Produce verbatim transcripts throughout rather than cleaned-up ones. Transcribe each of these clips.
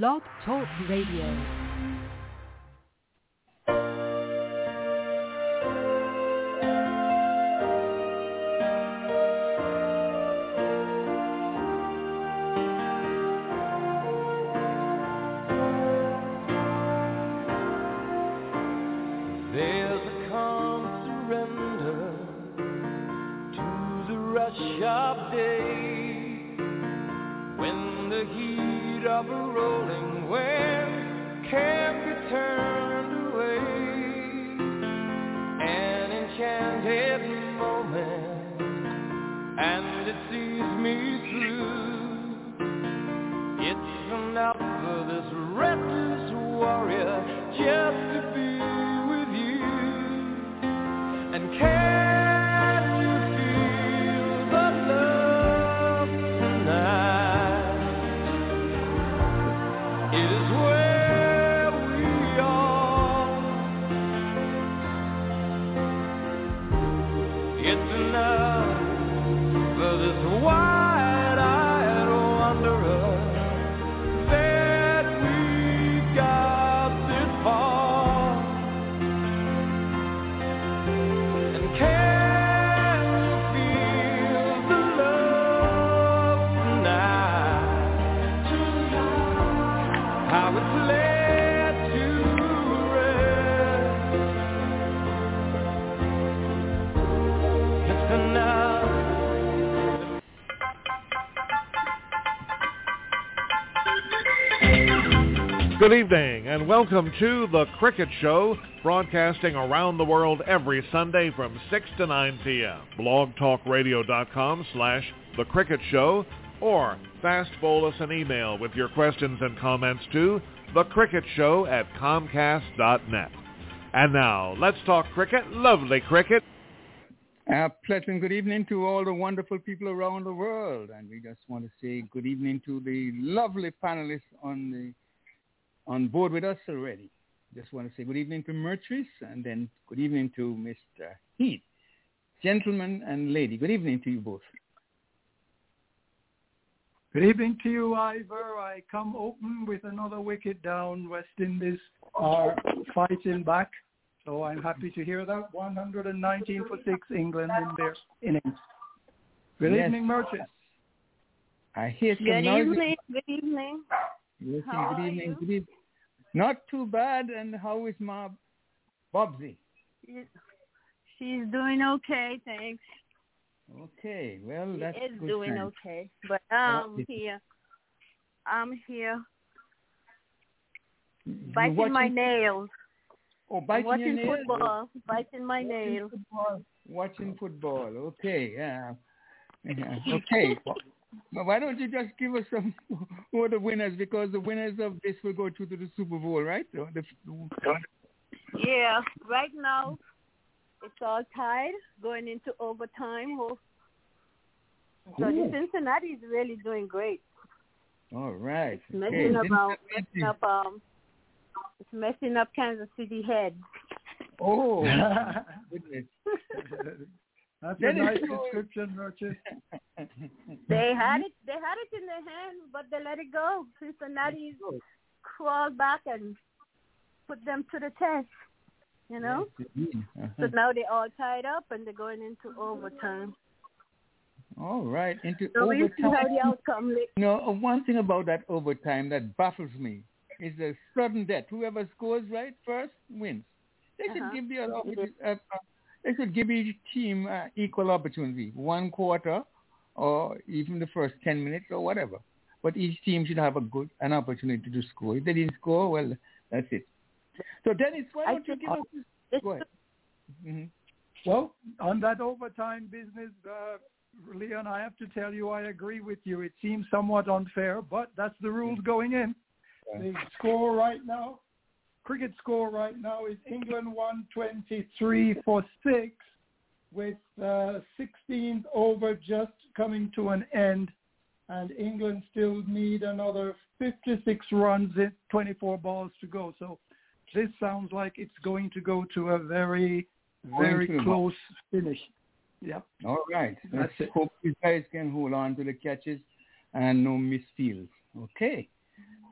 Blog Talk Radio. Good evening and welcome to The Cricket Show, broadcasting around the world every Sunday from six to nine p.m. blogtalkradio.com slash The Cricket Show, or fast bowl us an email with your questions and comments to thecricketshow at comcast dot net. And now, let's talk cricket, lovely cricket. A pleasant good evening to all the wonderful people around the world. And we just want to say good evening to the lovely panelists on the on board with us already. Just want to say good evening to Matrice, and then good evening to Mister Heath. Gentlemen and lady, good evening to you both. Good evening to you, Ivor. I come open with another wicket down. West Indies are fighting back, so I'm happy to hear that. one nineteen for six, England in their innings. Good yes. evening, Matrice. I hear some Good noise. evening, good evening. Yes, how good evening, good evening. Not too bad. And how is my Bobsy? She's doing okay, thanks. Okay, well, she that's is good doing time. okay, but I'm that's here. It. I'm here. You're biting watching, my nails. Oh, biting watching your nails. Football, oh. Biting my watching nails. Football. Watching football. Okay, yeah. yeah. Okay. But why don't you just give us some who are the winners, because the winners of this will go through to the Super Bowl, right? Yeah, right now it's all tied, going into overtime. So the Cincinnati is really doing great. All right. It's messing, okay. up, it's messing up um, it's messing up Kansas City head. Oh, goodness. That's a nice description, Roger. They had it. They had it in their hands, but they let it go. Cincinnati crawled back and put them to the test. You know. Uh-huh. So now they're all tied up, and they're going into overtime. All right, into so overtime. We see how the outcome. You know, one thing about that overtime that baffles me is the sudden death. Whoever scores right first wins. They uh-huh. should give the other. They should give each team uh, equal opportunity, one quarter or even the first ten minutes or whatever. But each team should have a good an opportunity to score. If they didn't score, well, that's it. So, Dennis, why I don't you give us this? Go ahead. Mm-hmm. Well, on that overtime business, uh, Leon, I have to tell you I agree with you. It seems somewhat unfair, but that's the rules going in. Yeah. The score right now. Cricket score right now is England one twenty-three for six, with uh, sixteenth over just coming to an end, and England still need another fifty-six runs in twenty-four balls to go. So this sounds like it's going to go to a very, very close finish. Yep. All right. That's Let's it. Hope you guys can hold on to the catches and no missed fields. Okay.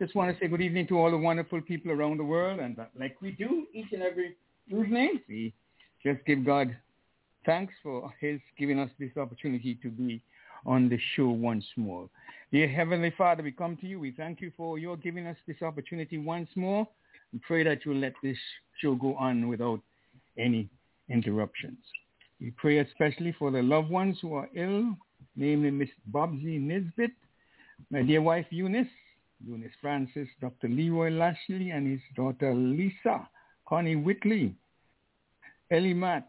Just want to say good evening to all the wonderful people around the world. And like we do each and every evening, we just give God thanks for his giving us this opportunity to be on the show once more. Dear Heavenly Father, we come to you. We thank you for your giving us this opportunity once more. And pray that you'll let this show go on without any interruptions. We pray especially for the loved ones who are ill, namely Miss Bobsy Nesbitt, my dear wife Eunice, Eunice Francis, Doctor Leroy Lashley and his daughter Lisa, Connie Whitley, Ellie Matt,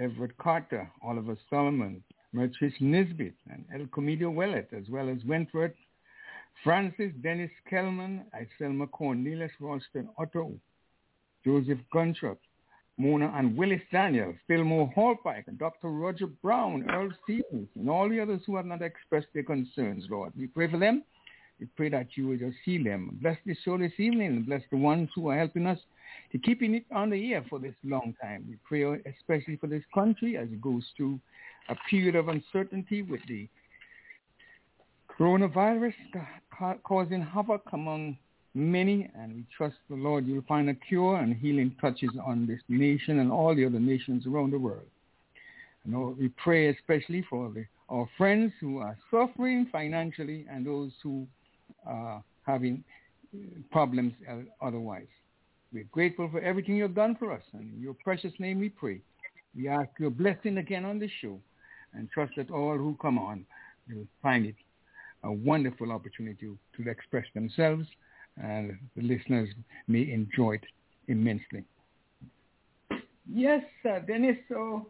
Everett Carter, Oliver Solomon, Matrice Nesbitt, and El Comedio Willett, as well as Wentworth Francis, Dennis Kellman, Iselma Cornelius Ralston Otto, Joseph Guntrup, Mona and Willis Daniel, Fillmore Hallpike, and Doctor Roger Brown, Earl Stevens, and all the others who have not expressed their concerns, Lord. We pray for them. We pray that you will just heal them. Bless this show this evening, and bless the ones who are helping us to keeping it on the air for this long time. We pray especially for this country as it goes through a period of uncertainty with the coronavirus ca- causing havoc among many, and we trust the Lord you'll find a cure and healing touches on this nation and all the other nations around the world. And we pray especially for the, our friends who are suffering financially and those who are having problems otherwise. We're grateful for everything you've done for us, and in your precious name we pray. We ask your blessing again on this show, and trust that all who come on will find it a wonderful opportunity to express themselves, and the listeners may enjoy it immensely. Yes, uh, Dennis, so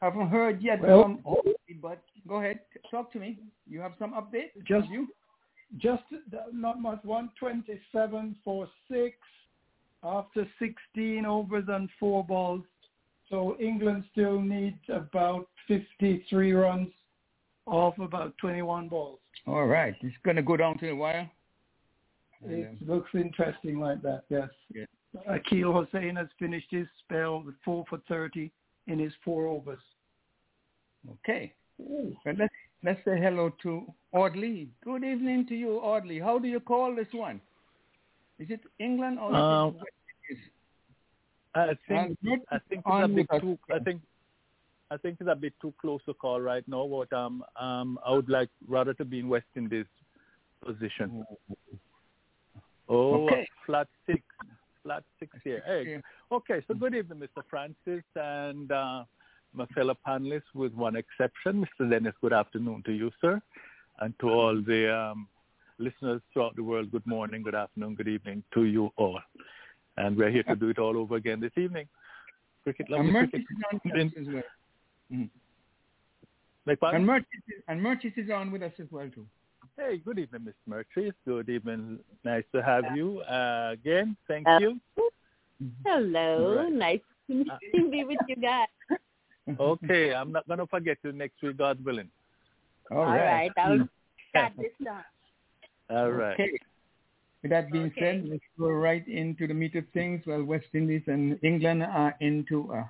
haven't heard yet, well, from Audley, but go ahead, talk to me. You have some update? Just, you? just not much, one twenty-seven for six after sixteen overs and four balls. So England still needs about fifty-three runs off about twenty-one balls. All right. It's going to go down to the wire. It um, looks interesting like that, yes. Yeah. Akeal Hussain has finished his spell with four for thirty in his four overs. Okay. Well, let's, let's say hello to Audley. Good evening to you, Audley. How do you call this one? Is it England or um, is it West Indies? I think I think it's a bit too I think I think it's a bit too close a call right now. What um um I would like rather to be in West Indies position. Oh, okay. flat six, flat six here. Hey. Okay, so good evening, Mister Francis, and uh, my fellow panelists, with one exception, Mister Dennis. Good afternoon to you, sir, and to all the um, listeners throughout the world. Good morning, good afternoon, good evening to you all. And we're here to do it all over again this evening. Cricket, lovely cricket. And, well. mm-hmm. and, Matrice is, and Matrice is on with us as well, too. Hey, good evening, Miss Matrice. Good evening. Nice to have you uh, again. Thank uh, you. Hello. Right. Nice to be with you guys. Okay. I'm not going to forget you next week, God willing. All, all right. right. I'll start this now. All right. Okay. With that being okay. said, let's go right into the meat of things. Well, West Indies and England are into a,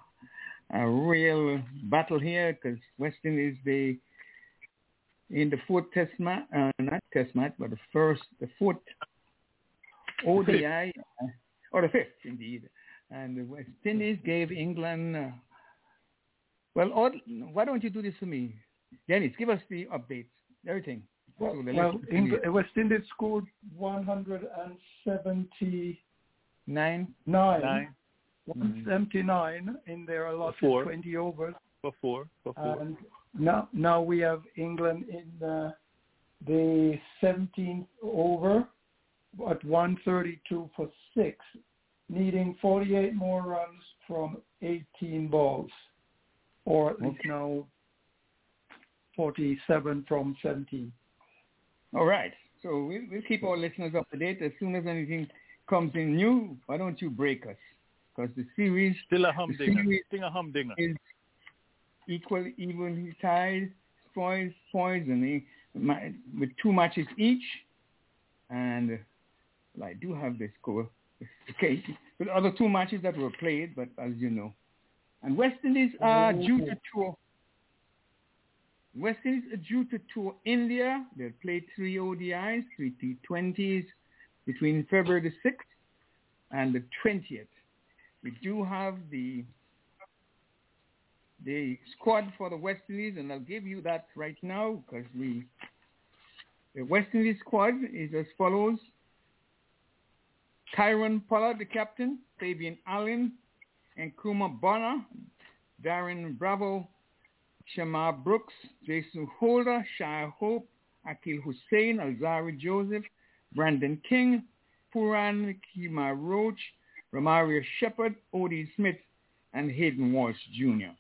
a real battle here, because West Indies, they, in the fourth test match, uh, not test match, but the first, the fourth O D I, uh, or the fifth indeed, and the West Indies gave England, uh, well, why don't you do this for me? Dennis, give us the updates, everything. Well, so well England, West Indies scored one seventy-nine Nine. one seventy-nine in their allotted four. twenty overs. For four. For four. And now, now we have England in uh, the seventeenth over at one thirty-two for six, needing forty-eight more runs from eighteen balls, or at least okay. now forty-seven from seventeen. All right. So we'll, we'll keep our listeners up to date. As soon as anything comes in new, why don't you break us? Because the series still a humdinger. Still a humdinger. Is equal, evenly tied, points, points, and they, with two matches each. And well, I do have the score. Okay, with other two matches that were played, but as you know, and West Indies are oh. due to tour. West Indies are due to tour India. They'll play three O D Is, three T twenties between February the sixth and the twentieth. We do have the the squad for the West Indies, and I'll give you that right now because we the West Indies squad is as follows: Tyron Pollard, the captain; Fabian Allen, Nkrumah Bonner, Darren Bravo, Shamar Brooks, Jason Holder, Shai Hope, Akeal Hussain, Alzarri Joseph, Brandon King, Pooran, Kima Roach, Romario Shepherd, Odean Smith, and Hayden Walsh Junior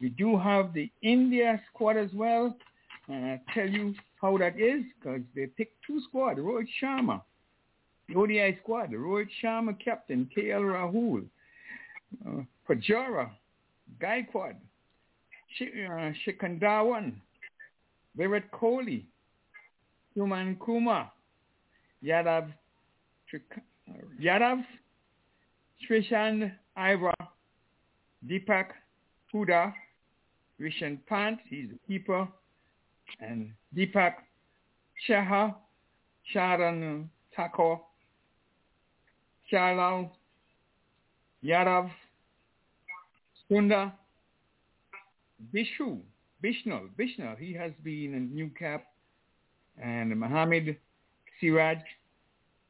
We do have the India squad as well, and I'll tell you how that is because they picked two squads: Rohit Sharma, the O D I squad, Rohit Sharma captain, K L Rahul, uh, Pujara, Gaikwad, Uh, Shikhar Dhawan, Virat Kohli, Suman Kumar, Yadav, Trik- Yadav, Srishant Iyer, Deepak Huda, Rishan Pant, he's the keeper, and Deepak Chahar, Sharan Thakur, Shalal, Yadav, Sundar, Bishu, Bishnal, Bishnal, he has been a new cap, and Mohammed, Siraj,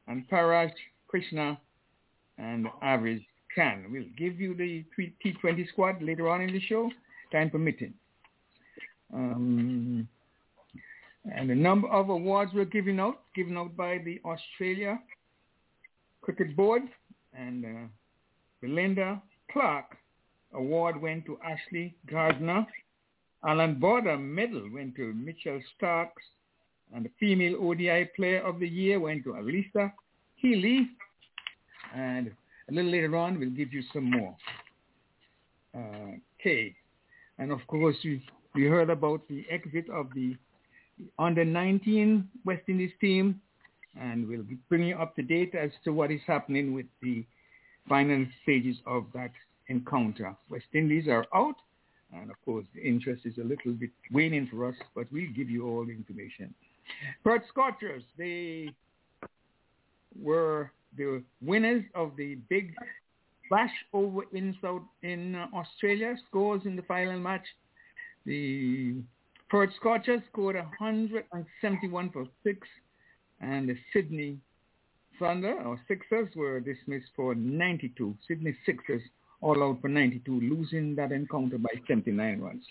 and Paraj, Krishna, and Aviz Khan. We'll give you the T twenty squad later on in the show, time permitting. Um, and a number of awards were given out, given out by the Australia Cricket Board, and uh, Belinda Clark Award went to Ashley Gardner. Alan Border Medal went to Mitchell Starks. And the Female O D I Player of the Year went to Alisa Healy. And a little later on, we'll give you some more. Uh, okay. And of course, we, we heard about the exit of the under nineteen West Indies team. And we'll bring you up to date as to what is happening with the final stages of that encounter. West Indies are out, and of course the interest is a little bit waning for us, but we'll give you all the information. Perth Scorchers, they were the winners of the big bash over in South in Australia. Scores in the final match: the Perth Scorchers scored one hundred seventy-one for six, and the Sydney Thunder or Sixers were dismissed for ninety-two. Sydney Sixers all out for ninety-two, losing that encounter by seventy-nine runs.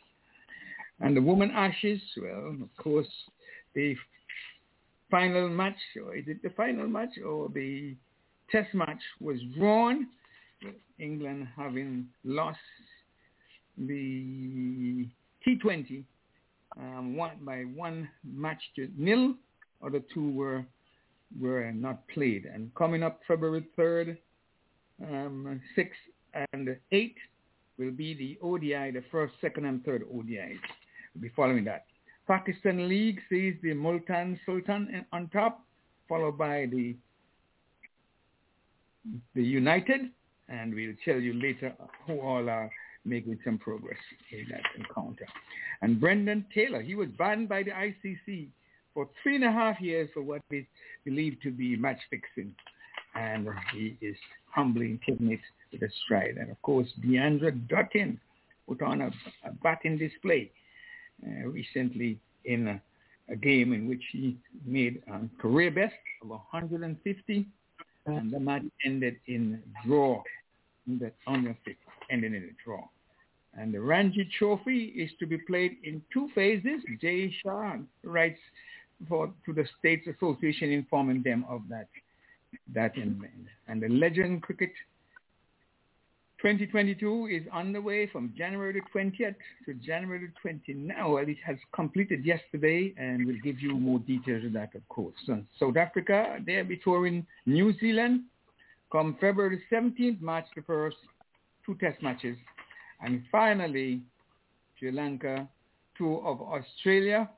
And the Women Ashes, well, of course, the final match, or is it the final match or the test match, was drawn, with England having lost the T twenty um, one, by one match to nil. Other two were, were not played. And coming up February third, um, sixth, and eight will be the O D I, the first, second, and third O D Is. We'll be following that. Pakistan League sees the Multan Sultan on top, followed by the the United, and we'll tell you later who all are making some progress in that encounter. And Brendan Taylor, he was banned by the I C C for three and a half years for what is believed to be match fixing, and he is humbly taking it with a stride. And of course, DeAndre Dutton put on a, a batting display uh, recently in a, a game in which he made a career best of one hundred fifty, and the match ended in draw. That one hundred fifty ended in a draw. And the Ranji Trophy is to be played in two phases. Jay Shah writes for, to the States Association informing them of that. That in mind. And the Legend Cricket twenty twenty-two is underway from January twentieth to January twenty-ninth. Well, it has completed yesterday, and we'll give you more details of that, of course. So, South Africa, they'll be touring New Zealand from February seventeenth, March the first, two test matches. And finally, Sri Lanka tour of Australia.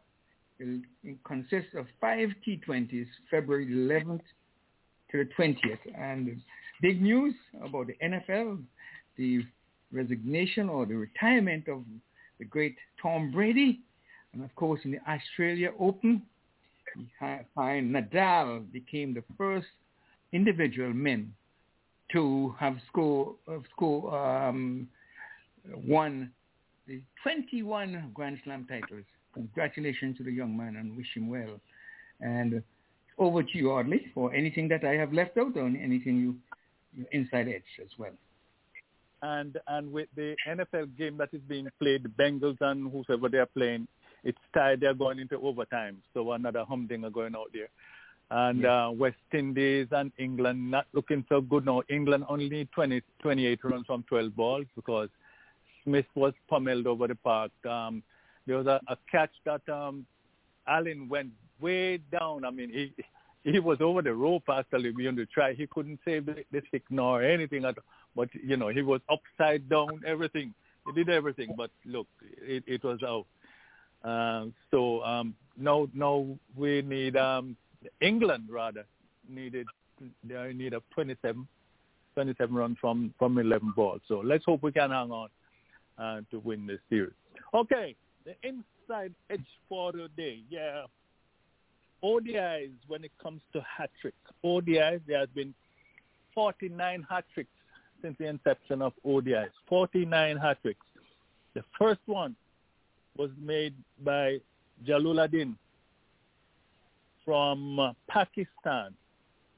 It'll, it consists of five T twenties, February eleventh, to the twentieth. And big news about the N F L, the resignation or the retirement of the great Tom Brady. And of course, in the Australia Open, you find Nadal became the first individual men to have score, uh, score um, won the twenty-one Grand Slam titles. Congratulations to the young man and wish him well. And over to you, Audley, for anything that I have left out or anything you, you inside edge as well. And and with the N F L game that is being played, the Bengals and whoever they are playing, it's tied. They're going into overtime, so another humdinger going out there. And yeah. uh, West Indies and England not looking so good now. England only twenty, twenty-eight runs from twelve balls because Smith was pummeled over the park. Um, there was a, a catch that um, Allen went way down. I mean, he he was over the rope actually beyond the try. He couldn't save the, the stick nor anything at all. But, you know, he was upside down, everything. He did everything, but look, it, it was out. Um, so um, now, now we need, um, England rather, needed they need a twenty-seven, twenty-seven runs from, from eleven balls. So let's hope we can hang on uh, to win this series. Okay, the inside edge for today, yeah. O D Is, when it comes to hat-tricks, O D Is, there has been forty-nine hat-tricks since the inception of O D Is. forty-nine hat-tricks. The first one was made by Jalaluddin from uh, Pakistan.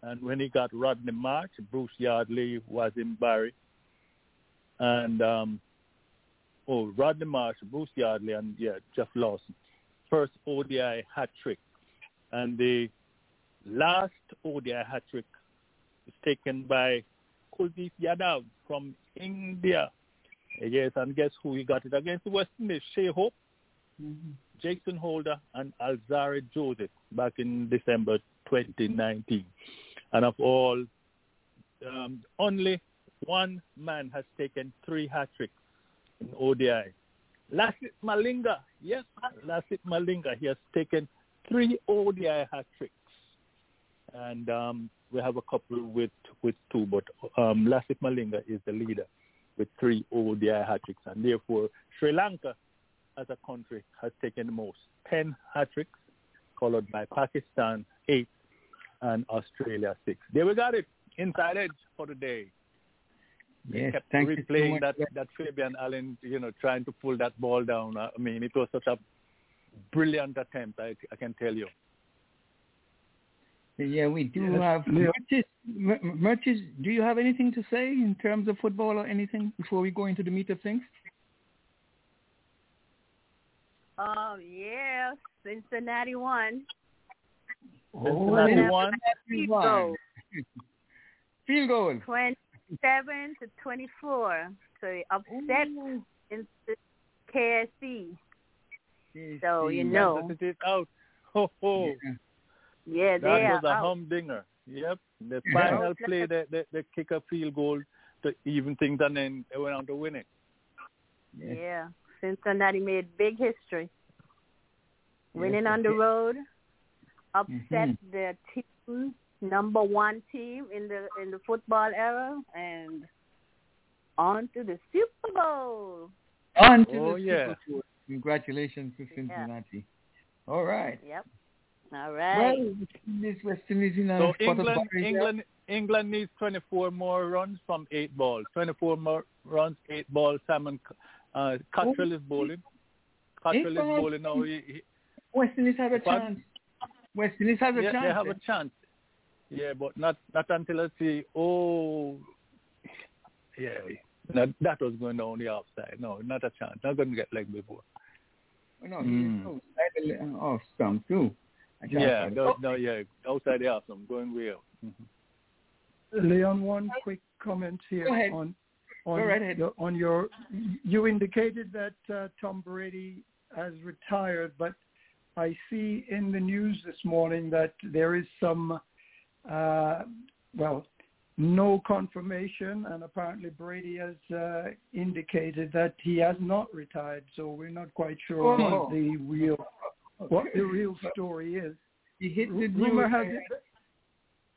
And when he got Rodney Marsh, Bruce Yardley, Wazim Barry, and, um, oh, Rodney Marsh, Bruce Yardley, and, yeah, Jeff Lawson. First O D I hat-trick. And the last O D I hat-trick is taken by Kuldeep Yadav from India. Yes, and guess who he got it against? The West Indies, Shai Hope, mm-hmm. Jason Holder, and Alzarri Joseph back in December twenty nineteen. And of all, um, only one man has taken three hat-tricks in O D I. Lasit Malinga, yes, Lasit Malinga, he has taken three O D I hat-tricks. And um, we have a couple with, with two, but um, Lasit Malinga is the leader with three O D I hat-tricks. And therefore, Sri Lanka as a country has taken the most. ten hat-tricks, followed by Pakistan, eight, and Australia, six. There we got it. Inside edge for the day. Yes, they kept replaying so that, that Fabian Allen, you know, trying to pull that ball down. I mean, it was such a brilliant attempt, I, I can tell you. Yeah, we do have. Mertis, Mertis, do you have anything to say in terms of football or anything before we go into the meat of things? Oh, yeah. Cincinnati won. Oh, Cincinnati won. Field goal. Field goal. twenty-seven to twenty-four. So they upset oh. in K S C. K S C. So, you know. Yes, it is out. Ho, ho. Yeah. Yeah, that was a humdinger. Yep, the final play, the, the, the kicker field goal to even things, and then they went on to win it. Yeah, yeah. Cincinnati made big history, winning yes, on the it. road, upset mm-hmm. the team, number one team in the in the football era, and on to the Super Bowl. On to oh, the yeah. Super Bowl. Congratulations to Cincinnati. Yeah. All right. Yep. All right. Well, this West Indies in so England, England, England needs twenty-four more runs from eight balls. twenty-four more runs, eight balls. Simon uh, Cottrell oh, is bowling. Cottrell is bowling now. He, he, West Indies have a but, chance. West Indies has a yeah, chance. They have a chance. Yeah, but not not until I see. Oh, yeah. Not, that was going on the outside. No, not a chance. Not going to get like before. No, mm. he's slightly off stump too. Yeah, no, no, yeah, outside the house, I'm going real. Mm-hmm. Leon, one quick comment here on on, right the, on your. You indicated that uh, Tom Brady has retired, but I see in the news this morning that there is some, uh, well, no confirmation, and apparently Brady has uh, indicated that he has not retired, so we're not quite sure oh. what the real. What the real story is. He hit the rumor has it. That,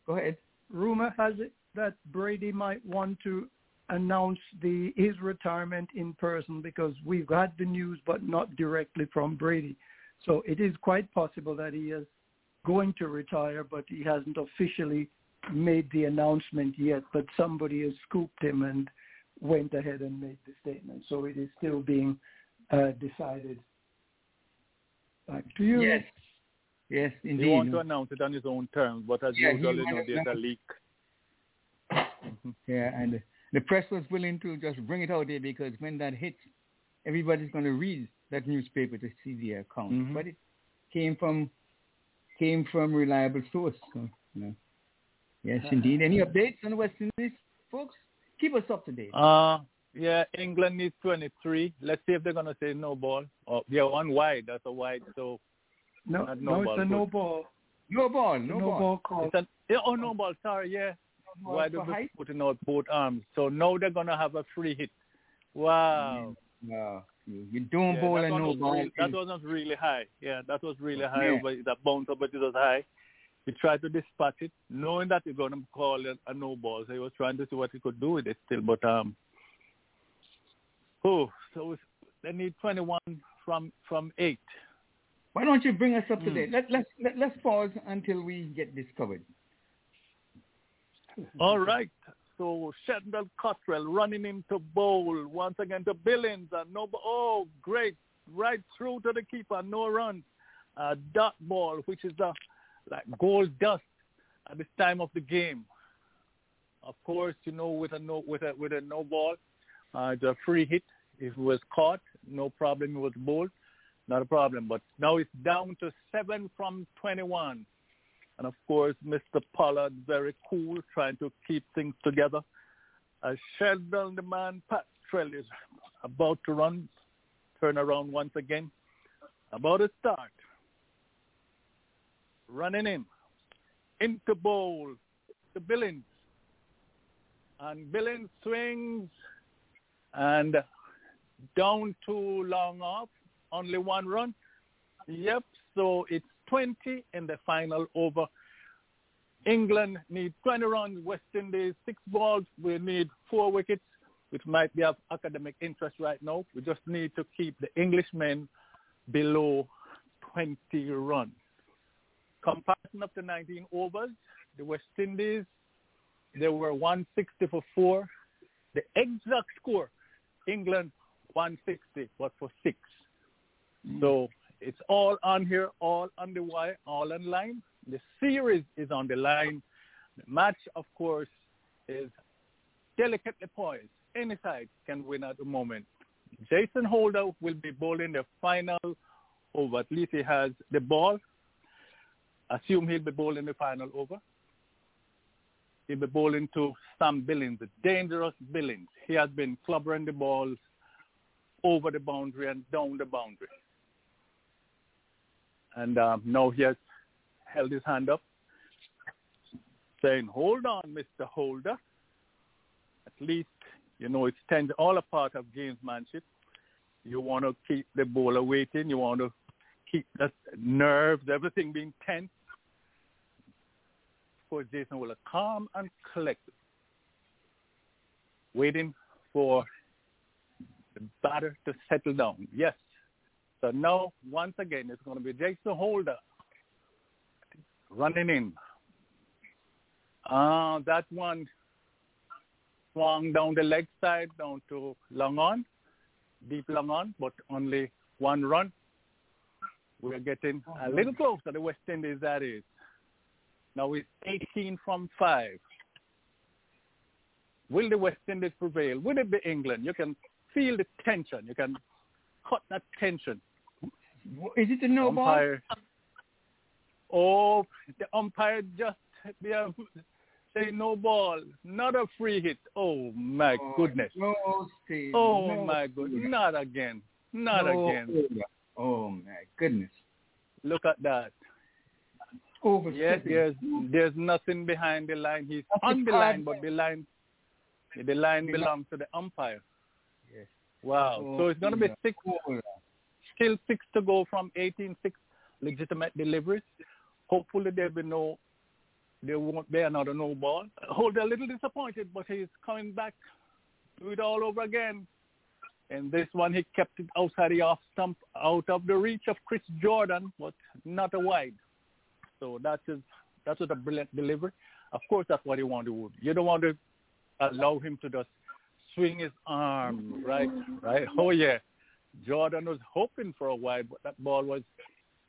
Go ahead. Rumor has it that Brady might want to announce the his retirement in person because we've had the news, but not directly from Brady. So it is quite possible that he is going to retire, but he hasn't officially made the announcement yet. But somebody has scooped him and went ahead and made the statement. So it is still being uh, decided. Back to you. Yes. Yes, indeed. He wants to announce it on his own terms, but as yeah, usual, you know, there's a leak. Yeah, and the press was willing to just bring it out there because when that hits, everybody's going to read that newspaper to see the account. Mm-hmm. But it came from came from reliable source. So, you know. Yes, uh, indeed. Any updates on the West Indies, folks? Keep us up to date. Uh, yeah, England needs twenty-three. Let's see if they're going to say no ball. Oh, they're one wide. That's a wide, so... No, no, no, it's a no ball. No ball, no, no ball. ball call. It's a, oh, no ball, sorry, yeah. No ball. Why do they put in out both arms? So now they're going to have a free hit. Wow. Yeah. Wow. You don't yeah, bowl and no ball. Really, that wasn't really high. Yeah, that was really high. Yeah. Over, that bounce up, but it was high. He tried to dispatch it, knowing that you're going to call a, a no ball. So he was trying to see what he could do with it still. But, um, oh, so they need twenty-one from, from eight. Why don't you bring us up to date? Mm. Let, let's, let, let's pause until we get discovered. All right. So Shendell Cottrell running into bowl once again to Billings. And no, oh, great. Right through to the keeper. No runs. Uh, dot ball, which is the like gold dust at this time of the game. Of course, you know, with a no, with a, with a no ball, uh, it's a free hit. If it was caught, no problem. It was bowled. Not a problem, but now it's down to seven from twenty-one. And, of course, Mister Pollard, very cool, trying to keep things together. As Sheldon, the man, Pat Trell is about to run, turn around once again. About to start. Running in. Into bowl to Billings. And Billings swings and down to long off. Only one run. Yep, so it's twenty in the final over. England need twenty runs. West Indies, six balls. We need four wickets, which might be of academic interest right now. We just need to keep the Englishmen below twenty runs. Comparison of the nineteen overs, the West Indies, they were one sixty for four. The exact score, England one sixty, but for six. So it's all on here, all on the wire, all on line. The series is on the line. The match, of course, is delicately poised. Any side can win at the moment. Jason Holder will be bowling the final over. At least he has the ball. Assume he'll be bowling the final over. He'll be bowling to Sam Billings, the dangerous Billings. He has been clubbering the balls over the boundary and down the boundary. And um, now he has held his hand up, saying, hold on, Mister Holder. At least, you know, it's tend- all a part of gamesmanship. You want to keep the bowler waiting. You want to keep the nerves, everything being tense. Of course, Jason Holder, calm and collected, waiting for the batter to settle down. Yes. So now, once again, it's going to be Jason Holder running in. Uh, that one swung down the leg side, down to long on, deep long on, but only one run. We're getting a little closer, the West Indies, that is. Now it's eighteen from five. Will the West Indies prevail? Will it be England? You can feel the tension. You can cut that tension. Is it a no umpire, ball? Oh, the umpire just yeah, say no ball. Not a free hit. Oh, my oh, goodness. No, Steve. Oh, no, my goodness. Not again. Not no, again. Oh, my goodness. Look at that. Over yes, there's, there's nothing behind the line. He's That's on the line, but the line, the line belongs to the umpire. Wow. Oh, so it's going to be six, yeah. still six to go from eighteen, six legitimate deliveries. Hopefully there will be no, there won't be another no ball. Holder a little disappointed, but he's coming back. Do it all over again. And this one, he kept it outside the off stump, out of the reach of Chris Jordan, but not a wide. So that's his, that's what a brilliant delivery. Of course, that's what you want to do. You don't want to allow him to just swing his arm, right? Right? Oh, yeah. Jordan was hoping for a wide, but that ball was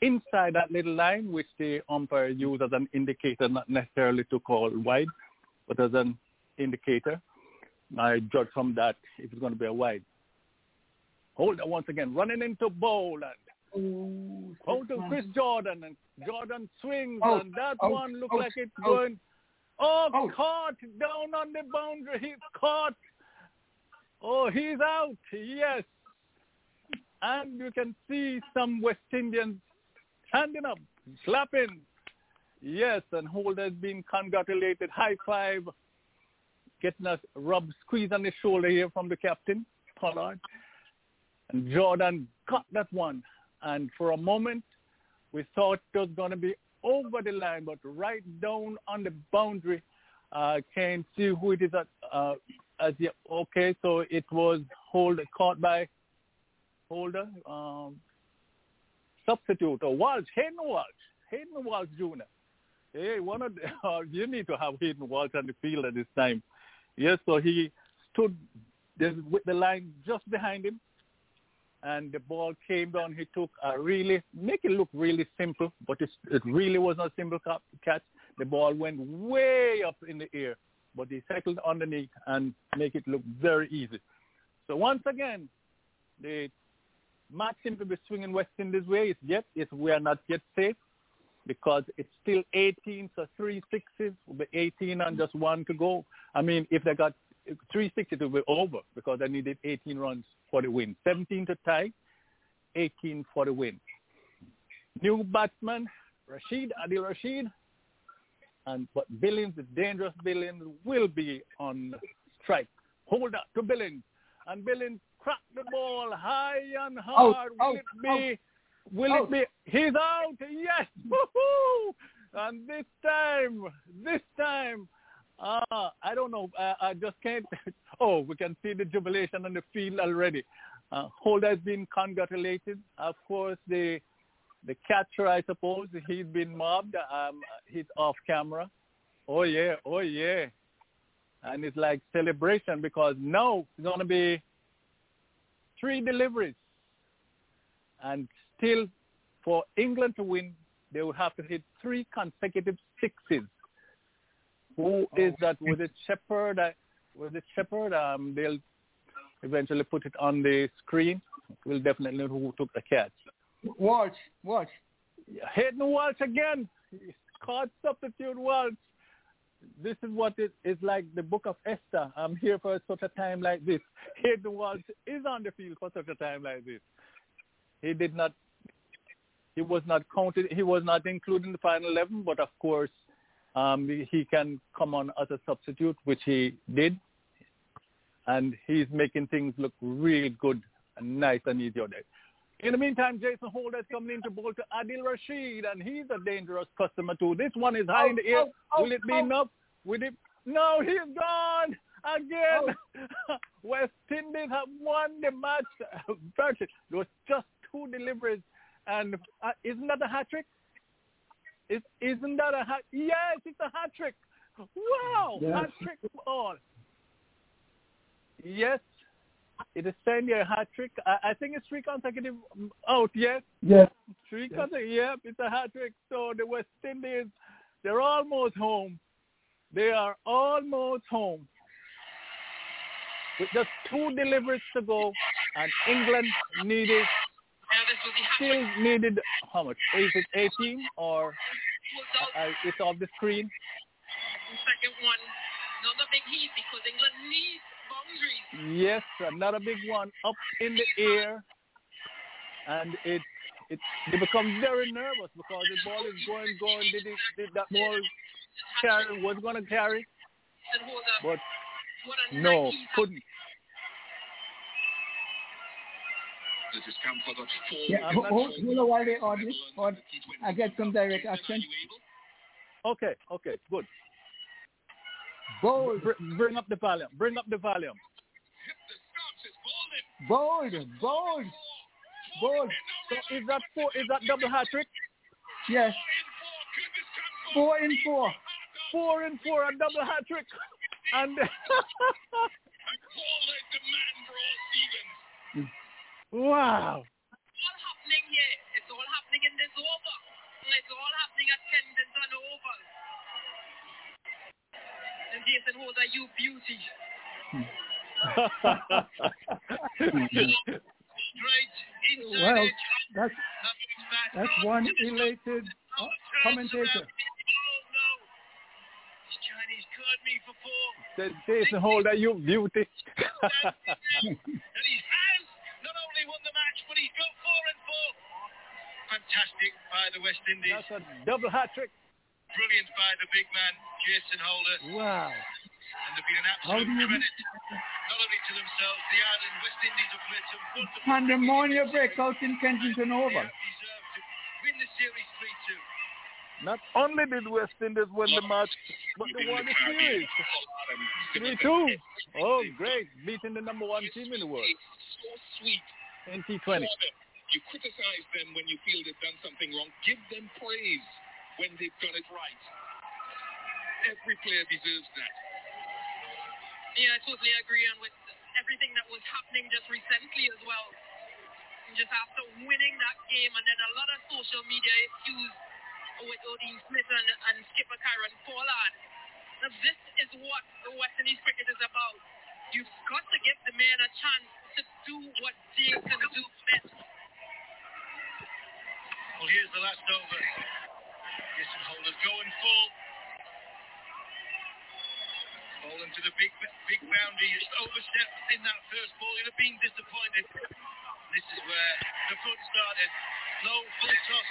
inside that little line, which the umpire used as an indicator, not necessarily to call wide, but as an indicator. I judge from that if it's going to be a wide. Holder once again, running into bowl and oh, to Chris Jordan, and Jordan swings, oh, and that oh, one looked oh, like it's oh, going, oh, oh, caught down on the boundary. He's caught. Oh, he's out. Yes. And you can see some West Indians standing up, clapping. Yes, and Holder's being congratulated. High five. Getting a rub squeeze on the shoulder here from the captain, Pollard. And Jordan got that one. And for a moment, we thought it was going to be over the line, but right down on the boundary. I uh, can't see who it is. At, uh, as the, okay, so it was Holder, caught by Holder. Um, substitute, or Walsh, Hayden Walsh. Hayden Walsh Junior Hey, one of the, uh, you need to have Hayden Walsh on the field at this time. Yes, so he stood with the line just behind him. And the ball came down. He took a really, make it look really simple, but it, it really was not a simple catch. The ball went way up in the air, but he settled underneath and make it look very easy. So once again, the match seems to be swinging West Indies way. It's yet, it's, we are not yet safe because it's still eighteen, so three sixes will be eighteen and just one to go. I mean, if they got three sixes, it will be over because they needed eighteen runs for the win. seventeen to tie, eighteen for the win. New batsman, Rashid, Adil Rashid. And but Billings, the dangerous Billings, will be on strike. Hold up to Billings. And Billings cracked the ball high and hard. Oh, will oh, it be? Oh, will oh. it be? He's out. Yes. Woo-hoo! And this time, this time, Uh, I don't know. I, I just can't. Oh, we can see the jubilation on the field already. Uh, Holder has been congratulated. Of course, the the catcher, I suppose, he's been mobbed. Um, he's off camera. Oh, yeah. Oh, yeah. And it's like celebration because now it's going to be three deliveries. And still, for England to win, they will have to hit three consecutive sixes. Who is that? Was it Shepherd? Was it Shepherd? Um, they'll eventually put it on the screen. We'll definitely know who took the catch. Walsh, Walsh. Hayden Walsh again. Caught substitute Walsh. This is what it is like the book of Esther. I'm here for such a time like this. Hayden Walsh is on the field for such a time like this. He did not, he was not counted, he was not included in the final eleven, but of course, Um, he can come on as a substitute, which he did. And he's making things look real good and nice and easy on it. In the meantime, Jason Holder is coming in to bowl to Adil Rashid, and he's a dangerous customer too. This one is high oh, in the air. Oh, oh, Will it be oh. enough? Will it? No, he's gone again. Oh. West Indies have won the match. There was just two deliveries. And uh, isn't that a hat trick? It, isn't that a hat? Yes, it's a hat trick. Wow, yes. Hat trick ball. Yes, it is ten year hat trick. I, I think it's three consecutive out. Yes, yes, three yes. consecutive. Yep, it's a hat trick. So the West Indies, they're almost home. They are almost home. With just two deliveries to go, and England needed. Still needed how much? Is it eighteen or uh, it's off the screen? Second one, another big heat because England needs boundaries. Yes, another big one up in the air, and it it they become very nervous because the ball is going going. Did it, did that ball carry? Was going to carry, but no, couldn't. Yeah, who, who, you know why they ordered it? Or I get some direct action. Okay, okay, good. Bold. Br- bring up the volume. Bring up the volume. Bold, bold, bold. So is that four? Is that double hat trick? Yes. Four in four. Four in four, a double hat trick. And wow. It's all happening here. It's all happening in this over. It's all happening at Kensington Oval. And Jason Holder, you beauty. Well, that's, that's one elated uh, commentator. Said Jason Holder, you beauty. Fantastic by the West Indies. That's a double hat trick. Brilliant by the big man, Jason Holder. Wow. And they'll be an absolute credit, not only to themselves, the island, West Indies have played some wonderful... Pandemonia breakout in Kensington Oval. Deserve to win the series three two. Not only did West Indies win the match, but they won the series. three two. Oh, great. Beating the number one team in the world. So sweet. In T twenty. You criticize them when you feel they've done something wrong. Give them praise when they've got it right. Every player deserves that. Yeah, I totally agree on with everything that was happening just recently as well. Just after winning that game, and then a lot of social media issues with Odean Smith and, and skipper Tyron Pollard. Now, this is what the West Indies cricket is about. You've got to give the men a chance to do what they can do best. Well, here's the last over. Jason Holder's going full. Ball into the big big boundary. It's overstepped in that first ball. You'd have been disappointed. This is where the fun started. Low full toss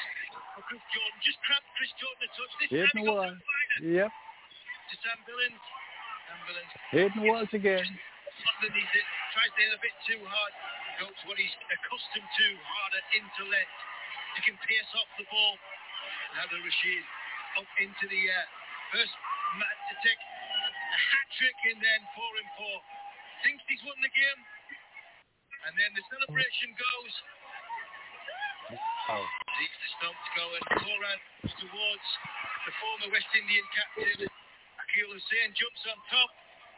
for Chris Jordan. Just grabbed Chris Jordan a touch. This time he got to find it. Yep. To Sam Billings. Sam Billings. Hayden Walsh again. Underneath it. Tries to hit a bit too hard. Goes what he's accustomed to. Harder into left. He can pierce off the ball. Adil Rashid up into the air. First man to take a hat-trick and then four and four. Thinks he's won the game. And then the celebration goes. Oh. Leaves the stump to go and Pooran towards the former West Indian captain. Akeal Hussain jumps on top,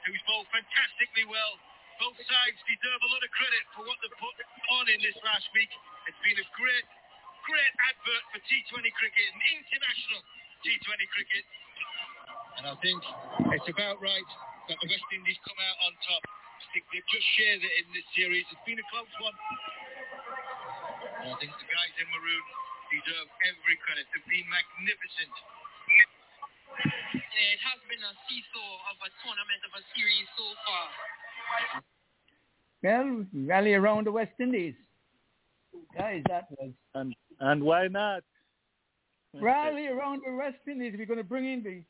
who's bowled fantastically well. Both sides deserve a lot of credit for what they've put on in this last week. It's been a great... great advert for T twenty cricket and international T twenty cricket. And I think it's about right that the West Indies come out on top. I think they've just shared it in this series. It's been a close one. And I think the guys in Maroon deserve every credit. They've been magnificent. Yeah, it has been a seesaw of a tournament, of a series so far. Well, rally around the West Indies. Guys, that was... And, and why not? Rally around the West Indies. We're going to bring in the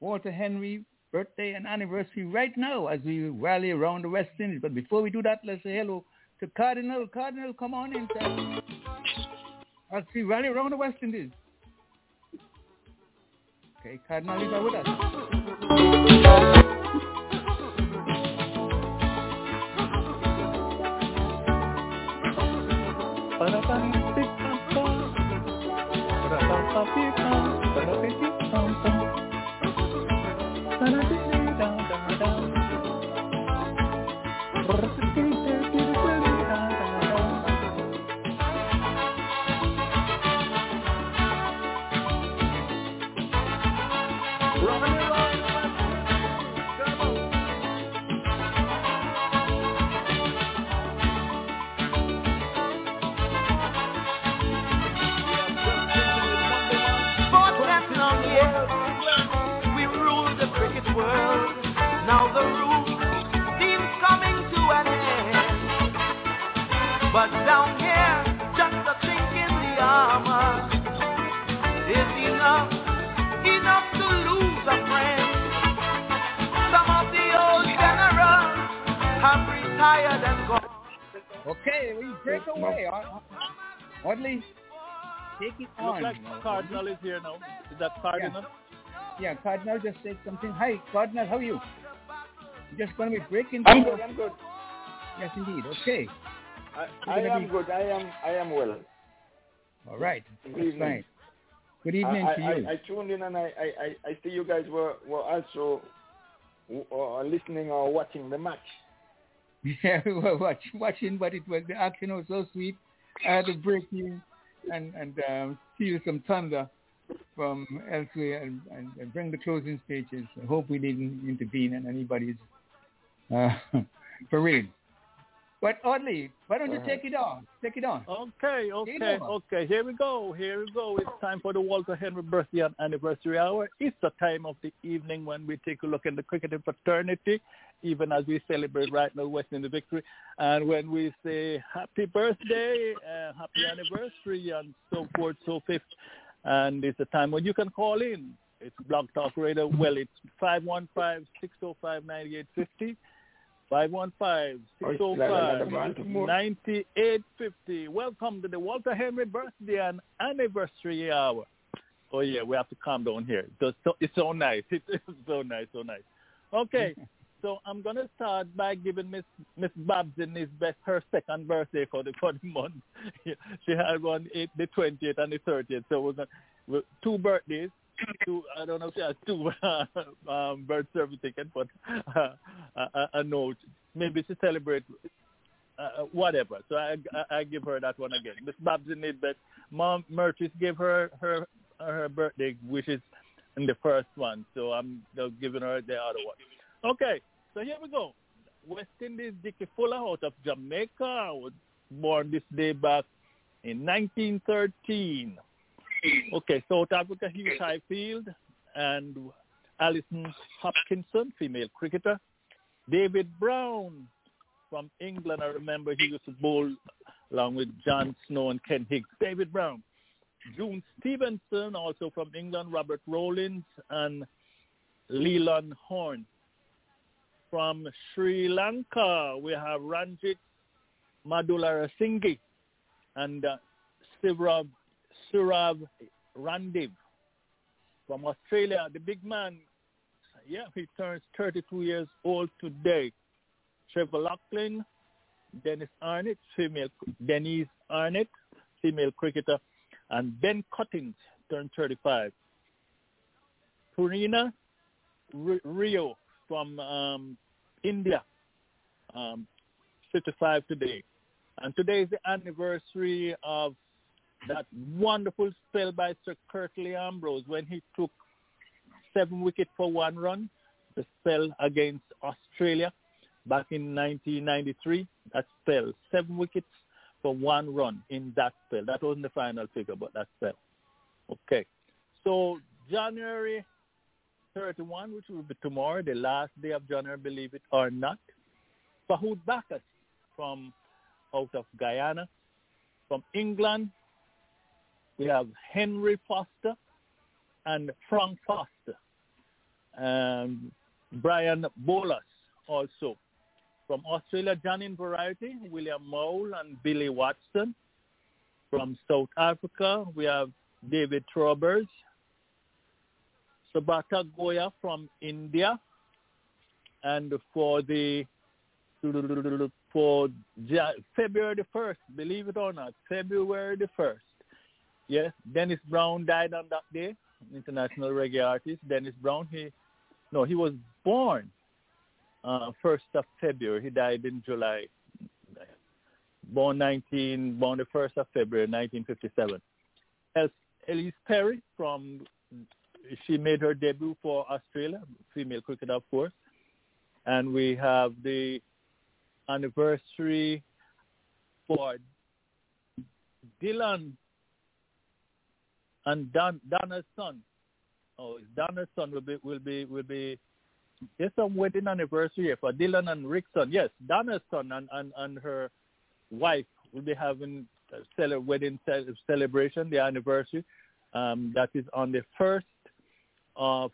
Walter Henry birthday and anniversary right now as we rally around the West Indies. But before we do that, let's say hello to Cardinal. Cardinal, come on in, sir. As we rally around the West Indies. Okay, Cardinal, you are with us. Okay, we break away. Audley, take it on. Looks like Cardinal is here now. Is that Cardinal? Yeah, yeah, Cardinal just said something. Hi, Cardinal, how are you? You're just going to be breaking. I'm good, I'm good. Yes, indeed. Okay. I, I am be... good. I am I am well. All right. Good That's evening. Fine. Good evening I, to you. I, I tuned in and I, I, I see you guys were, were also uh, listening or watching the match. Yeah, we were watch, watching, but it was the action was so sweet. I had to break in and, and um, steal some thunder from elsewhere and, and, and bring the closing stages. I hope we didn't intervene in anybody's uh, parade. But Audley, why don't you take it on? Take it on. Okay, okay, okay. Here we go. Here we go. It's time for the Walter Henry birthday and anniversary hour. It's the time of the evening when we take a look at the cricketing fraternity, even as we celebrate right now West Indies victory. And when we say happy birthday, uh, happy anniversary, and so forth, so forth. And it's the time when you can call in. It's Blog Talk Radio. Well, it's five one five, six oh five, nine eight five oh. five one five, six oh five, nine eight five oh. Welcome to the Walter Henry birthday and anniversary hour. Oh, yeah, we have to calm down here. It's so, it's so nice. It's so nice, so nice. Okay, so I'm going to start by giving Miss Miss Babsini's best her second birthday for the, for the month. She had one eight, the twentieth and the thirtieth. So we're gonna, two birthdays. Two, I don't know if she has two uh, um, birth service tickets, but uh, I, I know maybe she celebrates uh, whatever. So I, I, I give her that one again. Miss Babson did that. Mom Mertris gave her her her birthday wishes in the first one, so I'm giving her the other one. Okay, so here we go. West Indies Dickie Fuller out of Jamaica was born this day back in nineteen thirteen. Okay, South Africa, Hugh Highfield and Alison Hopkinson, female cricketer. David Brown from England. I remember he used to bowl along with John Snow and Ken Higgs. David Brown. June Stevenson, also from England. Robert Rowlands and Leland Horn. From Sri Lanka, we have Ranjit Madularasinghe and uh, Sivrab Surav Randev from Australia. The big man, yeah, he turns thirty-two years old today. Trevor Loughlin, Dennis Arnott, female, Denise Arnott, female cricketer, and Ben Cuttings turned thirty-five. Purina R- Rio from um, India, um, fifty-five today. And today is the anniversary of that wonderful spell by Sir Curtly Ambrose when he took seven wickets for one run, the spell against Australia back in nineteen ninety-three. That spell, seven wickets for one run in that spell. That wasn't the final figure, but that spell. Okay. So January thirty-first, which will be tomorrow, the last day of January, believe it or not. Fahud Bakas from out of Guyana, from England. We have Henry Foster and Frank Foster. Um, Brian Bolas also. From Australia, Janin Variety, William Mole and Billy Watson. From South Africa, we have David Trowbridge. Sabata Goya from India. And for the for February the first, believe it or not, February the first. Yes, Dennis Brown died on that day, international reggae artist. Dennis Brown, he, no, he was born uh, first of February. He died in July. Born nineteen, born the first of February, nineteen fifty-seven. Elise Perry from, she made her debut for Australia, female cricketer, of course. And we have the anniversary for Dylan and Don, Donna's son. Oh, Donna's son will be, will be, will be, there's some wedding anniversary here for Dylan and Rickson. Yes, Donna's son and, and, and her wife will be having a cele- wedding ce- celebration, the anniversary. Um, that is on the first of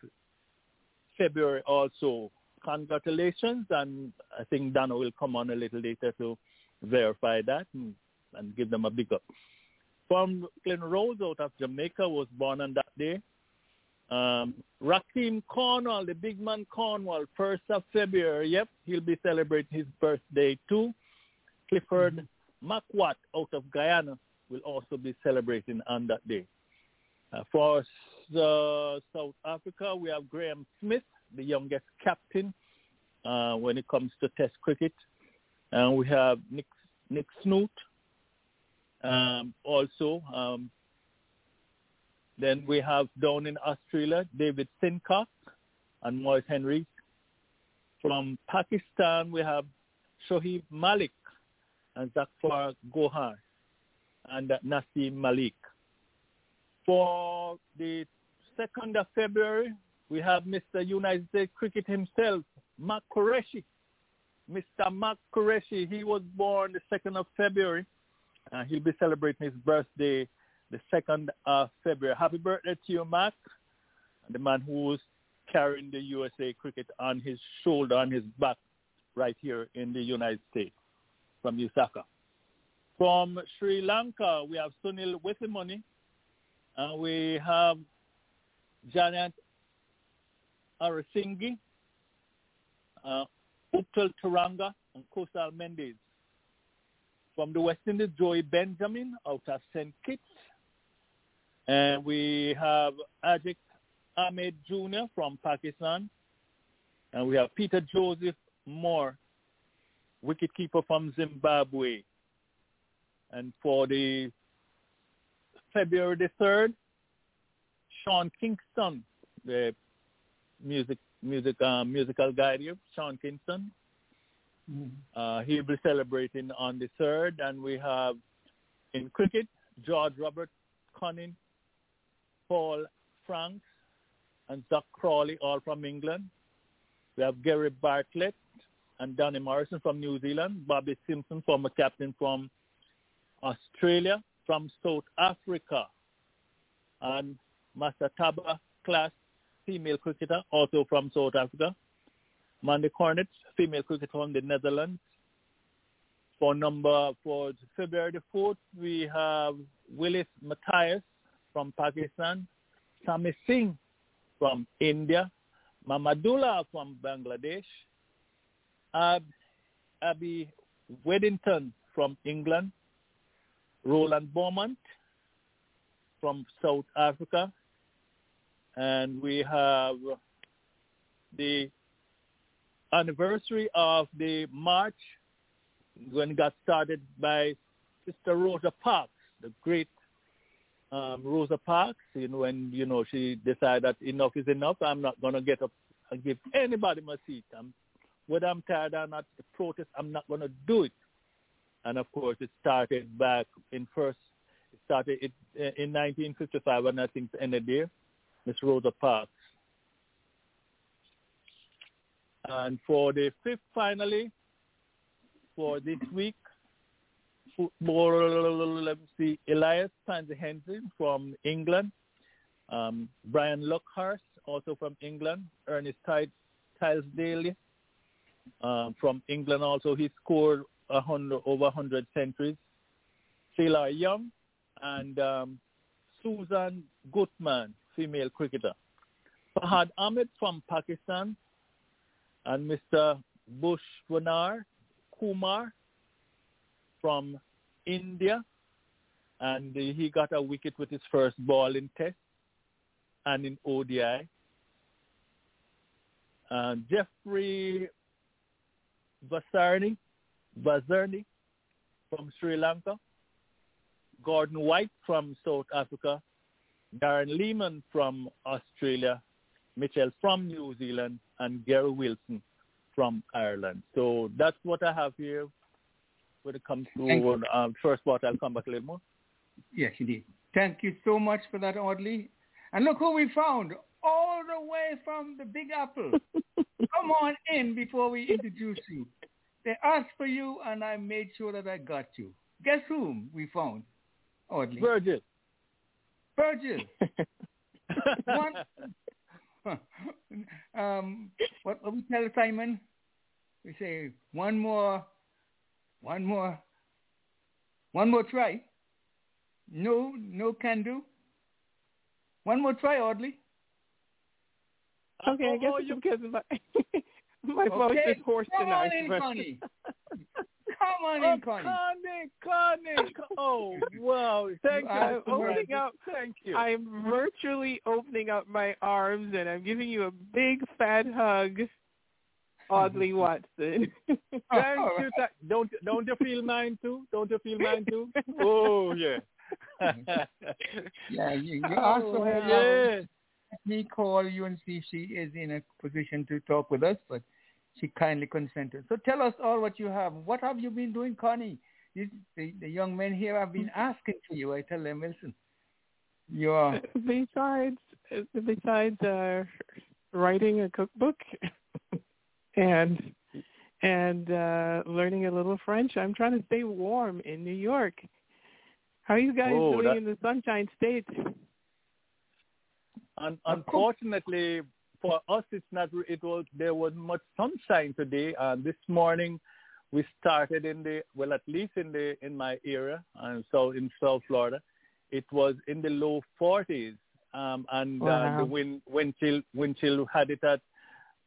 February also. Congratulations. And I think Donna will come on a little later to verify that and, and give them a big up. From Glen Rose out of Jamaica was born on that day. Um, Rakim Cornwall, the big man Cornwall, first of February. Yep, he'll be celebrating his birthday too. Clifford Makwat out of Guyana will also be celebrating on that day. Uh, for uh, South Africa, we have Graham Smith, the youngest captain uh, when it comes to Test cricket. And we have Nick, Nick Snoot um, also. Um, then we have down in Australia, David Sincock and Moise Henry. From Pakistan, we have Shoaib Malik and Zakfar Gohan and uh, Naseem Malik. For the second of February, we have Mister United States Cricket himself, Mark Qureshi. Mister Mark Qureshi, he was born the second of February. Uh, he'll be celebrating his birthday the second of February. Happy birthday to you, Mark, the man who's carrying the U S A cricket on his shoulder, on his back, right here in the United States, from Lusaka. From Sri Lanka, we have Sunil Wethimuni, and we have Janet Arasinghe, uh, Uptal Turanga, and Kosal Mendes. From the West Indies, Joey Benjamin out of Saint Kitts. And we have Ajik Ahmed Junior from Pakistan. And we have Peter Joseph Moore, wicketkeeper from Zimbabwe. And for the February the third, Sean Kingston, the music music uh, musical guide here, Sean Kingston. Mm-hmm. Uh, he'll be celebrating on the third, and we have in cricket George Robert Conning, Paul Franks, and Doc Crawley, all from England. We have Gary Bartlett and Donnie Morrison from New Zealand. Bobby Simpson, former captain from Australia. From South Africa, and Masataba Class, female cricketer, also from South Africa. Mandy Cornett, female cricketer from the Netherlands. For number for February the fourth, we have Willis Matthias from Pakistan, Sami Singh from India, Mamadullah from Bangladesh, Ab, Abby Weddington from England, Roland Beaumont from South Africa, and we have the anniversary of the march when it got started by Sister Rosa Parks, the great um, Rosa Parks. You know, when you know she decided that enough is enough. I'm not going to get up and give anybody my seat. I'm, whether I'm tired or not, the protest, I'm not going to do it. And of course, it started back in first. It started it, uh, in nineteen fifty-five, and I think it ended there. Miss Rosa Parks. And for the fifth, finally, for this week, football. Let me see, Elias Pansy Henson from England, um, Brian Lockhurst also from England, Ernest Tylesdale uh, from England also. He scored one hundred, over one hundred centuries. Sheila Young and um, Susan Gutman, female cricketer. Fahad Ahmed from Pakistan and Mister Bushwanar Kumar from India, and he got a wicket with his first ball in Test and in O D I. Uh, Jeffrey Vasarni Bazarni from Sri Lanka, Gordon White from South Africa, Darren Lehman from Australia, Mitchell from New Zealand, and Gary Wilson from Ireland. So that's what I have here when it comes to uh, first part. I'll come back a little more. Yes, indeed. Thank you so much for that, Audley. And look who we found, all the way from the Big Apple. Come on in before we introduce you. They asked for you, and I made sure that I got you. Guess whom we found, Audley? Virgil. Virgil. one, um, what will we tell Simon? We say, one more, one more, one more try. No, no can do. One more try, Audley. Okay, I guess you can. My voice okay. is hoarse Come tonight. On in, but... Connie. Come Come on in, Connie. Connie, Connie. Oh, wow. Thank you. I'm opening up. Thank you. I'm virtually opening up my arms, and I'm giving you a big, fat hug, Audley Watson. Thank you. Don't, don't you feel mine, too? Don't you feel mine, too? Oh, yeah. Yeah, you, you also oh, have yeah. me call you and see if she is in a position to talk with us, but she kindly consented. So tell us all what you have. What have you been doing, Connie? This, the, the young men here have been asking for you. I tell them, listen, you are. Besides, besides uh, writing a cookbook and and uh, learning a little French, I'm trying to stay warm in New York. How are you guys Whoa, doing that... in the Sunshine State? Un- unfortunately, for us, it's not. It was there was much sunshine today. Uh, this morning, we started in the well, at least in the in my area, and so in South Florida, it was in the low forties, um, and wow. uh, the wind wind chill wind chill had it at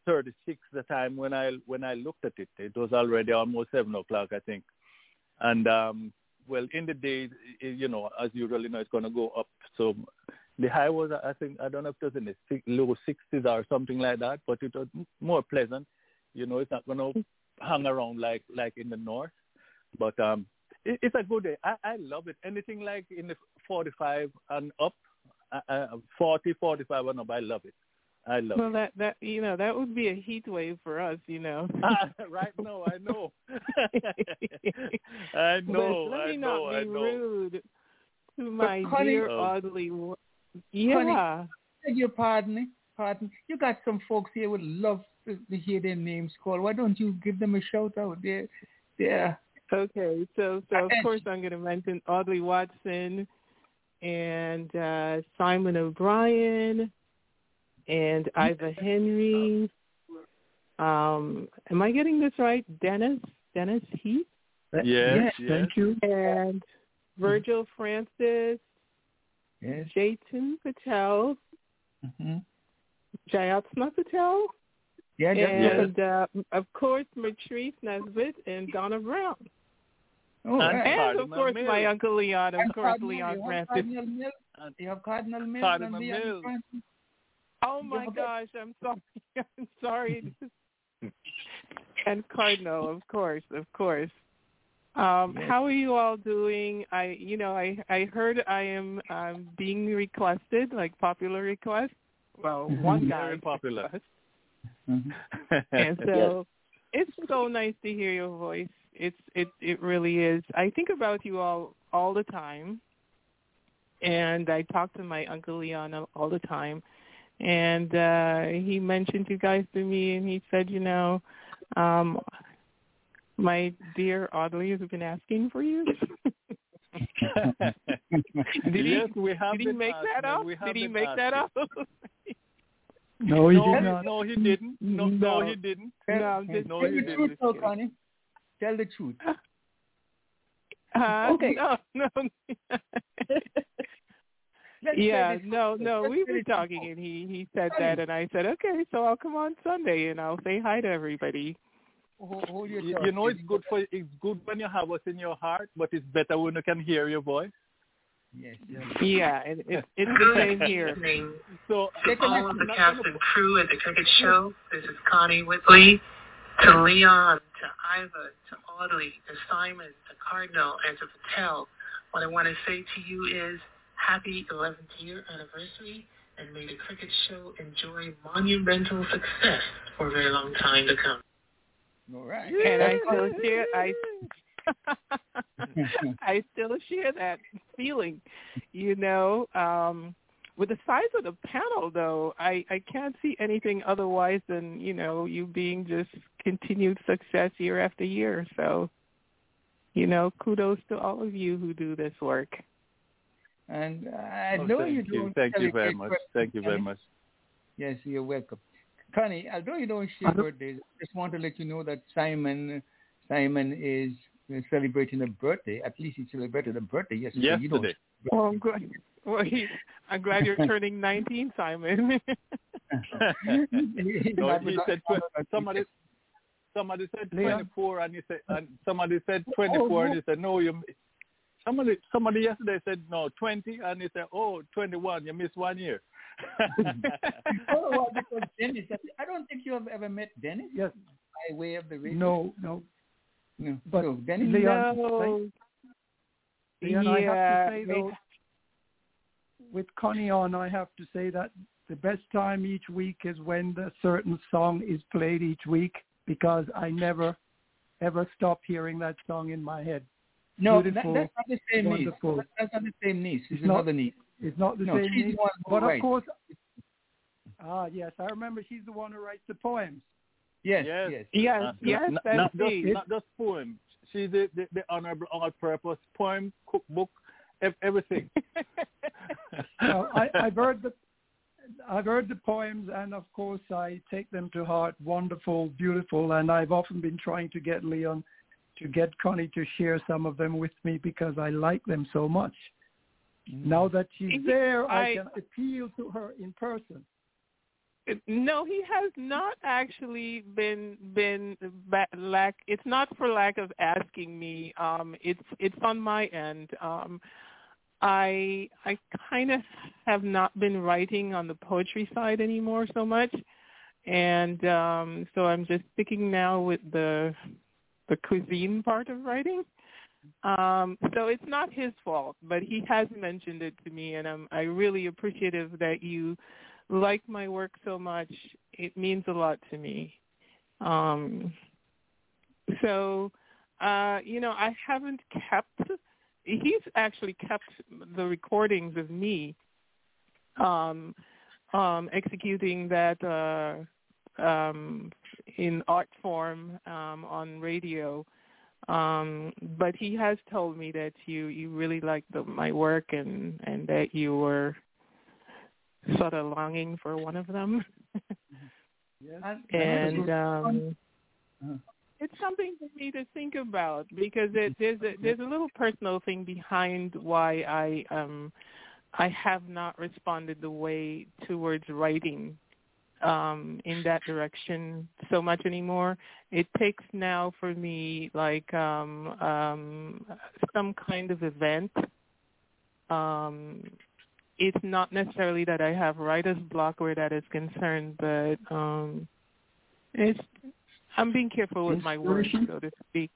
thirty-six. The time when I when I looked at it, it was already almost seven o'clock, I think, and. Um, Well, in the day, you know, as you really know, it's going to go up. So the high was, I think, I don't know if it was in the low sixties or something like that, but it was more pleasant. You know, it's not going to hang around like, like in the north. But um, it, it's a good day. I, I love it. Anything like in the forty-five and up, uh, forty, forty-five and up, I love it. I love well, it. that that you know that would be a heat wave for us, you know. Uh, right now, I know. I know. Let I me know, not be rude to my Connie, dear Audley. Oh. Yeah. Beg your pardon, pardon. You got some folks here would love to, to hear their names called. Why don't you give them a shout out? There, there. Okay, so so of course I'm going to mention Audley Watson and uh, Simon O'Brien. And Iva Henry. Um, am I getting this right? Dennis? Dennis Heath? Yes, yes. yes. Thank you. And Virgil Francis. Yes. Jayton Patel. Mm-hmm. Jayatna Patel. Yeah, yeah. And, yes. uh, of course, Matrice Nesbitt and Donna Brown. Oh, and, and of course, Mill. my Uncle Leon. Of and course, Cardinal, Leon Francis. You have Cardinal Mills and Leon Francis. Oh, my gosh, I'm sorry. I'm sorry. And Cardinal, of course, of course. Um, how are you all doing? I, you know, I, I heard I am um, being requested, like popular request. Well, one guy. Very popular. And so yes. It's so nice to hear your voice. It's it, it really is. I think about you all all the time, and I talk to my Uncle Leon all the time. And uh, he mentioned you guys to me, and he said, you know, um, my dear Audley has been asking for you. did yes, he, we have did he make asking. that up? Did he make asking. that up? no, he did not. No, he didn't. No, no, no he didn't. No, I'm just no, Tell the truth, though, Connie. Tell the truth. Uh, okay. No, no. Let's yeah, no, no, Let's we were talking, and he, he said that, and I said, okay, so I'll come on Sunday, and I'll say hi to everybody. Hold, hold your you, you know, it's good for it's good when you have us in your heart, but it's better when you can hear your voice. Yes. yes. Yeah, and it, it's the same here. So, all of the cast and crew at the Cricket Show, this is Connie Whitley, to Leon, to Iva, to Audley, to Simon, to Cardinal, and to Patel. What I want to say to you is, happy eleventh year anniversary, and may the Cricket Show enjoy monumental success for a very long time to come. All right. Yeah. And I still share, I, I still share that feeling, you know. Um, with the size of the panel, though, I, I can't see anything otherwise than, you know, you being just continued success year after year. So, you know, kudos to all of you who do this work. And I know oh, you do. Thank you very much. Thank you very much. Yes, you're welcome, Connie. Although you don't share birthdays, I just want to let you know that Simon, Simon is celebrating a birthday. At least he celebrated a birthday yesterday. Yesterday. You don't. Oh, I'm glad. Well, he, I'm glad you're turning nineteen, Simon. no, he said, somebody, Somebody said twenty-four, Leon? And you said, and somebody said twenty-four, oh, no. and you said, no, you. Somebody, somebody yesterday said no, twenty, and he said, oh, twenty-one. You missed one year. Oh, well, because Dennis, I don't think you have ever met Dennis. Yes. By way of the radio. No, no, no. But so Dennis, Leon, no. Say, Leon, yeah, I have to say though, with Connie on, I have to say that the best time each week is when the certain song is played each week, because I never, ever stop hearing that song in my head. No, that, that's not the same niece. That, that's not the same niece. It's, it's another niece. It's not the no, same niece. But writes. Of course, ah, yes, I remember she's the one who writes the poems. Yes, yes, yes. yes, uh, yes not, that's not, just, not just poems. She's the, the, the honorable all-purpose poem, cookbook, everything. No, I, I've heard the, I've heard the poems, and of course, I take them to heart. Wonderful, beautiful, and I've often been trying to get Leon. to get Connie to share some of them with me, because I like them so much. Now that she's there, I, I can appeal to her in person. No, he has not actually been been lack. It's not for lack of asking me. Um, it's it's on my end. Um, I I kind of have not been writing on the poetry side anymore so much, and um, so I'm just sticking now with the. the cuisine part of writing. Um, so it's not his fault, but he has mentioned it to me, and I'm I really appreciative that you like my work so much. It means a lot to me. Um, so, uh, you know, I haven't kept, he's actually kept the recordings of me um, um, executing that uh Um, in art form um, on radio, um, but he has told me that you, you really liked the, my work and, and that you were sort of longing for one of them. Yes. And um, it's something for me to think about, because it, there's a, there's a little personal thing behind why I um I have not responded the way towards writing. Um, in that direction so much anymore. It takes now for me like um, um, some kind of event. Um, it's not necessarily that I have writer's block where that is concerned, but um, it's I'm being careful with my words, so to speak.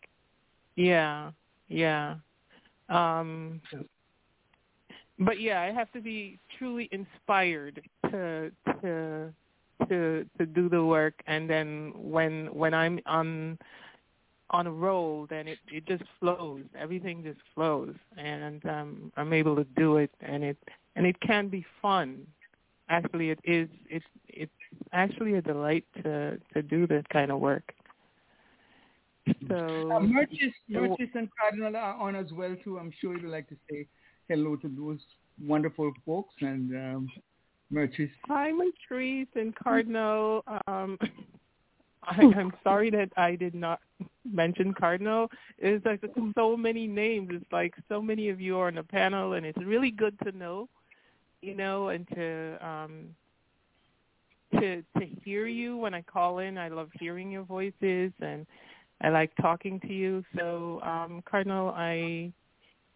Yeah, yeah. Um, but yeah, I have to be truly inspired to to. To, to do the work, and then when when I'm on on a roll, then it, it just flows. Everything just flows, and um, I'm able to do it, and it and it can be fun. Actually, it is. It's it's actually a delight to, to do that kind of work. So uh, Merchis, Merchis and Cardinal are on as well too. I'm sure you'd like to say hello to those wonderful folks and. Um, Merchis. Hi, Matrice and Cardinal. Um, I, I'm sorry that I did not mention Cardinal. It's like so many names. It's like so many of you are on the panel, and it's really good to know, you know, and to um, to to hear you when I call in. I love hearing your voices, and I like talking to you. So, um, Cardinal, I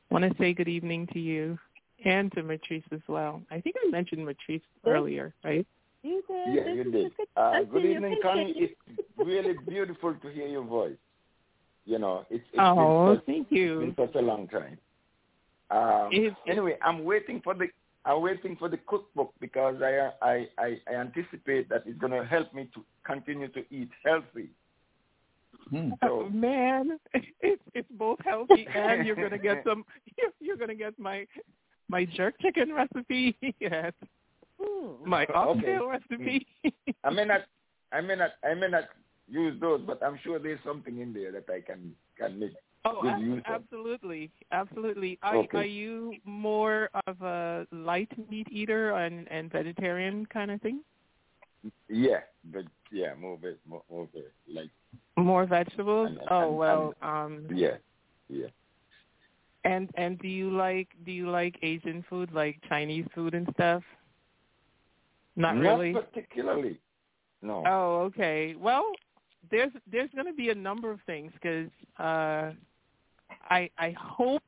want to say good evening to you. And to Matrice as well. I think I mentioned Matrice earlier, right? You did. Yeah, you did. Uh, good evening, Connie. It's really beautiful to hear your voice. You know, it's, it's oh, been, thank such, you. It's been such a long time. Um, it, anyway, I'm waiting for the I'm waiting for the cookbook, because I I, I, I anticipate that it's going to help me to continue to eat healthy. Hmm. So. Oh, man, it's it's both healthy and you're going to get some. You're, you're going to get my. My jerk chicken recipe, yes. Ooh, my oxtail okay. recipe. I may not, I may not, I may not use those, but I'm sure there's something in there that I can can make. Oh, ab- absolutely, absolutely. Are, okay. are you more of a light meat eater and, and vegetarian kind of thing? Yeah, but yeah, more bit, more, more bit, like more vegetables. And, oh and, well, and, um, yeah, yeah. And and do you like do you like Asian food, like Chinese food and stuff? Not, Not really. Not particularly. No. Oh, okay. Well, there's there's going to be a number of things because uh, I I hope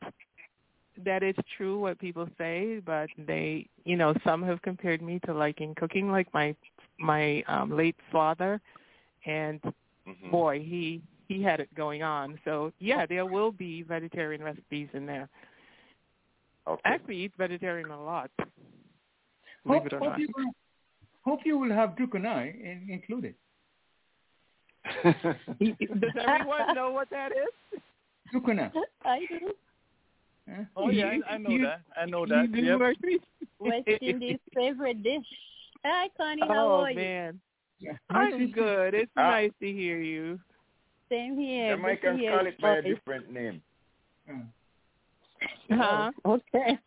that it's true what people say, but they, you know, some have compared me to liking cooking, like my my um, late father, and mm-hmm. boy, he he had it going on. So yeah, there will be vegetarian recipes in there. Okay. I actually eat vegetarian a lot. Believe hope, it or hope not. You will, hope you will have dukanai in, included. Does everyone know what that is? Dukanai. I do. Huh? Oh yeah, you, I know you, that. I know that. Yep. West Indies' favorite dish. Hi, Connie. How oh, are you? Oh man, yeah. I'm good. It's ah. nice to hear you. Same here. Jamaicans call it by a different name. Huh? Oh, okay.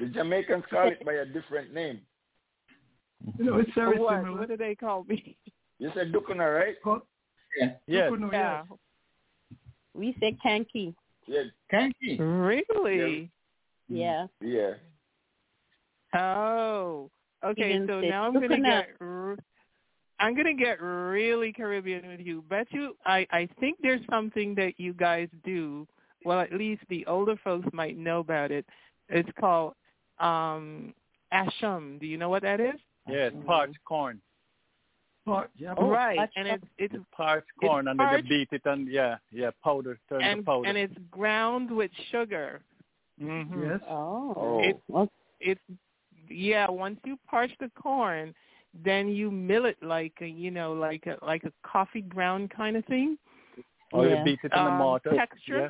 The Jamaicans call it by a different name. No, it's very what? similar. What do they call me? You said Dukuna, right? Oh, yeah. Yes. Dukuna, yeah. Yes. We say Kanki. Yeah, Kanki. Really? Yeah. Yeah. Oh. Okay, so now I'm gonna get re- I'm gonna get really Caribbean with you. Bet you I, I think there's something that you guys do. Well, at least the older folks might know about it. It's called um, asham. Do you know what that is? Yes, yeah, parched corn. Part, yeah, oh, right, parched and it's it's, it's parched corn, it's and parched, they beat it and yeah, yeah, powder, turn and, to powder, and it's ground with sugar. Mm-hmm. Yes. Oh. It's it's yeah. Once you parch the corn, then you mill it like a, you know, like a, like a coffee ground kind of thing. Or yeah. you beat it in the um, mortar. Texture. Yeah.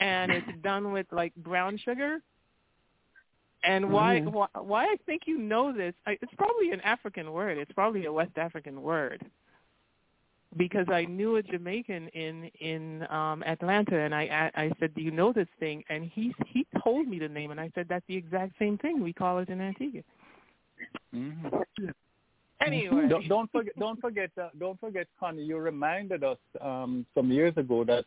And it's done with like brown sugar. And why, mm. why? Why I think you know this? I, it's probably an African word. It's probably a West African word. Because I knew a Jamaican in in um, Atlanta, and I I said, "Do you know this thing?" And he he told me the name, and I said, "That's the exact same thing we call it in Antigua." Mm-hmm. Anyway, don't, don't forget, don't forget, uh, don't forget, Connie. You reminded us um, some years ago that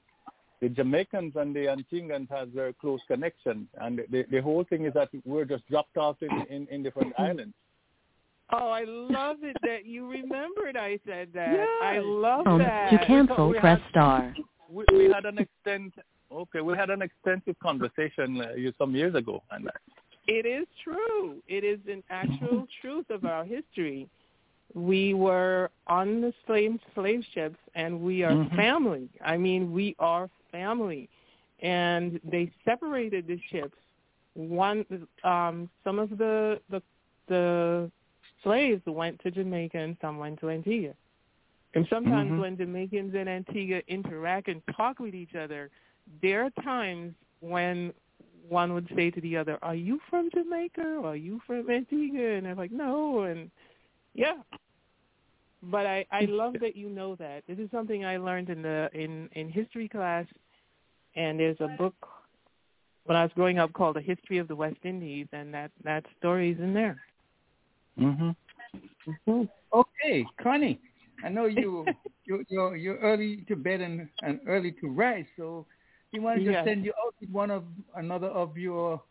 the Jamaicans and the Antiguans has very close connection, and the, the whole thing is that we're just dropped off in, in, in different islands. Oh, I love it that you remembered I said that. Yes. I love that. To cancel, we press had, star. We, we had an extent. Okay, we had an extensive conversation uh, some years ago, and it is true. It is an actual truth of our history. We were on the slave slave ships, and we are mm-hmm. family. I mean, we are. family, and they separated the ships. One, um, some of the, the the slaves went to Jamaica, and some went to Antigua. And sometimes mm-hmm. when Jamaicans and Antigua interact and talk with each other, there are times when one would say to the other, "Are you from Jamaica? Or are you from Antigua?" And they're like, "No," and yeah. But I, I love that you know that. This is something I learned in the in, in history class, and there's a book when I was growing up called The History of the West Indies, and that, that story is in there. Mhm. Mm-hmm. Okay, Connie, I know you you you're, you're early to bed and, and early to rise, so we want to just yes. send you out with one of another of your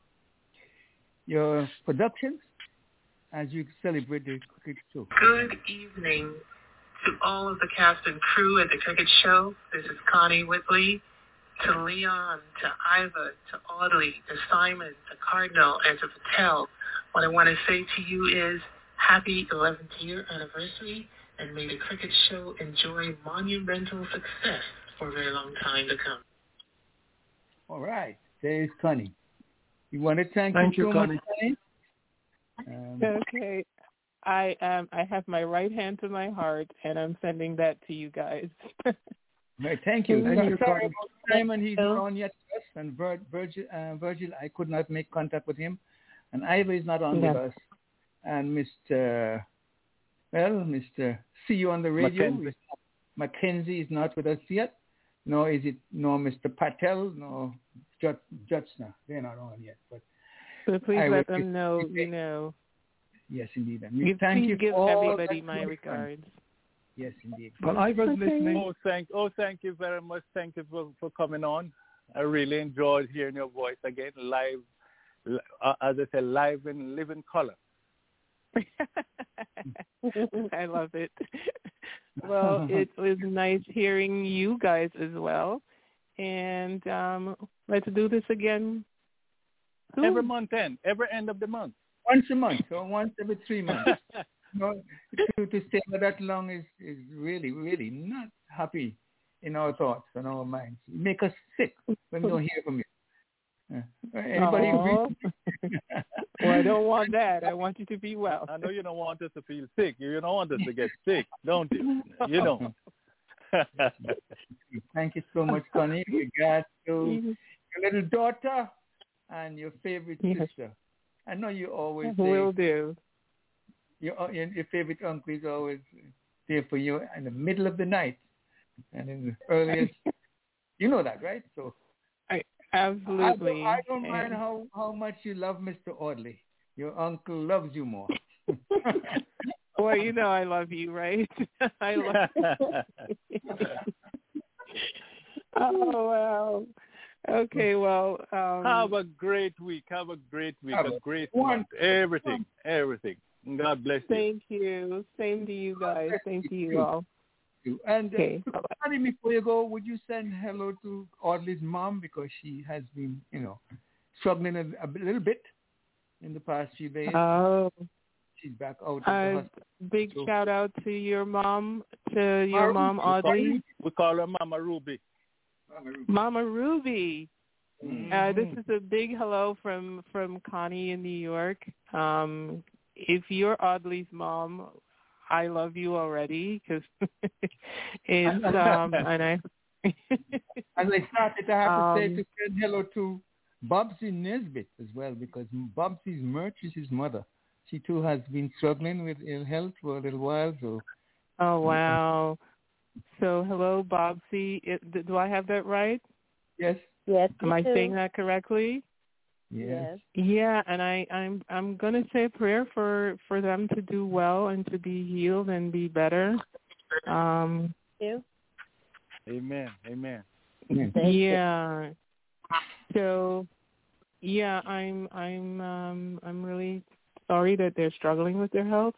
your productions as you celebrate the Cricket Show. Good evening to all of the cast and crew at the Cricket Show. This is Connie Whitley. To Leon, to Iva, to Audley, to Simon, to Cardinal, and to Patel, what I want to say to you is happy eleventh year anniversary, and may the Cricket Show enjoy monumental success for a very long time to come. All right. There's Connie. You want to thank, thank you, you so Connie. Much, Connie? Um, okay, I um I have my right hand to my heart, and I'm sending that to you guys. Right, thank you. Thank you. Sorry about Simon, he's not on yet, and Vir- Virgil, uh, Virgil, I could not make contact with him, and Iva is not on yeah. with us, and Mister Well, Mister See you on the radio. Mackenzie. Mackenzie is not with us yet. Nor is it no Mister Patel, no Jut Jutsna. They're not on yet, but. So please I let them know, you, you know. Yes, indeed. And you thank please you give everybody my regards. Yes, indeed. Well, I was okay. listening. Oh, thank, oh, thank you very much. Thank you for, for coming on. I really enjoyed hearing your voice again, live, uh, as I said, live in living color. I love it. Well, it was nice hearing you guys as well. And um, let's do this again. Soon. Every month end, every end of the month. Once a month, or once every three months. You know, to, to stay for that long is, is really, really not happy in our thoughts and our minds. You make us sick when we don't hear from you. Anybody? Well, I don't want that. I want you to be well. I know you don't want us to feel sick. You don't want us to get sick, don't you? You don't. Thank you so much, Connie. Regards to your little daughter and your favorite yes. sister. I know you always will do. Your, your favorite uncle is always there for you in the middle of the night and in the earliest. You know that, right? So. I, Absolutely. I don't, I don't mind how, how much you love Mister Audley. Your uncle loves you more. Well, you know I love you, right? I love you. Oh, wow. Okay, well. Um, have a great week. Have a great week. A great month. Everything. Everything. God bless you. Thank you. Same to you guys. Same to you all. And okay. uh, before you go, would you send hello to Audley's mom, because she has been, you know, struggling a, a little bit in the past few days. Oh, she's back out. Uh, big so, shout out to your mom, to your Ruby, mom Audley. We call her Mama Ruby. Mama Ruby. Mama Ruby. Mm-hmm. Uh, this is a big hello from from Connie in New York. Um, if you're Audley's mom, I love you already, because it's, um, and I... As I started, I have um, to say to send hello to Bobsy Nesbitt as well, because Bobsy's merch is his mother. She too has been struggling with ill health for a little while, so... Oh, wow. So, hello, Bobsy. It, do I have that right? Yes. Yes. Am I too. saying that correctly? Yes. Yeah, and I, I'm I'm gonna say a prayer for, for them to do well and to be healed and be better. Um, Thank you. Amen. Amen. Yeah. You. So, yeah, I'm I'm um, I'm really sorry that they're struggling with their health,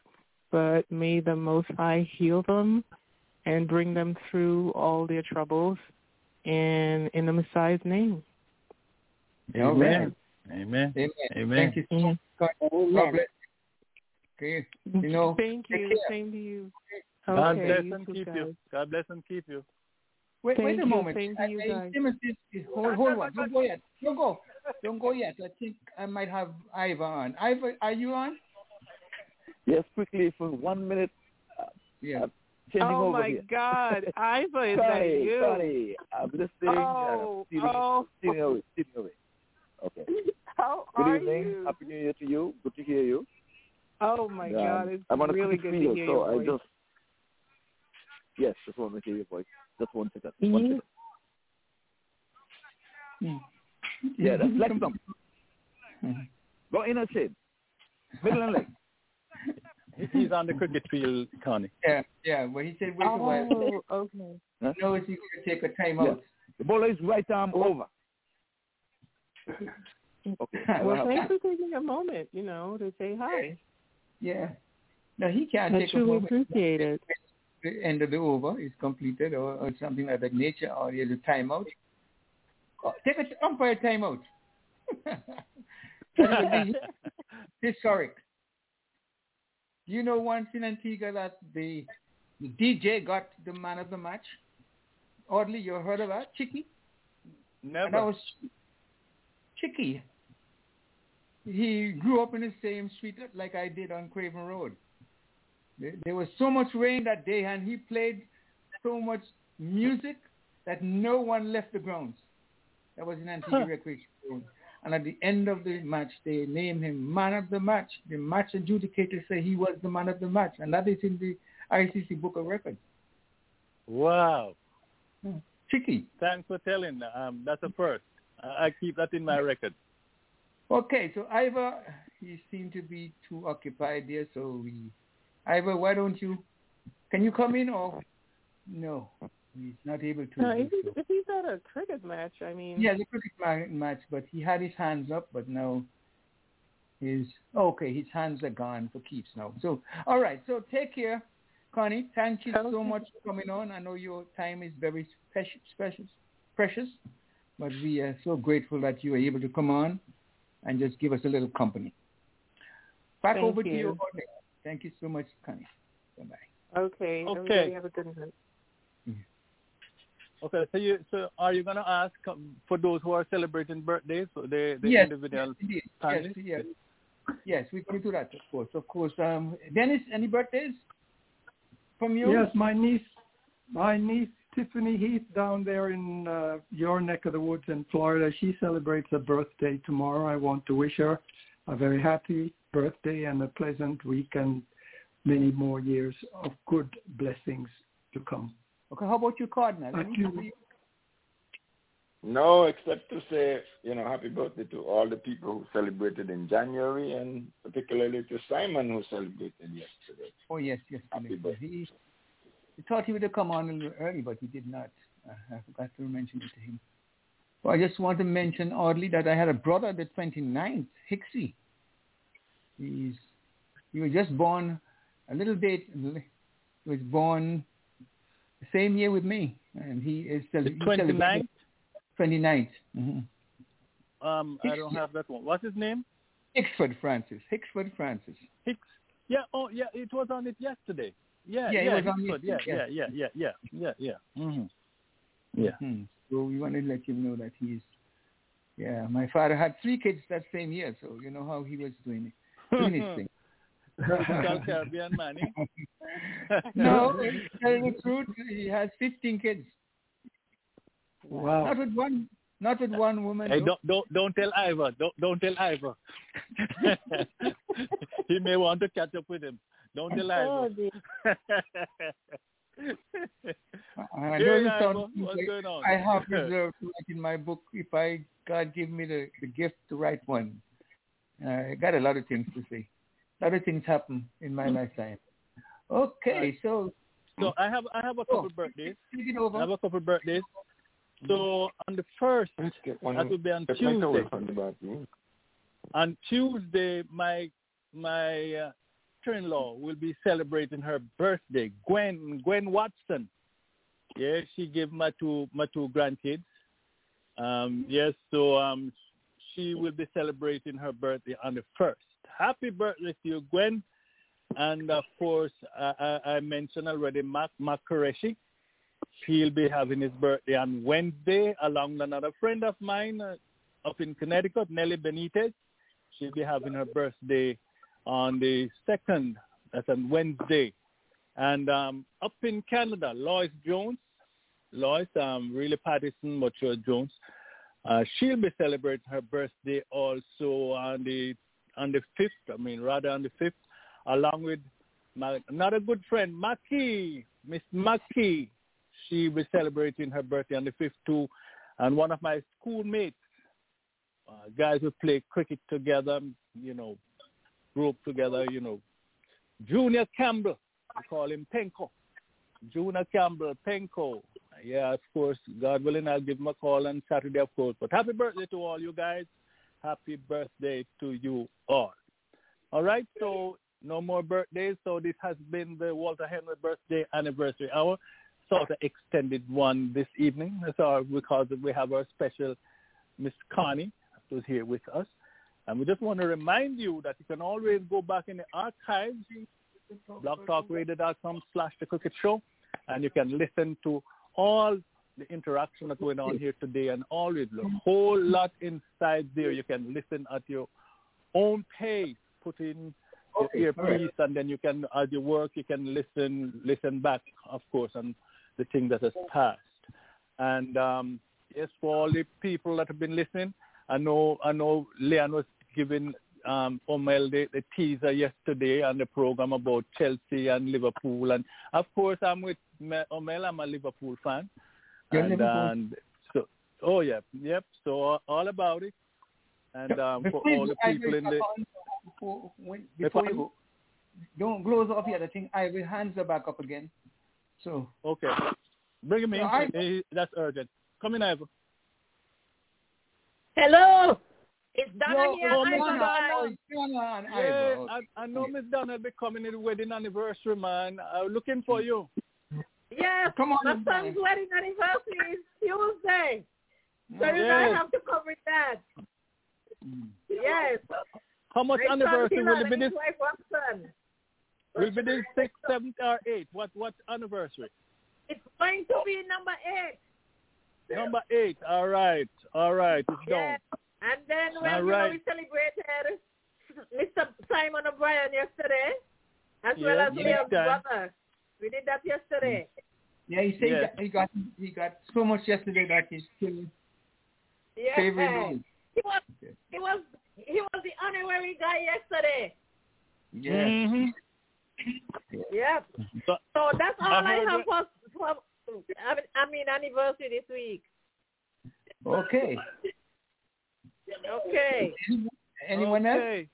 but may the Most High heal them and bring them through all their troubles, and in the Messiah's name. Amen. Amen. Amen. Amen. Amen. Thank you so much. God bless you. You know, Thank you. Same to you. Okay. God bless you and keep guys. you. God bless and keep you. Wait, Thank wait a you. moment. Thank I, you I, guys. Hold, hold on. Don't go yet. Don't go. Don't go yet. I think I might have Iva on. Iva, are you on? Yes, quickly for one minute. Uh, yeah. Uh, Oh, my here. God. Iva, is sorry, that you? Sorry. I'm listening. Oh, I'm oh. Stealing away. Stealing away. Okay. How good are evening. You? Happy New Year to you. Good to hear you. Oh my um, God, it's I'm really good field, to hear so your voice. I just, yes, just want to hear your voice. Just one second. Mm-hmm. One second. Mm-hmm. Yeah, that's leg dump. Mm-hmm. Go in and shade. Middle and leg. He's on the cricket field, Connie. Yeah, yeah. Well, he said wait oh, a while. Okay. Huh? No, he's going to take a time yeah. out. The bowler is right arm oh. over. Okay. Well, thanks for taking a moment, you know, to say hi. Yeah. No, he can't take a moment. Appreciate it. The end of the over is completed, or, or something of that nature, or there's a timeout. Oh, take an umpire timeout. Historic. You know, once in Antigua that the, the D J got the man of the match. Oddly, you heard of that, Chicky? Never. Chicky. He grew up in the same street like I did on Craven Road. There was so much rain that day, and he played so much music that no one left the grounds. That was in Antigua Recreation Zone. And at the end of the match, they named him man of the match. The match adjudicator said he was the man of the match, and that is in the I C C Book of Records. Wow. Chicky. Thanks for telling. Um, that's a first. I keep that in my record. Okay, so Iva, you seem to be too occupied there, so we... Iva, why don't you... Can you come in or... No, he's not able to. No, if he's, so. if he's at a cricket match, I mean... Yeah, the cricket ma- match, but he had his hands up, but now his... Okay, his hands are gone for keeps now. So, all right, so take care. Connie, thank you so much for coming on. I know your time is very precious, precious, precious, but we are so grateful that you were able to come on and just give us a little company. Back thank over you. to you. Thank you so much, Connie. Bye-bye. Okay. Okay. Everybody have a good night. Okay, so you so are you going to ask um, for those who are celebrating birthdays, so the yes, individual yes, families? Yes, yes, yes, we can do that, of course, of course. Um, Dennis, any birthdays from you? Yes, my niece, my niece Tiffany Heath down there in uh, your neck of the woods in Florida. She celebrates her birthday tomorrow. I want to wish her a very happy birthday and a pleasant week and many more years of good blessings to come. Okay, how about you, Cardinal? You. No, except to say, you know, happy birthday to all the people who celebrated in January, and particularly to Simon, who celebrated yesterday. Oh, yes, yes. Happy birthday. He, he thought he would have come on a little early, but he did not. I forgot to mention it to him. Well, I just want to mention, oddly, that I had a brother the twenty-ninth, Hicksy. He's, he was just born a little bit. He was born... same year with me, and he is twenty-ninth. twenty-ninth. Mm-hmm. Um, I don't have that one. What's his name? Hicksford Francis. Hicksford Francis. Hicks. Yeah. Oh, yeah. It was on it yesterday. Yeah. Yeah. Yeah. It was on yeah, yeah. Yeah. Yeah. Yeah. Yeah. Yeah. Mm-hmm. Yeah. Mm-hmm. So we wanted to let you know that he's. Yeah, my father had three kids that same year, so you know how he was doing it. Doing his thing. Caribbean man, eh? No, tell the truth, he has fifteen kids. Wow. Not with one, not with one woman. Hey, don't don't don't tell Iva. Don't don't tell Iva. He may want to catch up with him. Don't tell oh, Iva. I know you sound like going on? I have reserved like in my book. If I God give me the, the gift to write one, uh, I got a lot of things to say. Other things happen in my lifetime. Okay, so so I have I have a couple oh, birthdays. Take it over. I have a couple birthdays. So on the first, that will be on Tuesday. On Tuesday, my my uh, sister-in-law will be celebrating her birthday. Gwen Gwen Watson. Yeah, she gave my two my two grandkids. Um, yes, so um, she will be celebrating her birthday on the first. Happy birthday to you, Gwen. And, of course, I, I, I mentioned already Mark, Mark Qureshi. He'll be having his birthday on Wednesday, along with another friend of mine uh, up in Connecticut, Nelly Benitez. She'll be having her birthday on the second. That's on Wednesday. And um, up in Canada, Lois Jones. Lois, um, really Patterson, Mature Jones. Uh, she'll be celebrating her birthday also on the on the fifth, I mean, rather on the fifth, along with my, another good friend, Maki, Miss Maki. She was celebrating her birthday on the fifth, too. And one of my schoolmates, uh, guys who play cricket together, you know, group together, you know, Junior Campbell. I call him Penko. Junior Campbell, Penko. Yeah, of course, God willing, I'll give him a call on Saturday, of course. But happy birthday to all you guys. Happy birthday to you all. All right, so no more birthdays. So this has been the Walter Henry birthday anniversary hour, sort of extended one this evening. That's our, because we have our special Miss Connie who's here with us. And we just want to remind you that you can always go back in the archives, blogtalkradio.com slash The Cricket Show, and you can listen to all the interaction that's going on here today, and always a whole lot inside there. You can listen at your own pace, put in your okay, earpiece, right. And then you can, at your work, you can listen listen back, of course, on the thing that has passed. And um, yes, for all the people that have been listening, I know I know Leon was giving um, Omel the, the teaser yesterday on the program about Chelsea and Liverpool. And of course, I'm with Omel, I'm a Liverpool fan. And, and so, oh yeah, yep. So uh, all about it, and um, for before all the people in the before, when, before you go, don't close off yet. I think I will hands her back up again. So okay, bring him in. So I... That's urgent. Come in, Ivo. Hello. Is Donna well, here? Well, Iva, Donna, is Donna on yeah, Iva. Okay. I, I know Miss Donna be coming to the wedding anniversary, man. I'm looking for you. Yes, come on, my son's wedding anniversary is Tuesday. So yes. You guys have to cover that. Yes. How much Ray anniversary will it be this? Will be this sixth, seventh, or eighth? What what anniversary? It's going to be number eight. Number eight. All right. All right. It's yes. done. And then when you know, we celebrated Mister Simon O'Brien yesterday, as yes, well as yes, Leo's brother. We did that yesterday. Yeah, he said yes. he, got, he got he got so much yesterday that he's still yeah. favorite name. He was okay. he was he was the honorary guy yesterday. Yeah. Mm-hmm. Yeah. So, so that's all I, I have for, for I mean anniversary this week. Okay. Okay. Anyone okay. else?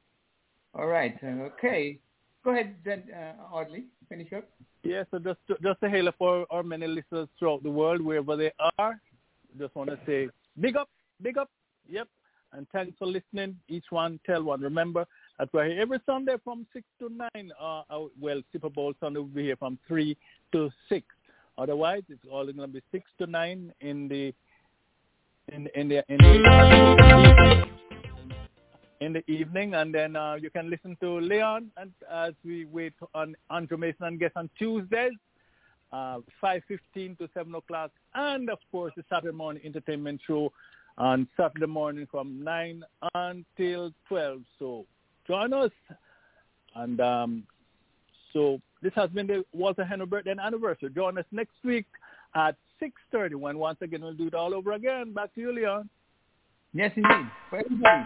All right. Okay. Go ahead, then, uh, Audley. Finish up. Yes, yeah, so just to, just a hello for our many listeners throughout the world, wherever they are. Just want to say big up, big up. Yep. And thanks for listening. Each one, tell one. Remember, that we're here every Sunday from six to nine. Uh, well, Super Bowl Sunday will be here from three to six. Otherwise, it's all going to be six to nine in the In, in, the, in, the, in the evening, and then uh, you can listen to Leon and as we wait on Andrew Mason and guests on Tuesdays, uh, five fifteen to seven o'clock, and of course the Saturday morning entertainment show on Saturday morning from nine until twelve. So join us, and um, so this has been the Walter Henry birthday and anniversary. Join us next week at six thirty-one. Once again, we'll do it all over again. Back to you, Leon. Yes, indeed. For everybody.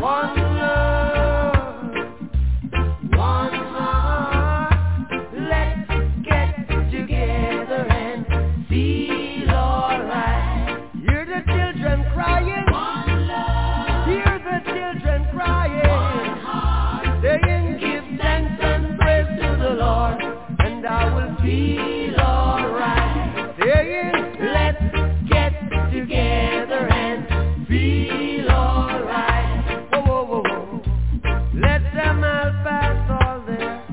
One love, one heart. Let's get together and feel all right. Crying. One love. Hear the children crying. One heart. They can give thanks and praise to the Lord, and I will feel alright. Saying, let's get together and feel alright. Whoa, whoa, whoa, whoa. Let them all pass all their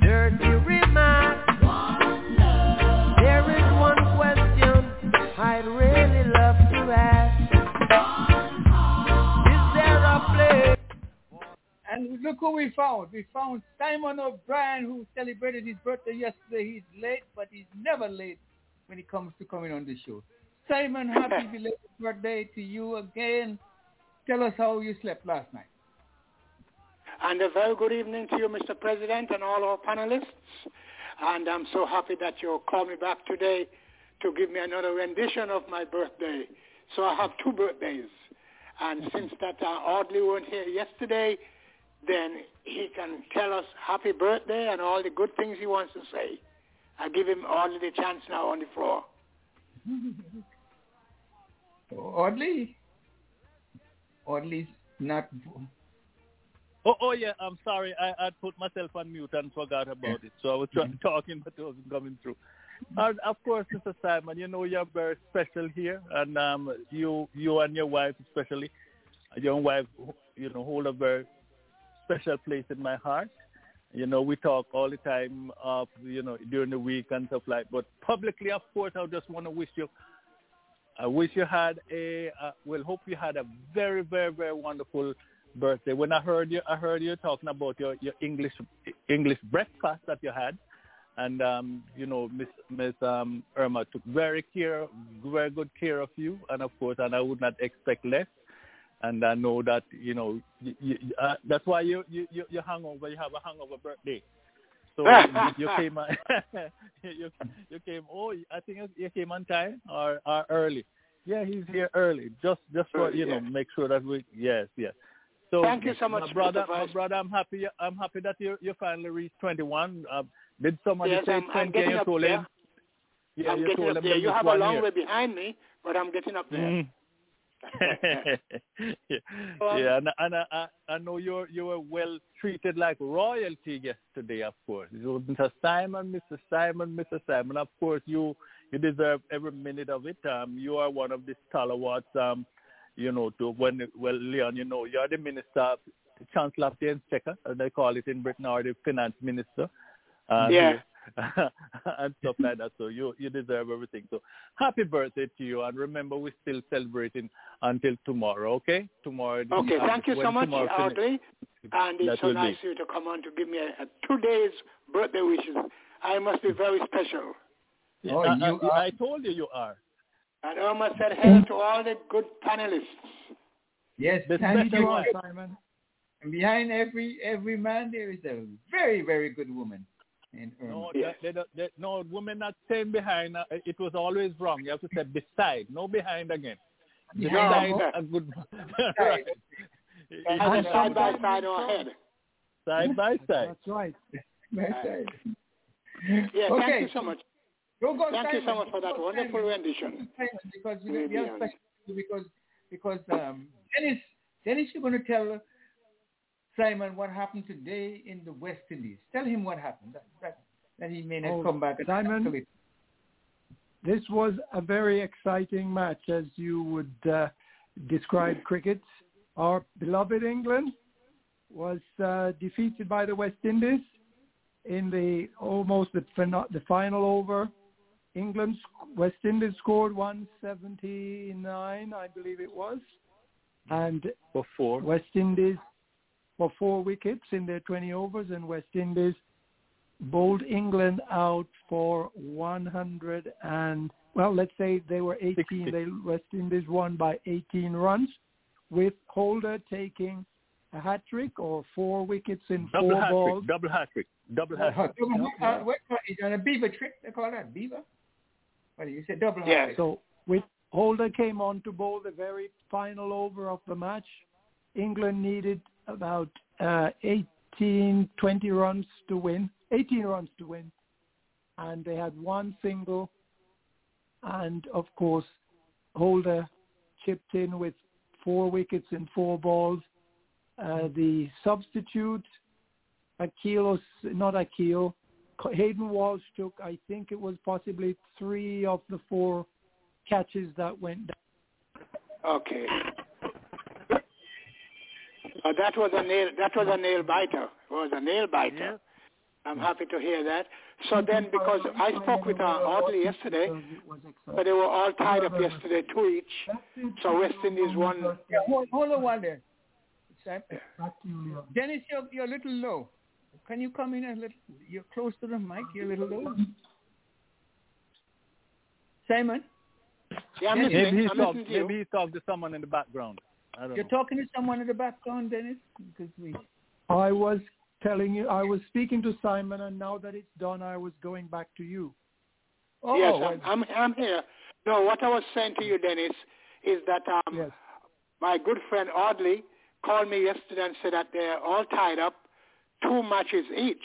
dirty remarks. One love. There is one question I'd really love to ask. And look who we found. We found Simon O'Brien, who celebrated his birthday yesterday. He's late, but he's never late when it comes to coming on the show. Simon, happy belated birthday to you again. Tell us how you slept last night. And a very good evening to you, Mister President, and all our panelists. And I'm so happy that you called me back today to give me another rendition of my birthday. So I have two birthdays. And since that uh, Audley weren't here yesterday, then he can tell us happy birthday and all the good things he wants to say. I give him Audley the chance now on the floor. Audley? Audley's not... Oh, oh yeah, I'm sorry. I, I put myself on mute and forgot about it. So I was trying, talking, but it wasn't coming through. And of course, Mister Simon, you know you're very special here, and um, you you and your wife especially, your wife, you know, hold a very... special place in my heart. You know, we talk all the time, uh, you know, during the week and stuff like that. But publicly, of course, I just want to wish you, I wish you had a, uh, well, hope you had a very, very, very wonderful birthday. When I heard you, I heard you talking about your, your English English breakfast that you had. And, um, you know, Miss Miss um, Irma took very care, very good care of you. And, of course, and I would not expect less. And I know that, you know, you, you, uh, that's why you, you, you, you hangover, you have a hangover birthday. So you, you came uh, you, you came, oh, I think you came on time or, or early. Yeah, he's here early. Just just for, you yeah. know, make sure that we, yes, yes. So thank you so much, my brother. My brother, I'm happy I'm happy that you you finally reached twenty-one. Uh, did somebody yes, say I'm, I'm getting up there. Yeah, I'm getting up there. You have a long way behind me, but I'm getting up there. Mm. um, yeah, and, and I, I know you you were well treated like royalty yesterday. Of course, it was Mister Simon, Mister Simon, Mister Simon. Of course, you you deserve every minute of it. Um, you are one of the stalwarts. Um, you know, to when well, Leon, you know, you are the minister, of, the Chancellor of the Exchequer, as they call it in Britain, or the finance minister. Um, yeah. and stuff like that. So you you deserve everything. So happy birthday to you, and remember we're still celebrating until tomorrow. Okay, tomorrow. Okay, um, thank you so much, Audley. And it's so nice of you to come on to give me a, a two days birthday wishes. I must be very special. Yeah, oh, I, you I, I told you you are. And I almost said hello to all the good panelists. Yes, the thank you, one. Simon. And behind every every man there is a very very good woman. And, um, no, yeah. they, they, they, no, women not staying behind. Uh, it was always wrong. You have to say beside, no behind again. Beside no. a good right. Side, side by side or head. Side by side. That's right. By side. Yeah, okay. Thank you so much. Go go thank Simon. You so much for that go wonderful Simon. Rendition. Because you will be expected because because um, Dennis, Dennis, you're going to tell. Simon, what happened today in the West Indies? Tell him what happened. That, that, that he may not oh, come back. Simon, this was a very exciting match, as you would uh, describe cricket. Our beloved England was uh, defeated by the West Indies in the almost the, the final over. England, West Indies scored one seventy-nine, I believe it was, and for four. West Indies. For four wickets in their twenty overs, and West Indies bowled England out for one hundred and, well, let's say they were eighteen. sixty. They West Indies won by eighteen runs, with Holder taking a hat-trick or four wickets in double four hat-trick, balls. Double hat-trick. Double hat-trick. Double hat-trick. Uh, is that a beaver trick? They call that beaver? What do you say? Double hat-trick. Yeah. So with Holder came on to bowl the very final over of the match. England needed about uh, eighteen, twenty runs to win, eighteen runs to win, and they had one single, and of course Holder chipped in with four wickets in four balls. Uh, the substitute, Akeal, not Akeal, Hayden Walsh took, I think it was possibly three of the four catches that went down. Okay. Uh, that was a nail. That was a nail biter. It was a nail biter. Yeah. I'm happy to hear that. So then, because I spoke with uh, Audley yesterday, but they were all tied up yesterday, two each. So West Indies won. Yeah, hold, hold on, one there. Dennis, you're you're a little low. Can you come in a little? You're close to the mic. You're a little low. Simon. Yeah, I'm listening. Maybe, I'm talk, listening to you. Maybe he talked to someone in the background. You're know. Talking to someone in the background, Dennis? Because we... I was telling you, I was speaking to Simon, and now that it's done, I was going back to you. Oh, yes, I'm, I'm, I'm here. No, what I was saying to you, Dennis, is that um, yes. my good friend Audley called me yesterday and said that they're all tied up, two matches each.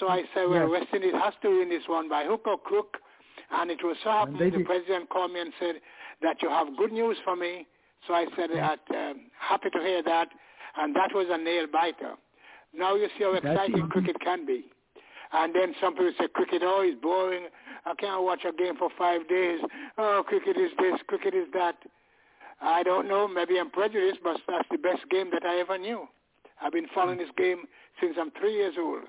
So I said, well, yes. West Indies has to win this one by hook or crook. And it was so happened the did. President called me and said that you have good news for me. So I said, that, um, happy to hear that, and that was a nail-biter. Now you see how exciting cricket can be. And then some people say, cricket, oh, it's boring. I can't watch a game for five days. Oh, cricket is this, cricket is that. I don't know. Maybe I'm prejudiced, but that's the best game that I ever knew. I've been following this game since I'm three years old.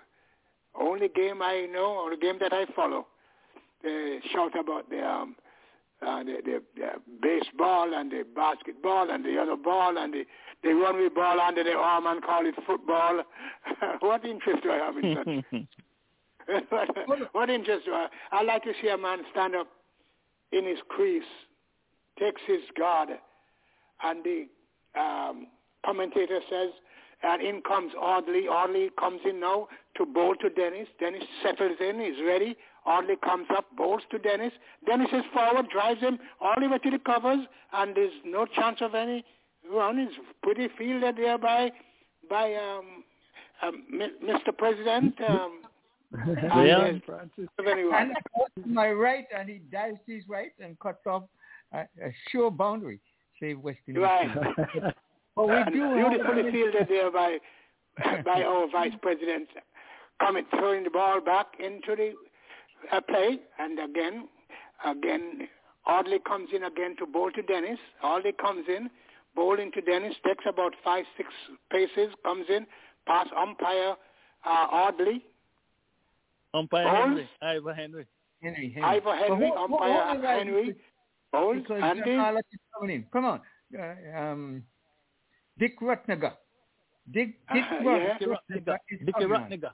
Only game I know, only game that I follow. They shout about the... Um, Uh, the, the, the baseball and the basketball and the other ball and the, the runway ball under the arm and call it football. What interest do I have in such? what, what interest do I have? I like to see a man stand up in his crease, takes his guard, and the um, commentator says, and in comes Audley. Audley comes in now to bowl to Dennis. Dennis settles in, is ready. Audley comes up, bowls to Dennis. Dennis is forward, drives him all the way to the covers, and there's no chance of any run. It's pretty fielded there by, by um, um, Mister President. Um, and Francis. And my right, and he dives to his right and cuts off a, a sure boundary. save West Indies. Right. But we do and beautifully fielded there by by our vice president, coming throwing the ball back into the uh, play, and again, again, Audley comes in again to bowl to Dennis. Audley comes in, bowling to Dennis, takes about five, six paces, comes in, pass umpire uh, Audley. Umpire Henry, Iva Henry. Henry, Henry. Iva Henry, what, umpire what, what Henry. Bowls, Andy. Like Come on. Uh, um, Dick Rutnagar. Dick, Dick uh, Rutnagar. Yeah. Rutnagar. Dick Rutnagar.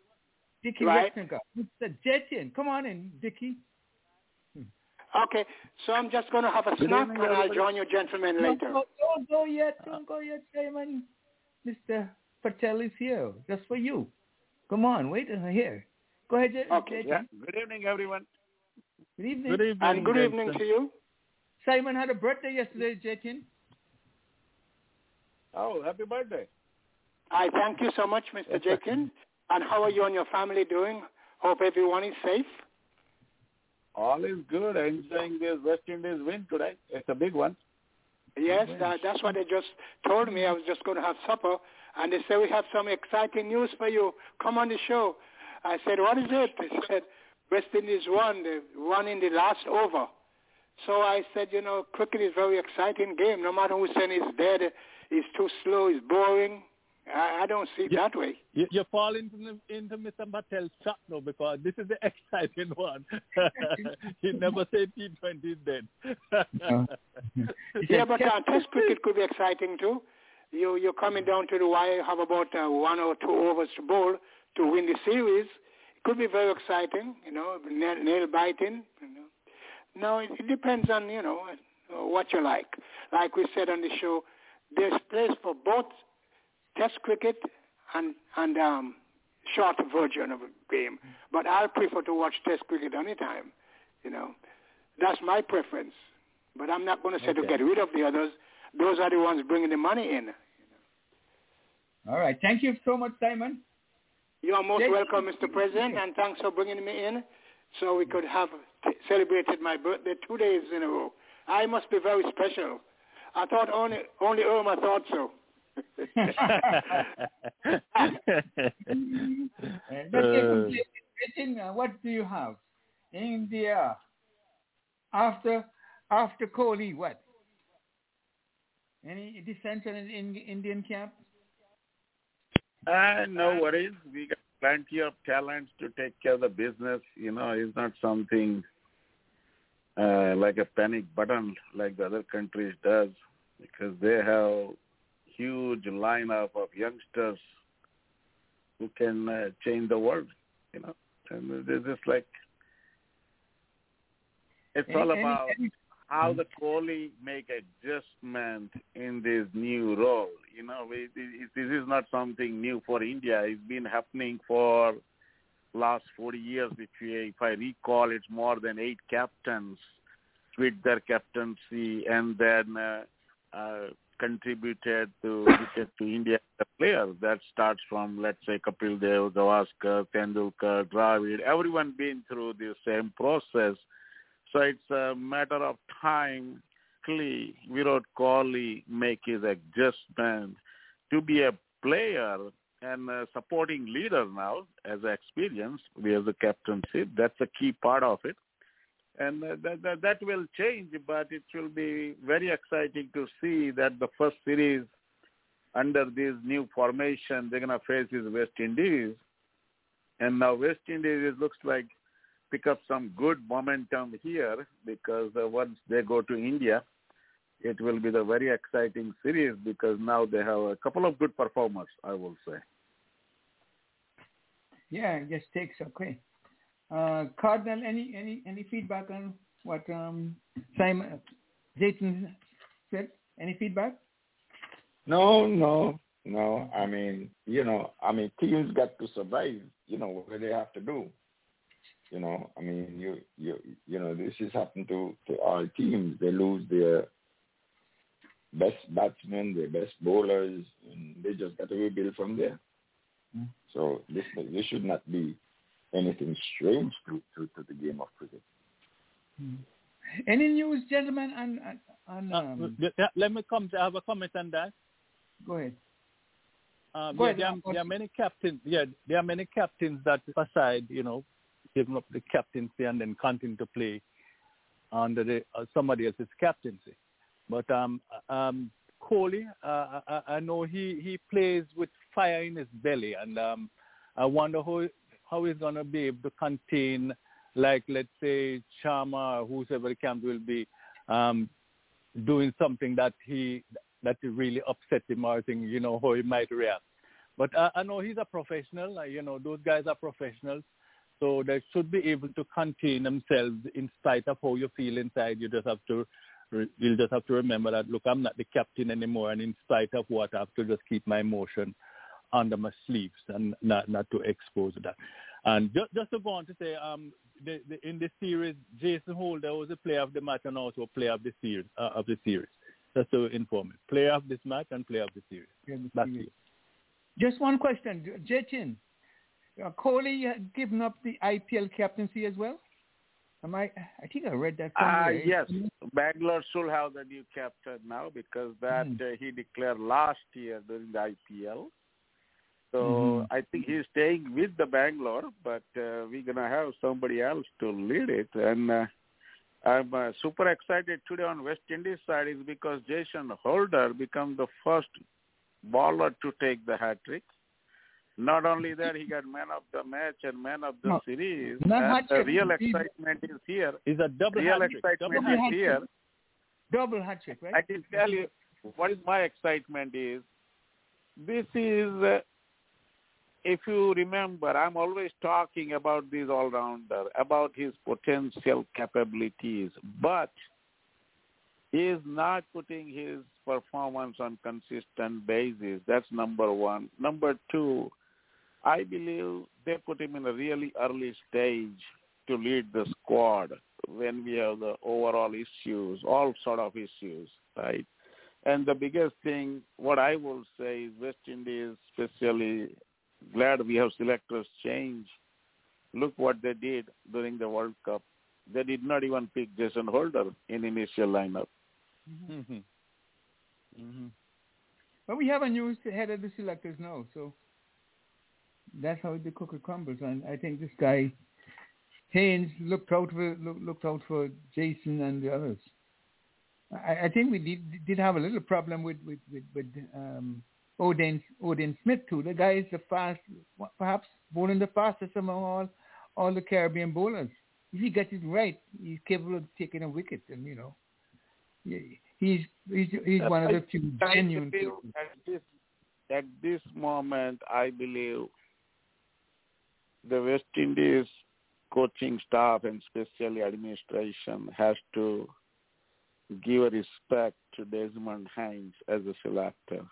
Dickie right. Rutnager. Mister Jayton, come on in, Dickie. Okay, so I'm just going to have a Good snack evening, and I'll join you gentlemen no, later. No, don't go yet, don't go yet, Simon. Mister Patel is here, just for you. Come on, wait here. Go ahead, Jayton. Okay. Yeah. Good evening, everyone. Good evening. Good evening. And good evening Jason. To you. Simon had a birthday yesterday, Jayton. Oh, happy birthday. I thank you so much, Mister Jayton. And how are you and your family doing? Hope everyone is safe. All is good. Enjoying this West Indies win today. It's a big one. Yes, that, that's what they just told me. I was just going to have supper. And they said, we have some exciting news for you. Come on the show. I said, what is it? They said, West Indies won. They won in the last over. So I said, you know, cricket is a very exciting game. No matter who's saying it's dead, it's too slow, it's boring. I don't see it you, that way. You, you're falling into, into Mister Patel's trap now because this is the exciting one. He never said T twenty is dead. No. Yeah, but uh, Test cricket could be exciting too. You, you're coming down to the wire, you have about uh, one or two overs to bowl to win the series. It could be very exciting, you know, nail, nail biting. You know. Now, it, it depends on, you know, what you like. Like we said on the show, there's place for both Test cricket and and um, short version of a game, but I'll prefer to watch Test cricket any time. You know, that's my preference. But I'm not going to say okay. to get rid of the others. Those are the ones bringing the money in. You know? All right. Thank you so much, Simon. You are most Jayton. Welcome, Mister President, and thanks for bringing me in, so we could have t- celebrated my birthday two days in a row. I must be very special. I thought only only Irma thought so. uh, what do you have? India after after Kohli, what? Any dissension in the Indian camp? Uh, no worries. We got plenty of talents to take care of the business. You know, it's not something uh, like a panic button like the other countries does, because they have huge lineup of youngsters who can uh, change the world, you know. And they're just like, it's all about how the Kohli make adjustment in this new role. You know, it, it, this is not something new for India. It's been happening for last forty years. If, you, if I recall, it's more than eight captains with their captaincy and then uh, uh, contributed to to India the players. That starts from, let's say, Kapil Dev, Gavaskar, Tendulkar, Dravid. Everyone been through the same process. So it's a matter of time. Virat Kohli make his adjustment to be a player and a supporting leader now as experience. We have the captaincy. That's a key part of it. And that, that, that will change, but it will be very exciting to see that the first series under this new formation they're going to face is West Indies. And now West Indies looks like pick up some good momentum here, because once they go to India, it will be the very exciting series, because now they have a couple of good performers, I will say. Yeah, it just takes a quick. Uh, Cardinal, any, any any feedback on what um, Simon Jayton said? Any feedback? No, no, no. I mean, you know, I mean, teams got to survive. You know what they have to do. You know, I mean, you you you know, this has happened to to all teams. They lose their best batsmen, their best bowlers, and they just got to rebuild from there. Mm. So this this should not be anything strange to, to, to the game of cricket. Any news, gentlemen, on, And, um, uh, let me come to have a comment on that. Go ahead. Um, go yeah, ahead there, are, there are many captains. Yeah, there are many captains that aside, you know, giving up the captaincy and then continue to play under the, uh, somebody else's captaincy. But um, um, Kohli, uh, I, I know he, he plays with fire in his belly, and um, I wonder how how he's gonna be able to contain, like let's say Sharma or whoever the camp will be, um, doing something that he that really upset him or thing, you know, how he might react. But uh, I know he's a professional. Uh, you know, those guys are professionals, so they should be able to contain themselves in spite of how you feel inside. You just have to. You'll just have to remember that, look, I'm not the captain anymore, and in spite of what, I have to just keep my emotion under my sleeves and not not to expose that. And just, just to go on to say, um, the, the, in the series, Jason Holder was a player of the match and also player of the series. Uh, of the series. Just to inform you, player of this match and player of the series. Yeah, the That's series. It. Just one question, Jayton. Uh, Kohli given up the I P L captaincy as well? Am I, I think I read that somewhere. Uh, yes, Bangalore should have the new captain now because that mm. uh, he declared last year during the I P L. So mm-hmm. I think he's staying with the Bangalore, but uh, we're going to have somebody else to lead it. And uh, I'm uh, super excited today on West Indies side is because Jason Holder became the first bowler to take the hat-trick. Not only that, he got man of the match and man of the no, series. And the real excitement is here. Is a double real hat-trick. excitement double is hat-trick. here. Double hat-trick, right? I can tell you what is my excitement is. This is, uh, if you remember, I'm always talking about this all-rounder, about his potential capabilities, but he is not putting his performance on consistent basis. That's number one. Number two, I believe they put him in a really early stage to lead the squad when we have the overall issues, all sort of issues, right? And the biggest thing, what I will say is West Indies, especially glad we have selectors change. Look what they did during the World Cup. They did not even pick Jason Holder in initial lineup. Mm-hmm. Mm-hmm. But we have a new head of the selectors now, so that's how the cookie crumbles. And I think this guy Haynes looked out for looked out for Jason and the others. I, I think we did did have a little problem with with with, with um, Odean Odean Smith too. The guy is the fast, perhaps bowling the fastest among all all the Caribbean bowlers. If he gets it right, he's capable of taking a wicket, and you know. Yeah. He's he's, he's one of the few genuine people. At this, at this moment, I believe the West Indies coaching staff and especially administration has to give respect to Desmond Haynes as a selector.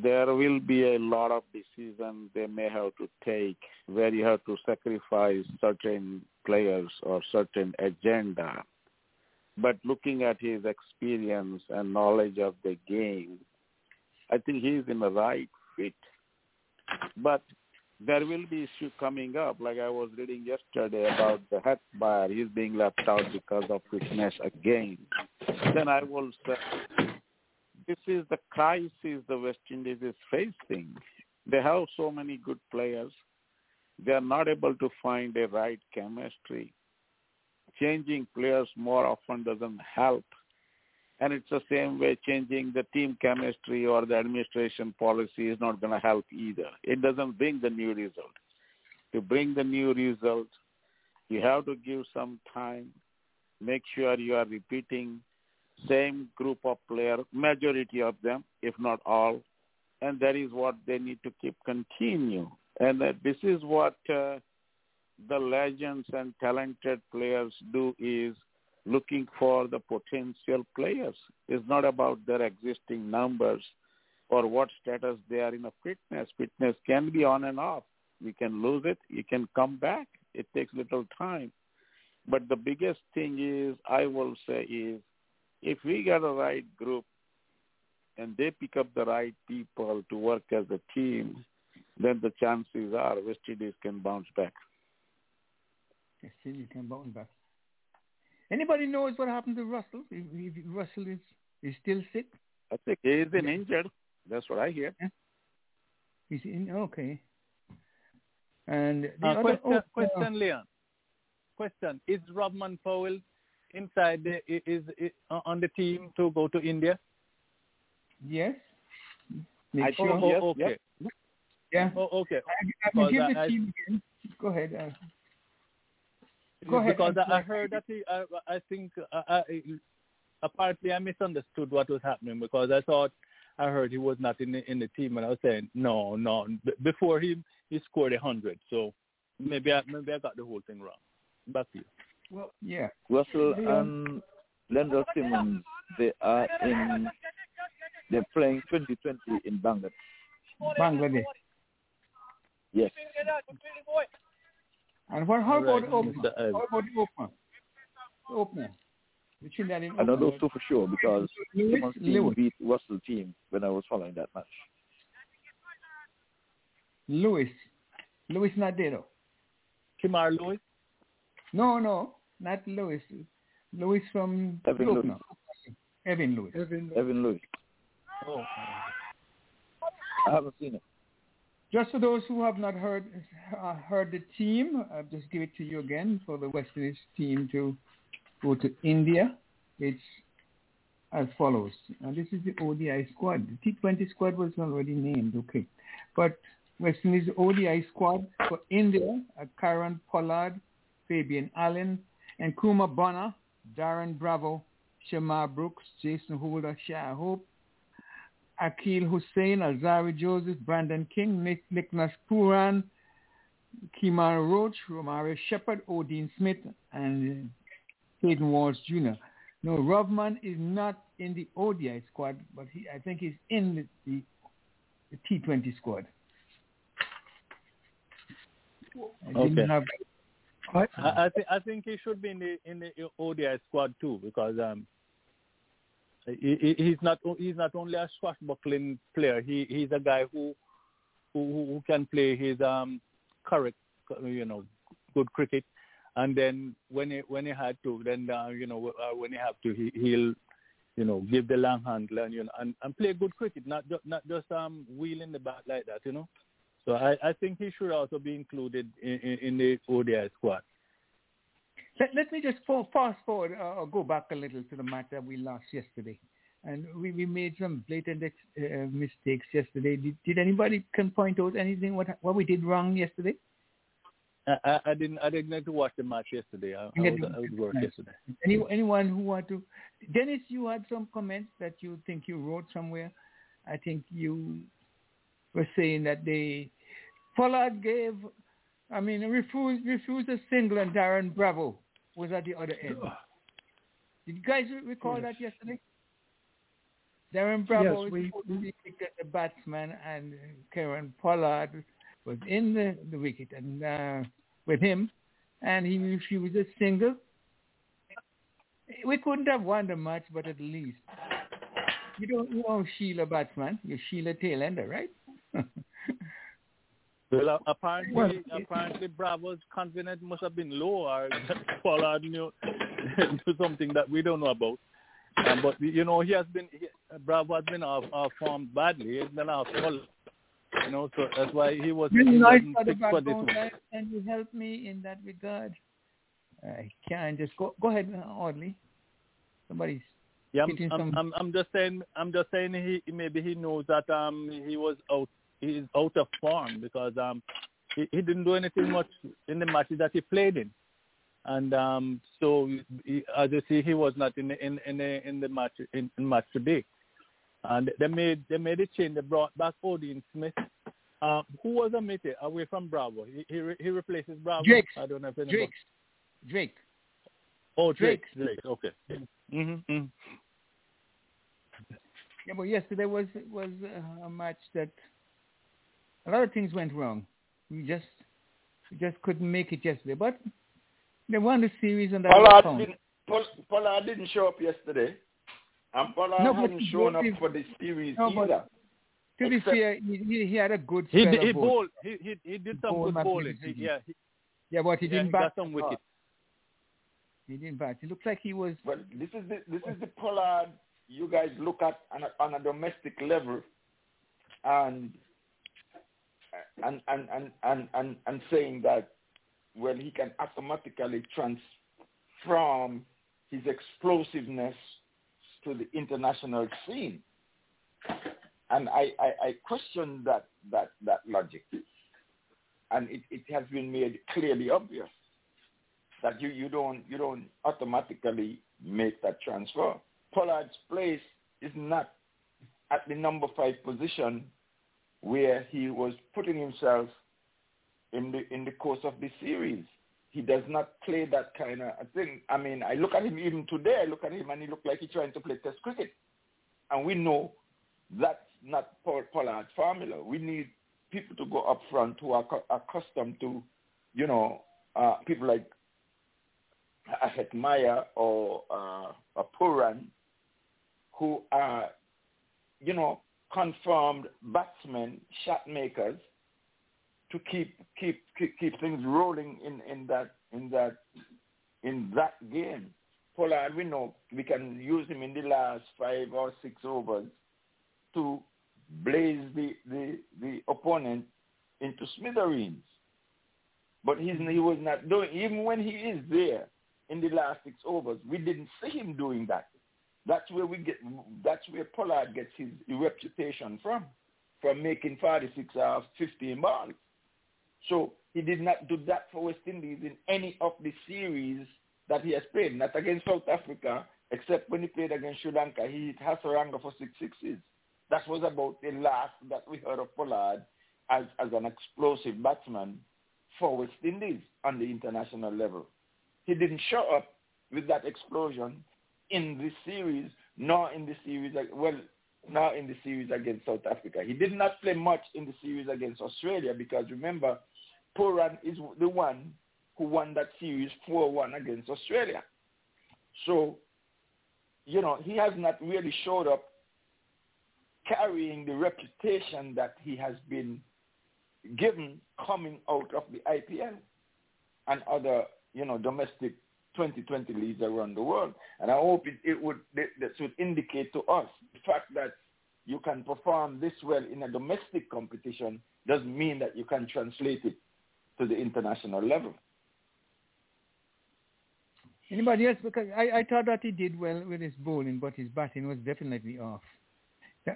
There will be a lot of decisions they may have to take where you have to sacrifice certain players or certain agenda. But looking at his experience and knowledge of the game, I think he's in the right fit. But there will be issue coming up, like I was reading yesterday about the hat buyer. He's being left out because of fitness again. Then I will say, this is the crisis the West Indies is facing. They have so many good players. They are not able to find a right chemistry. Changing players more often doesn't help. And it's the same way changing the team chemistry or the administration policy is not going to help either. It doesn't bring the new result. To bring the new result, you have to give some time, make sure you are repeating same group of players, majority of them, if not all. And that is what they need to keep continue. And uh, this is what... Uh, the legends and talented players do is looking for the potential players. It's not about their existing numbers or what status they are in a fitness. Fitness can be on and off. You can lose it. You can come back. It takes little time. But the biggest thing is, I will say, is if we get the right group and they pick up the right people to work as a team, then the chances are West Indies can bounce back. Yes, you can bounce back. Anybody knows what happened to Russell? If, if Russell is, is still sick? I think he's been yeah. injured. That's what I hear. Yeah. He's in, okay. And the uh, other, question, oh, question uh, Leon. Question: is Rodman Powell inside the, is, is on the team to go to India? Yes. I sure. oh, oh, okay. Yes. Yeah. Oh, okay. I, I can give the I, team again. Go ahead. Uh, Go ahead. Because I heard that he, I, I think I, I, apparently I misunderstood what was happening because I thought I heard he was not in the, in the team, and I was saying no, no. B- before he he scored a hundred, so maybe I, maybe I got the whole thing wrong. Back to you. Well, yeah. Russell and Lendell Simmons, they are in. They're playing twenty twenty in Bangladesh. Bangladesh. Yes. And what, how about right, opener? How about opener? Opener. I know those two for sure because Lewis, Lewis. beat Russell's team when I was following that match. Lewis. Lewis not there though. Kimar Lewis? No, no. Not Lewis. Lewis from Evan Lewis. Evan Lewis. Evan Lewis. Evan Lewis. Oh. I haven't seen it. Just for those who have not heard uh, heard the team, I'll just give it to you again for the West Indies team to go to India. It's as follows. And this is the O D I squad. The T twenty squad was already named, okay. But West Indies O D I squad for India are Tyron Pollard, Fabian Allen, Nkrumah Bonner, Darren Bravo, Shamar Brooks, Jason Holder, Shai Hope, Akeal Hussain, Alzarri Joseph, Brandon King, Nick, Nicholas Pooran, Kimar Roach, Romario Shepherd, Odean Smith, and Hayden Walsh Junior No, Rodman is not in the O D I squad, but he, I think he's in the, the, the T twenty squad. I okay. Didn't have... I, I, th- I think he should be in the in the O D I squad too because. Um... He, he's not. He's not only a swashbuckling player. He he's a guy who, who, who can play his um correct, you know, good cricket, and then when he when he had to, then uh, you know uh, when he have to, he, he'll, you know, give the long handle and you know and, and play good cricket, not just not just um wheeling the bat like that, you know. So I, I think he should also be included in, in, in the O D I squad. Let, let me just fast forward uh, or go back a little to the matter we lost yesterday. And we, we made some blatant ex, uh, mistakes yesterday. Did, did anybody can point out anything, what what we did wrong yesterday? I, I, I didn't I didn't get to watch the match yesterday. I, I, was, I was working yesterday. Any, anyone who want to... Dennis, you had some comments that you think you wrote somewhere. I think you were saying that they... Pollard gave... I mean, refused, refused a single and Darren Bravo was at the other end. Did you guys recall yes. that yesterday? Darren Bravo yes, we, was we, the batsman and Karen Pollard was in the, the wicket and uh, with him and he refused a single. We couldn't have won the match, but at least. You don't want Sheila batsman. You're Sheila tailender, right? Well, apparently, well, apparently, Bravo's confidence must have been low, or Pollard knew something that we don't know about. Um, but you know, he has been he, Bravo has been off, off form badly. He's been off all, you know, so that's why he was. You're nice for the backbone, guys. Can you help me in that regard? I can just go go ahead, Audley. Somebody's. Yeah, I'm, some... I'm, I'm just saying. I'm just saying. He maybe he knows that um he was out. He's out of form because um, he, he didn't do anything much in the matches that he played in, and um, so he, as you see, he was not in the, in in the, in the match in, in match today. And they made they made a change. They brought back Odean Smith, uh, who was a mate away from Bravo. He he, re, he replaces Bravo. Drake. I don't know if anybody. Drake. Drake. Oh, Drake. Drake. Drake. Okay. Mm-hmm. Mm-hmm. Yeah, but yesterday was was a match that. A lot of things went wrong. We just we just couldn't make it yesterday. But they won the series and that Pollard was didn't, Paul, Pollard didn't show up yesterday. And Pollard no, hadn't shown up for the series no, either. To be fair, he, he, he had a good spell he, he, bowled. He, he, he did some good bowling. He, yeah, he, yeah, but he yeah, didn't he bat. Got some wickets. He didn't bat. It looked like he was. Well, this is the this is the Pollard you guys look at on a, on a domestic level, and and and and and and, and saying that, well, he can automatically transform his explosiveness to the international scene, and I, I, I question that, that that logic, and it, it has been made clearly obvious that you, you don't you don't automatically make that transfer. Pollard's place is not at the number five position where he was putting himself in the in the course of the series. He does not play that kind of thing. I mean, I look at him even today. I look at him and he looked like he's trying to play test cricket. And we know that's not Pollard's formula. We need people to go up front who are accustomed to, you know, uh, people like Hetmeyer or uh, Pooran, who are, you know, confirmed batsmen, shot makers, to keep keep keep, keep things rolling in, in that in that in that game. Pollard, we know we can use him in the last five or six overs to blaze the, the, the opponent into smithereens. But he's, he was not doing, even when he is there in the last six overs, we didn't see him doing that. That's where we get that's where Pollard gets his reputation from, from making forty-six off fifteen balls. So he did not do that for West Indies in any of the series that he has played, not against South Africa, except when he played against Sri Lanka. He hit Hasaranga for six sixes. That was about the last that we heard of Pollard as, as an explosive batsman for West Indies on the international level. He didn't show up with that explosion in this series, nor in the series, well, now in the series against South Africa. He did not play much in the series against Australia because, remember, Pooran is the one who won that series four one against Australia. So, you know, he has not really showed up carrying the reputation that he has been given coming out of the I P L and other, you know, domestic twenty twenty leagues around the world. And I hope it, it would that would indicate to us the fact that you can perform this well in a domestic competition doesn't mean that you can translate it to the international level. Anybody else? Because I, I thought that he did well with his bowling, but his batting was definitely off.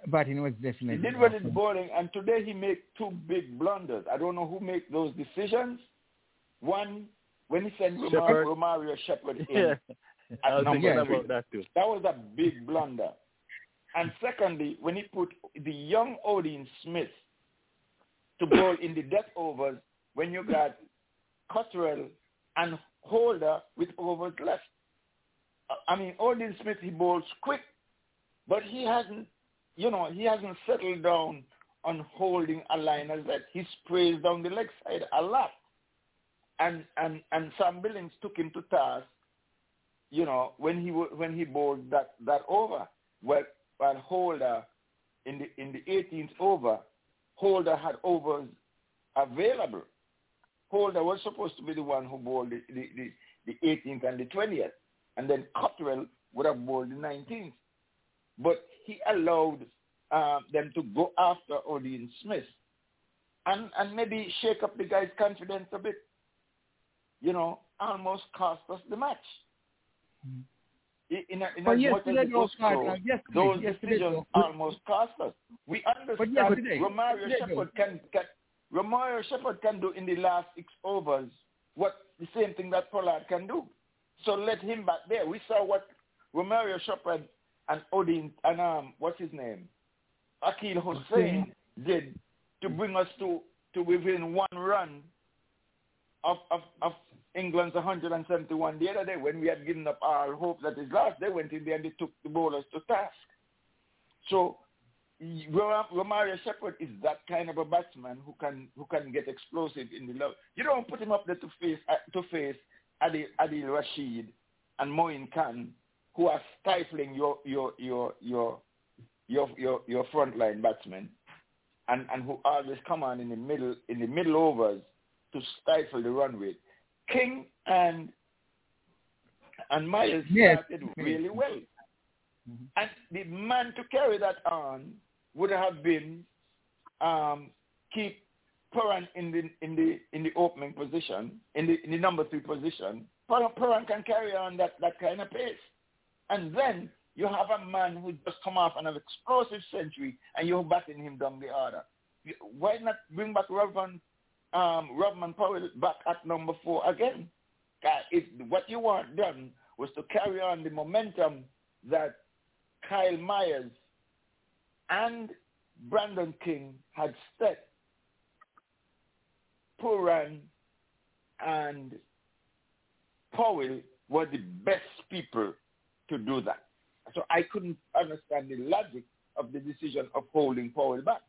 Batting was definitely off. He did well with his bowling, and today he made two big blunders. I don't know who made those decisions. One, when he sent Shepherd. Romario Shepherd in yeah. at number three, that, that was a big blunder. And secondly, when he put the young Odean Smith to bowl in the death overs, when you got Cottrell and Holder with overs left. I mean, Odean Smith, he bowls quick, but he hasn't, you know, he hasn't settled down on holding a line as that. He sprays down the leg side a lot. And, and and Sam Billings took him to task, you know, when he when he bowled that, that over. Well, while Holder in the in the eighteenth over, Holder had overs available. Holder was supposed to be the one who bowled the the, the, the eighteenth and the twentieth, and then Cottrell would have bowled the nineteenth. But he allowed uh, them to go after Odean Smith, and and maybe shake up the guy's confidence a bit. You know, almost cost us the match. In a, in but yes, yesterday, those decisions almost cost us. We understand Romario Shepherd can, can Romario Shepherd can do in the last six overs what the same thing that Pollard can do. So let him back there. We saw what Romario Shepherd and Odin and um, what's his name, Akeal Hussain did to bring us to, to within one run of of of England's one hundred seventy-one the other day when we had given up all hope that is lost. They went in there and they took the bowlers to task. So Romario Shepherd is that kind of a batsman who can who can get explosive in the love. You don't put him up there to face to face Adil, Adil Rashid and Moeen Khan, who are stifling your your your your your your, your frontline batsmen and, and who always come on in the middle in the middle overs to stifle the run rate. King and And Myers started yes. really well. Mm-hmm. And the man to carry that on would have been um, keep Pooran in the in the in the opening position, in the in the number three position. Pooran can carry on that, that kind of pace. And then you have a man who just come off an explosive century and you're batting him down the order. Why not bring back Robman, um, Robman Powell back at number four again? If what you want done was to carry on the momentum that Kyle Myers and Brandon King had set, Pooran and Powell were the best people to do that. So I couldn't understand the logic of the decision of holding Powell back.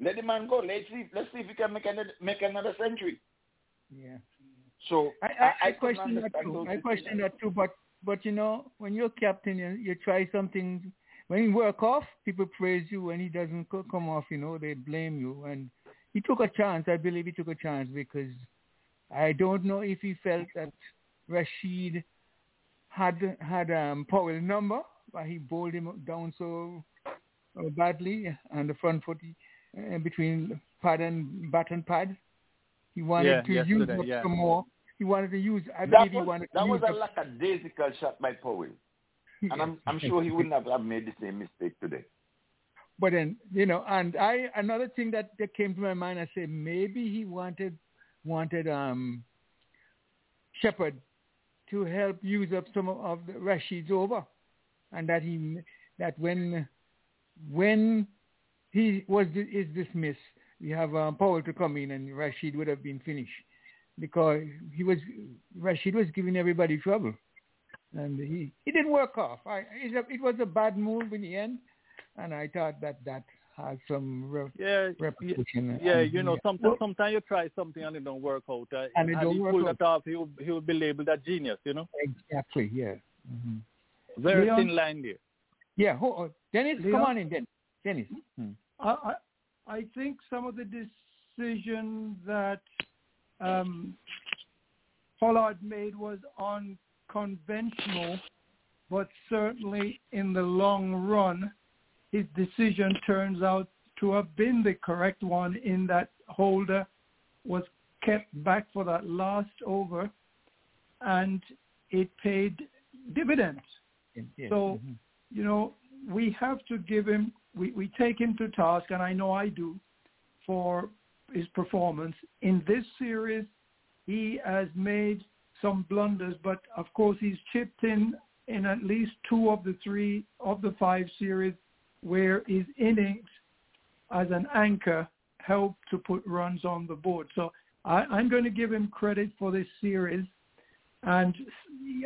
Let the man go. Let's see. Let's see if he can make another make another century. Yeah. So I, I, I, I question that too. I question that too. But but you know, when you're captain, you, you try something. When you work off, people praise you. When he doesn't come off, you know, they blame you. And he took a chance. I believe he took a chance because I don't know if he felt that Rashid had had um, Powell's number, but he bowled him down so badly on the front foot uh, between pad and bat and pad. He wanted yeah, to use up yeah. some more. He wanted to use. I that believe was, he wanted. That to was use a lackadaisical shot by Powell, and yes. I'm I'm sure he wouldn't have, have made the same mistake today. But then you know, and I another thing that, that came to my mind, I say maybe he wanted wanted um Shepherd to help use up some of the Rashid's over, and that he that when when he was is dismissed, we have um, Powell to come in, and Rashid would have been finished because he was Rashid was giving everybody trouble, and he, he didn't work off. I, it was a bad move in the end, and I thought that that had some re- yeah, repetition. Yeah, and, you know, yeah. sometimes sometimes you try something and it don't work out. Uh, and it and don't he work pulled out. It off, he would, he would be labeled a genius, you know? Exactly, yeah. Mm-hmm. Very Leon, thin line there. Yeah, hold on. Dennis, Leon, come on in, Dennis. Dennis. Hmm. I, I, I think some of the decision that um, Pollard made was unconventional, but certainly in the long run, his decision turns out to have been the correct one in that Holder was kept back for that last over and it paid dividends. Yeah. So, mm-hmm. you know, we have to give him, we, we take him to task, and I know I do, for his performance. In this series, he has made some blunders, but of course he's chipped in in at least two of the three of the five series where his innings as an anchor helped to put runs on the board. So I, I'm going to give him credit for this series and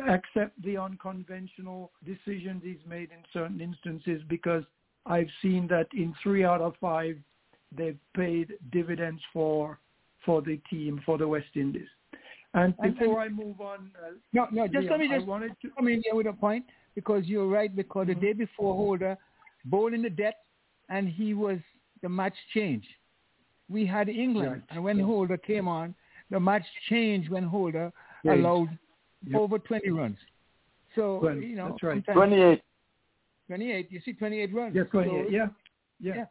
accept the unconventional decisions he's made in certain instances, because I've seen that in three out of five, they've paid dividends for for the team, for the West Indies. And before and, and, I move on... Uh, no, no, just Leon, let me just I to, come in here with a point, because you're right, because the day before Holder bowling the depth, and he was the match change. We had England, right. and when yeah. Holder came on, the match changed when Holder Eight. allowed yep. over twenty runs. So twenty. You know, that's right. twenty-eight. twenty-eight. You see, twenty-eight runs. Yes, twenty-eight. So, yeah. yeah, yeah.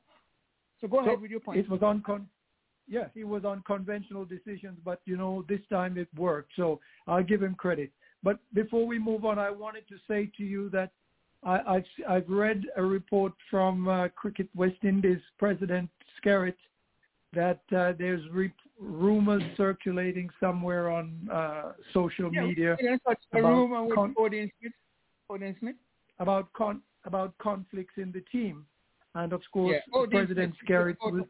So go so ahead with your point. It was on. Con- yes, it was on conventional decisions, but you know, this time it worked. So I'll give him credit. But before we move on, I wanted to say to you that I, I've, I've read a report from uh, Cricket West Indies President Skerritt that uh, there's re- rumors circulating somewhere on uh, social yeah, media yeah, a rumor with con- Odean Smith. Odean Smith? About, con- about conflicts in the team. And, of course, yeah, President Skerritt was...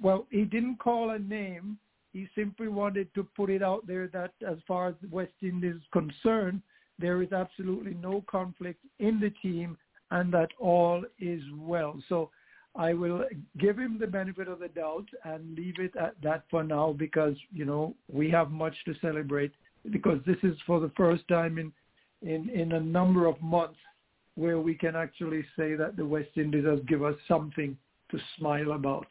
Well, he didn't call a name. He simply wanted to put it out there that as far as the West Indies is concerned, there is absolutely no conflict in the team and that all is well. So I will give him the benefit of the doubt and leave it at that for now, because, you know, we have much to celebrate, because this is for the first time in, in, in a number of months where we can actually say that the West Indies has given us something to smile about.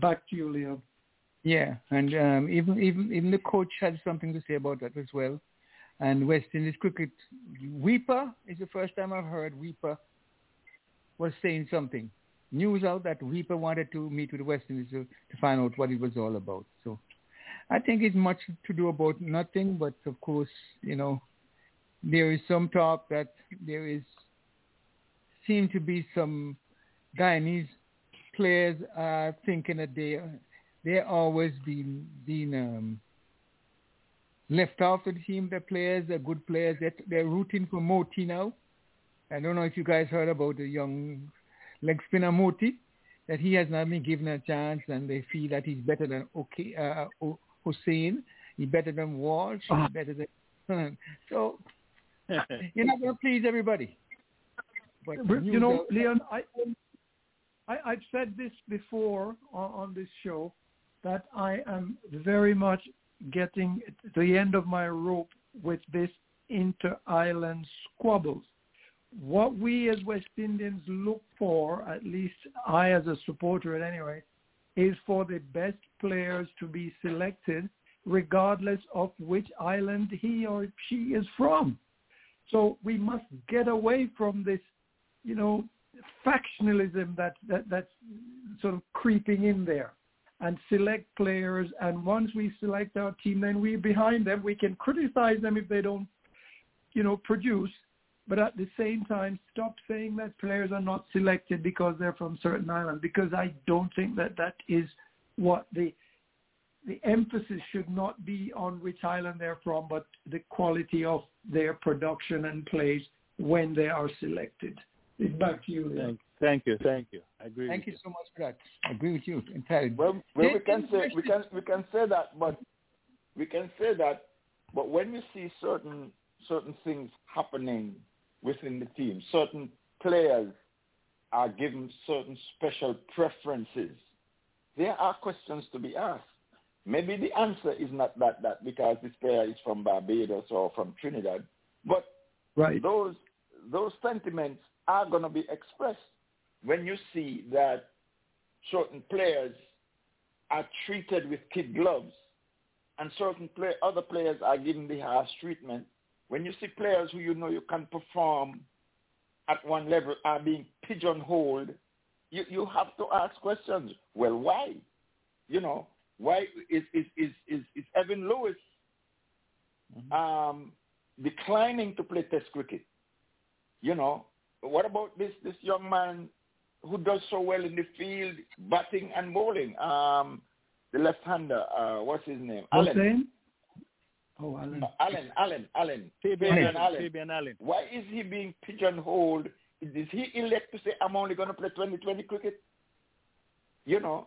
Back to you, Leon. Yeah, and um, even, even, even the coach had something to say about that as well. And West Indies cricket, Weeper is the first time I've heard Weeper was saying something. News out that Weeper wanted to meet with the West Indies to, to find out what it was all about. So I think it's much to do about nothing, but of course, you know, there is some talk that there is seem to be some Guyanese players are uh, thinking that they they're always being being um, left off the team. The players, they're good players. They're, they're rooting for Moti now. I don't know if you guys heard about the young leg spinner Moti, that he has not been given a chance, and they feel that he's better than okay, uh, Hussain. He's better than Walsh. He's better than So, you're not going to please everybody. But you know, Leon, I, I, I've said this before on, on this show, that I am very much getting to the end of my rope with this inter-island squabbles. What we as West Indians look for, at least I as a supporter at any rate, is for the best players to be selected, regardless of which island he or she is from. So we must get away from this, you know, factionalism that, that that's sort of creeping in there, and select players. And once we select our team, then we're behind them. We can criticize them if they don't, you know, produce. But at the same time, stop saying that players are not selected because they're from certain islands, because I don't think that that is what the The emphasis should not be on which island they're from, but the quality of their production and plays when they are selected. It's back to you, Leon. Thank you, thank you. I agree. Thank with you, you so much for that. I agree with you entirely. Well, well we can say we can we can say that, but we can say that, but when we see certain certain things happening within the team, certain players are given certain special preferences. There are questions to be asked. Maybe the answer is not that, that because this player is from Barbados or from Trinidad, but right. those those sentiments are going to be expressed when you see that certain players are treated with kid gloves and certain play, other players are given the harsh treatment. When you see players who you know you can perform at one level are being pigeonholed, you, you have to ask questions. Well, why? You know. Why is is is is, is Evan Lewis mm-hmm. um, declining to play Test cricket? You know, what about this, this young man who does so well in the field, batting and bowling? Um, the left-hander, uh, what's his name? What's Allen. Name? Oh, Allen. Uh, Allen. Allen. Allen. Fabian Allen. Allen. Fabian Allen. Why is he being pigeonholed? Is he elect to say I'm only going to play twenty twenty cricket? You know.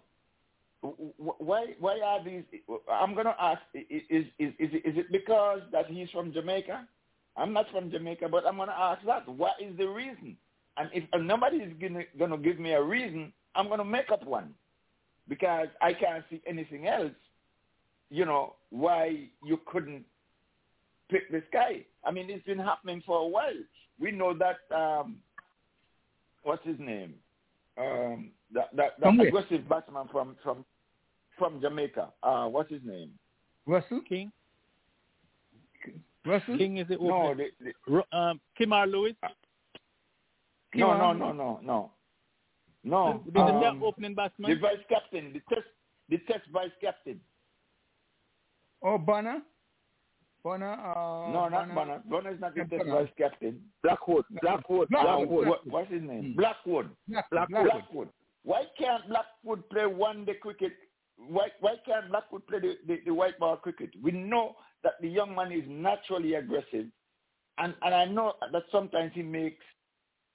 Why? Why are these? I'm gonna ask. Is is is is it because that he's from Jamaica? I'm not from Jamaica, but I'm gonna ask that. What is the reason? And if nobody is gonna, gonna give me a reason, I'm gonna make up one, because I can't see anything else. You know why you couldn't pick this guy? I mean, it's been happening for a while. We know that. Um, what's his name? Um, that that, that aggressive batsman from from. From Jamaica, uh, what's his name? Russell King. Russell King is the opener. No, the, the, um, Kimar Lewis. Kimar no, no, no, no, no, no. Um, the opening batsman. The vice captain, the test, the test vice captain. Oh, Bonner. Bonner. Uh, no, not Bonner. Bonner is not the test vice captain. Blackwood. Blackwood. Blackwood. What's his name? Blackwood. Blackwood. Blackwood. Why can't Blackwood play one day cricket? Why, why can't Blackwood play the, the, the white ball cricket? We know that the young man is naturally aggressive, and, and I know that sometimes he makes,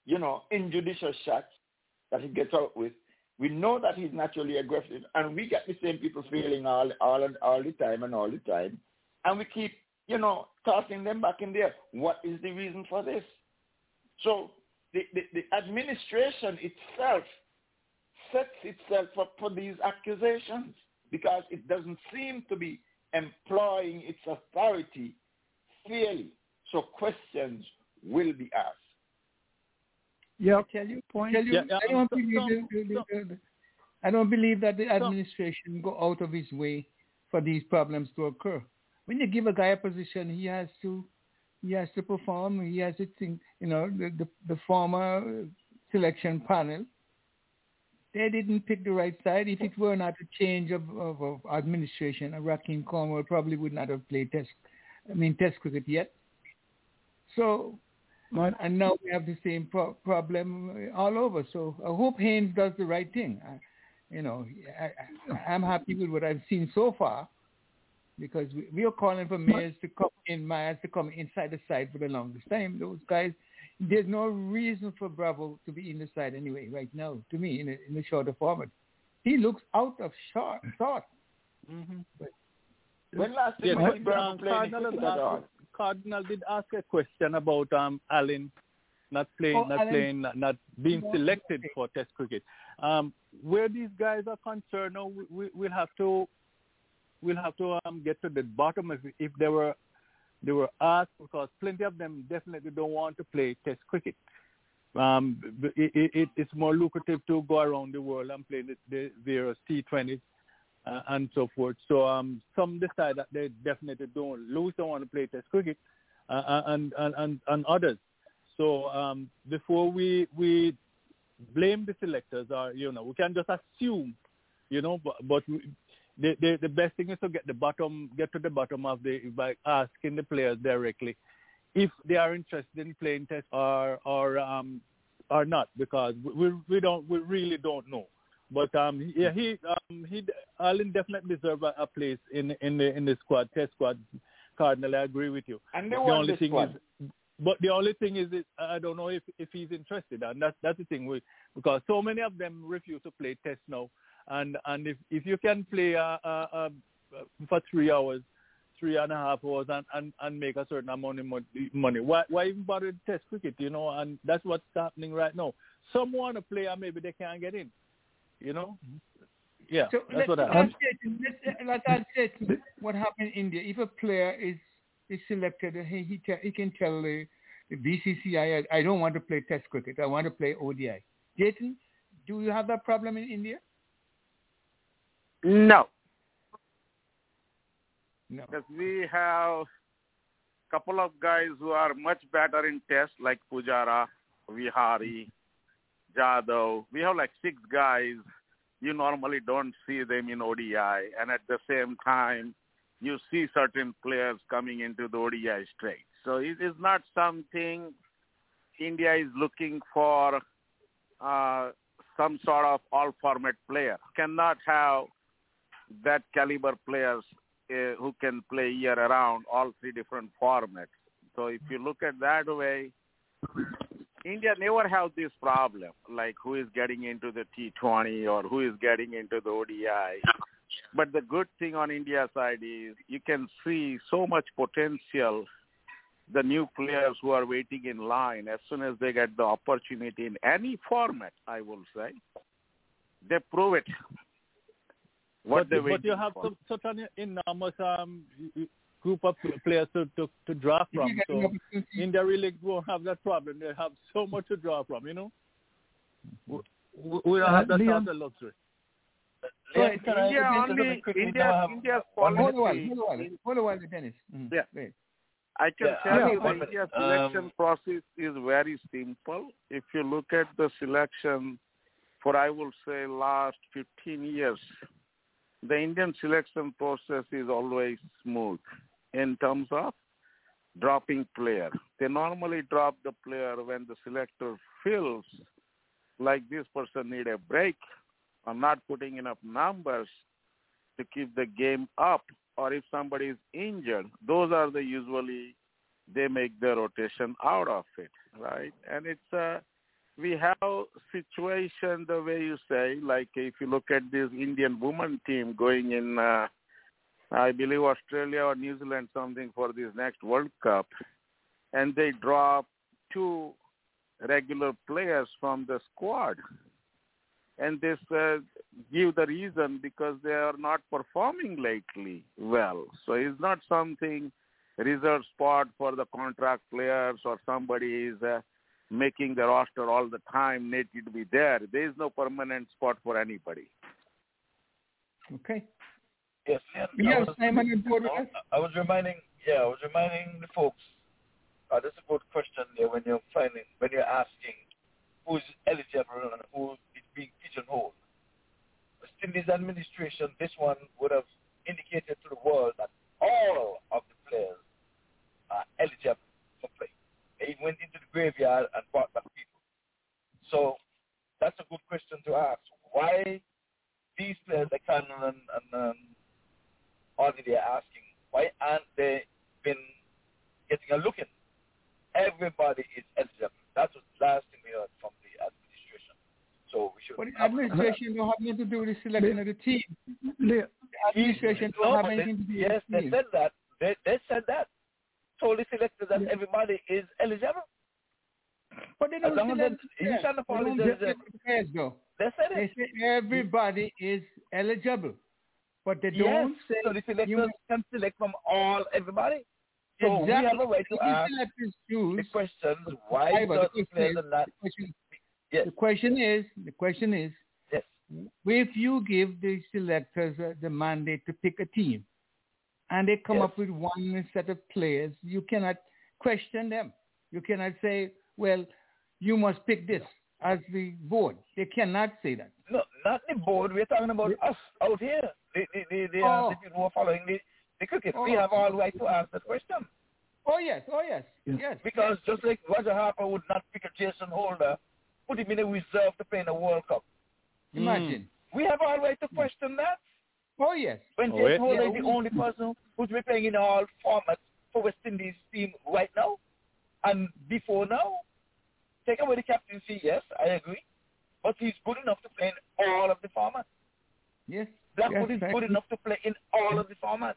you know, injudicious shots that he gets out with. We know that he's naturally aggressive, and we get the same people failing all, all, and, all the time and all the time, and we keep, you know, tossing them back in there. What is the reason for this? So the, the, the administration itself sets itself up for these accusations because it doesn't seem to be employing its authority fairly. So questions will be asked. Yeah, tell you point. Tell you, yeah, I, don't so, believe, so, so. I don't believe that the administration so. go out of its way for these problems to occur. When you give a guy a position, he has to he has to perform. He has to think, you know, the, the, the former selection panel, they didn't pick the right side. If it were not a change of, of, of administration, Rakeem Cornwall probably would not have played test, I mean, test cricket yet. So, but, and now we have the same pro- problem all over. So I hope Haynes does the right thing. I, you know, I, I, I'm happy with what I've seen so far, because we, we are calling for mayors to come in, mayors to come inside the side for the longest time. Those guys, there's no reason for Bravo to be in the side anyway right now, to me, in, a, in the shorter format. He looks out of short, thought. Mm-hmm. But, when last time yeah, Bravo played Cardinal, Cardinal did ask a question about um, Allen not playing, oh, not Allen. playing, not, not being selected for Test cricket. Um, where these guys are concerned, no, we, we, we'll have to we'll have to um, get to the bottom of it if they were they were asked, because plenty of them definitely don't want to play Test cricket. Um, it, it, it's more lucrative to go around the world and play the, the, their T twenty uh, and so forth. So um, some decide that they definitely don't lose, don't want to play Test cricket, uh, and, and, and, and others. So um, before we we blame the selectors, or you know, we can just assume, you know, but, but we, The, the the best thing is to get the bottom, get to the bottom of the by asking the players directly if they are interested in playing test or or um or not, because we we don't we really don't know. But um yeah he um he Allen definitely deserves a, a place in in the in the squad, test squad. Cardinal, I agree with you. And they the only the thing squad. is, but the only thing is, it, I don't know if if he's interested, and that's that's the thing we, because so many of them refuse to play test now. And and if, if you can play uh, uh, uh, for three hours, three and a half hours, and, and, and make a certain amount of money, why why even bother test cricket, you know? And that's what's happening right now. Some want to play, and maybe they can't get in, you know? Yeah, so that's let's, what happened. Like I said, what happened in India, if a player is, is selected, he he can, he can tell the, the B C C I, I don't want to play test cricket, I want to play O D I. Jayton, do you have that problem in India? No. No. Because we have a couple of guys who are much better in tests, like Pujara, Vihari, Jadhav. We have like six guys. You normally don't see them in O D I. And at the same time, you see certain players coming into the O D I straight. So it is not something India is looking for, uh, some sort of all-format player. Cannot have that caliber players uh, who can play year around all three different formats. So if you look at that way, India never have this problem, like who is getting into the T twenty or who is getting into the O D I. But the good thing on India's side is you can see so much potential, the new players who are waiting in line, as soon as they get the opportunity in any format, I will say, they prove it. What but, but you have to, such an enormous um, group of players to, to, to draw from. So India really won't have that problem. They have so much to draw from, you know. We, we don't uh, have that Leon, sort of luxury. So India, India only, India's, India's policy. Hold on, hold on, hold on, Dennis. Mm-hmm. Yeah, wait. I can yeah, tell yeah, you the India's selection um, process is very simple. If you look at the selection for, I will say, last fifteen years, the Indian selection process is always smooth in terms of dropping player. They normally drop the player when the selector feels like this person need a break or not putting enough numbers to keep the game up, or if somebody is injured. Those are the usually they make the rotation out of it, right? And it's a, we have situation the way you say, like if you look at this Indian women team going in, uh, I believe Australia or New Zealand, something for this next World Cup, and they drop two regular players from the squad. And this uh, give the reason because they are not performing lately well. So it's not something reserve spot for the contract players or somebody is uh, making the roster all the time, need to be there. There is no permanent spot for anybody. Okay. Yes, yes. I was, I was reminding, yeah, I was reminding the folks uh, that's a good question there when you're finding, when you're asking who's eligible and who is being pigeonholed. Still, this administration, this one, would have indicated to the world that all of the players are eligible for play. They went into the graveyard and bought back people. So that's a good question to ask. Why these players, like Cannon and, and um, Audley, are asking, why aren't they been getting a look in? Everybody is eligible. That was the last thing we heard from the administration. So we should. But the administration don't have nothing to do with the selection of the team. The administration no, don't have anything to do with the team. Yes, they said that. They, they said that. Totally selected that yeah. everybody is eligible. But they don't as long select as they, the players. They, don't select the players, though. They said it. They said everybody is eligible. But they don't yes, say so the selectors you can select from all everybody. So exactly. we have a right to ask the questions why However, the, question is, not, the, question, yes. the question is the question is yes. if you give the selectors uh, the mandate to pick a team and they come yes. up with one set of players, you cannot question them. You cannot say, well, you must pick this as the board. They cannot say that. No, not the board. We're talking about yeah. us out here. The, the, the, the, oh. uh, the people who are following the The cricket, oh. we have all right to ask that question. Oh, yes, oh, yes, yes. yes. Because yes. just like Roger Harper would not pick a Jason Holder, put him in a reserve to play in a World Cup. Imagine. Mm. We have all right to question that. Oh, yes. When oh, Jason yes. Holder yeah. is the only person who's been playing in all formats for West Indies team right now, and before now, take away the captaincy, yes, I agree, but he's good enough to play in all of the formats. Yes. Blackwood yes, is good enough to play in all of the formats.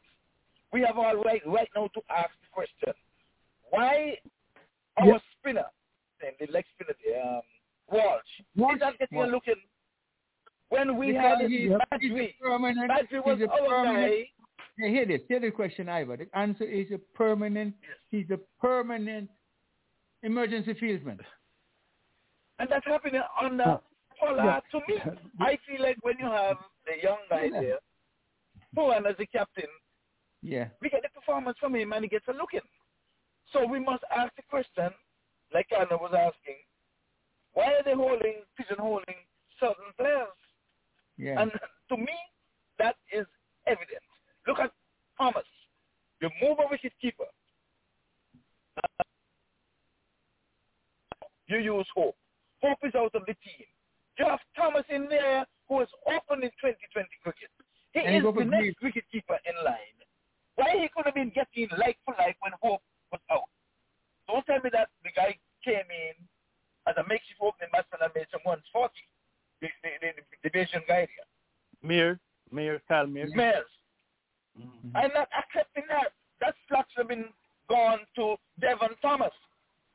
We have all right right now to ask the question: why our yes. spinner, the leg spinner, the, um, Walsh, Walsh, is not getting Walsh. a look in? When we because had Badri, Badri was our guy. Hey, hear this. Hear the question, Iva. The answer is a permanent. Yes. He's a permanent emergency fieldman, and that's happening under oh. Pollard. Yeah. To me, yeah. I feel like when you have the young guy yeah. there, Pooran as the captain. Yeah, we get the performance from him and he gets a look in. So we must ask the question, like Anna was asking, why are they holding, pigeonholing certain players? Yeah. And to me, that is evident. Look at Thomas, the mover wicketkeeper. You use Hope. Hope is out of the team. You have Thomas in there who is open in twenty twenty cricket. He and is the next wicketkeeper in line. Why he could have been getting like for like when Hope was out? Don't tell me that the guy came in as a makeshift opening batsman and made some one forty. The the, the, the division guy here. Mir, Mir, Carl Mir. Mirs. Mm-hmm. I'm not accepting that. That slot should have been gone to Devon Thomas.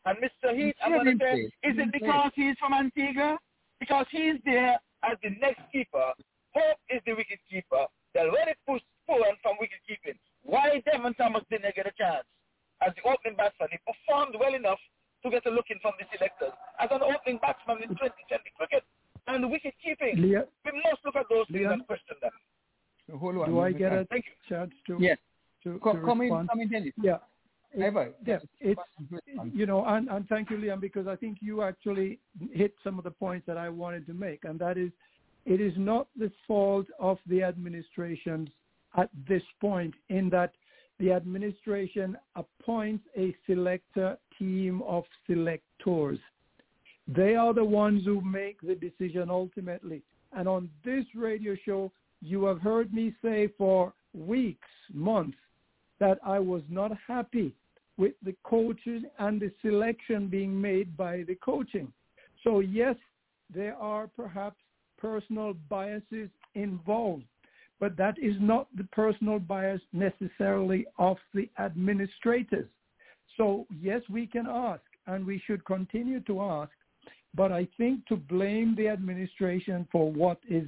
And Mister Heath, I'm going to say, is it because he's from Antigua? Because he's there as the next keeper. Hope is the wicket keeper. They're ready to push Pooran from wicket keeping. Why Devon Thomas didn't get a chance as the opening batsman? He performed well enough to get a look in from the selectors as an opening batsman in twenty twenty cricket and wicket keeping. Leon, we must look at those Leon, things and question them. So hold on. Do I get a Thank chance to, yes. to, Co- to come respond? In, come in, yeah. It, yeah, it's, you know, and, and thank you, Liam, because I think you actually hit some of the points that I wanted to make, and that is, it is not the fault of the administration's at this point, in that the administration appoints a selector team of selectors. They are the ones who make the decision ultimately. And on this radio show, you have heard me say for weeks, months, that I was not happy with the coaches and the selection being made by the coaching. So yes, there are perhaps personal biases involved. But that is not the personal bias necessarily of the administrators. So, yes, we can ask, and we should continue to ask, but I think to blame the administration for what is,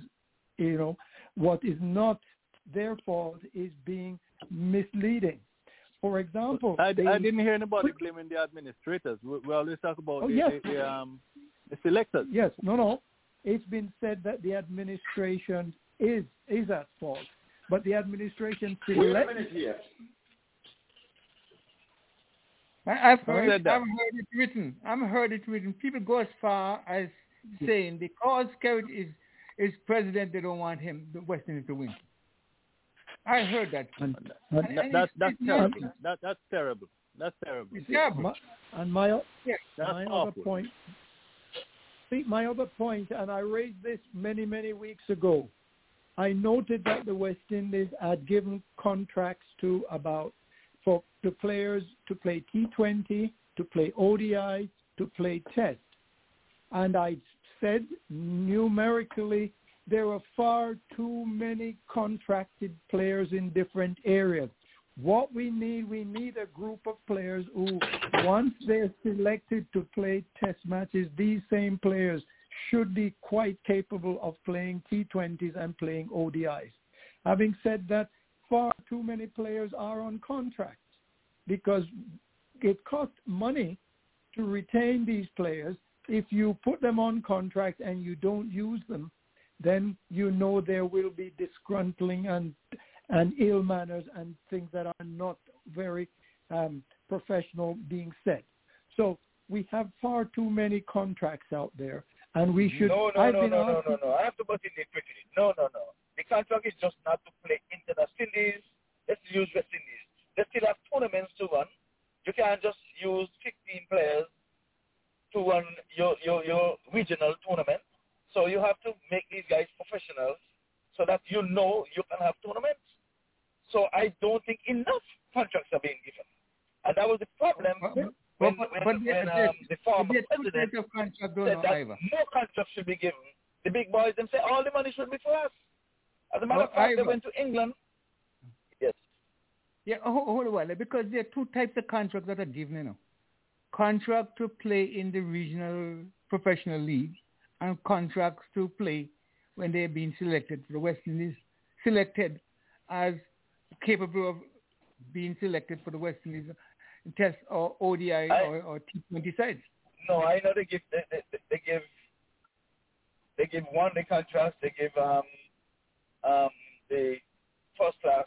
you know, what is not their fault is being misleading. For example... I, they, I didn't hear anybody but, blaming the administrators. We, we always talk about oh, the, yes. the, the, um, the selectors. Yes, no, no. It's been said that the administration... is is at fault, but the administration... Wait a minute here. I've heard, it, I've heard it written. I've heard it written. People go as far as saying because Kerrick is, is president, they don't want him, the West Indies, to win. I heard that. And, and, and that, that that's, terrible. That, that's terrible. That's terrible. It's terrible. My, and my, yes. my other point, see, my other point, and I raised this many, many weeks ago, I noted that the West Indies had given contracts to about for to players to play T twenty, to play O D I, to play Test. And I said numerically there are far too many contracted players in different areas. What we need, we need a group of players who, once they're selected to play Test matches, these same players should be quite capable of playing T twenties and playing O D Is. Having said that, far too many players are on contracts because it costs money to retain these players. If you put them on contract and you don't use them, then you know there will be disgruntling and and ill manners and things that are not very um, professional being said. So we have far too many contracts out there, and we should... No, no, I've no, no, no, no, no. I have to put in it quickly. No, no, no. The contract is just not to play international series. Let's use West Indies. They still have tournaments to run. You can't just use fifteen players to run your, your, your regional tournament. So you have to make these guys professionals so that you know you can have tournaments. So I don't think enough contracts are being given. And that was the problem but, when, but, when, but when um, the former president said that no contracts should be given. The big boys, them say, all the money should be for us. As a matter of fact, they went to England. Yes. Yeah, hold, hold a while, because there are two types of contracts that are given, you know. Contract to play in the regional professional league and contracts to play when they're being selected for the West Indies, selected as capable of being selected for the West Indies Test or O D I I, or, or T twenty sides. No, I know they give they, they, they give they give one the contracts, they give um um the first class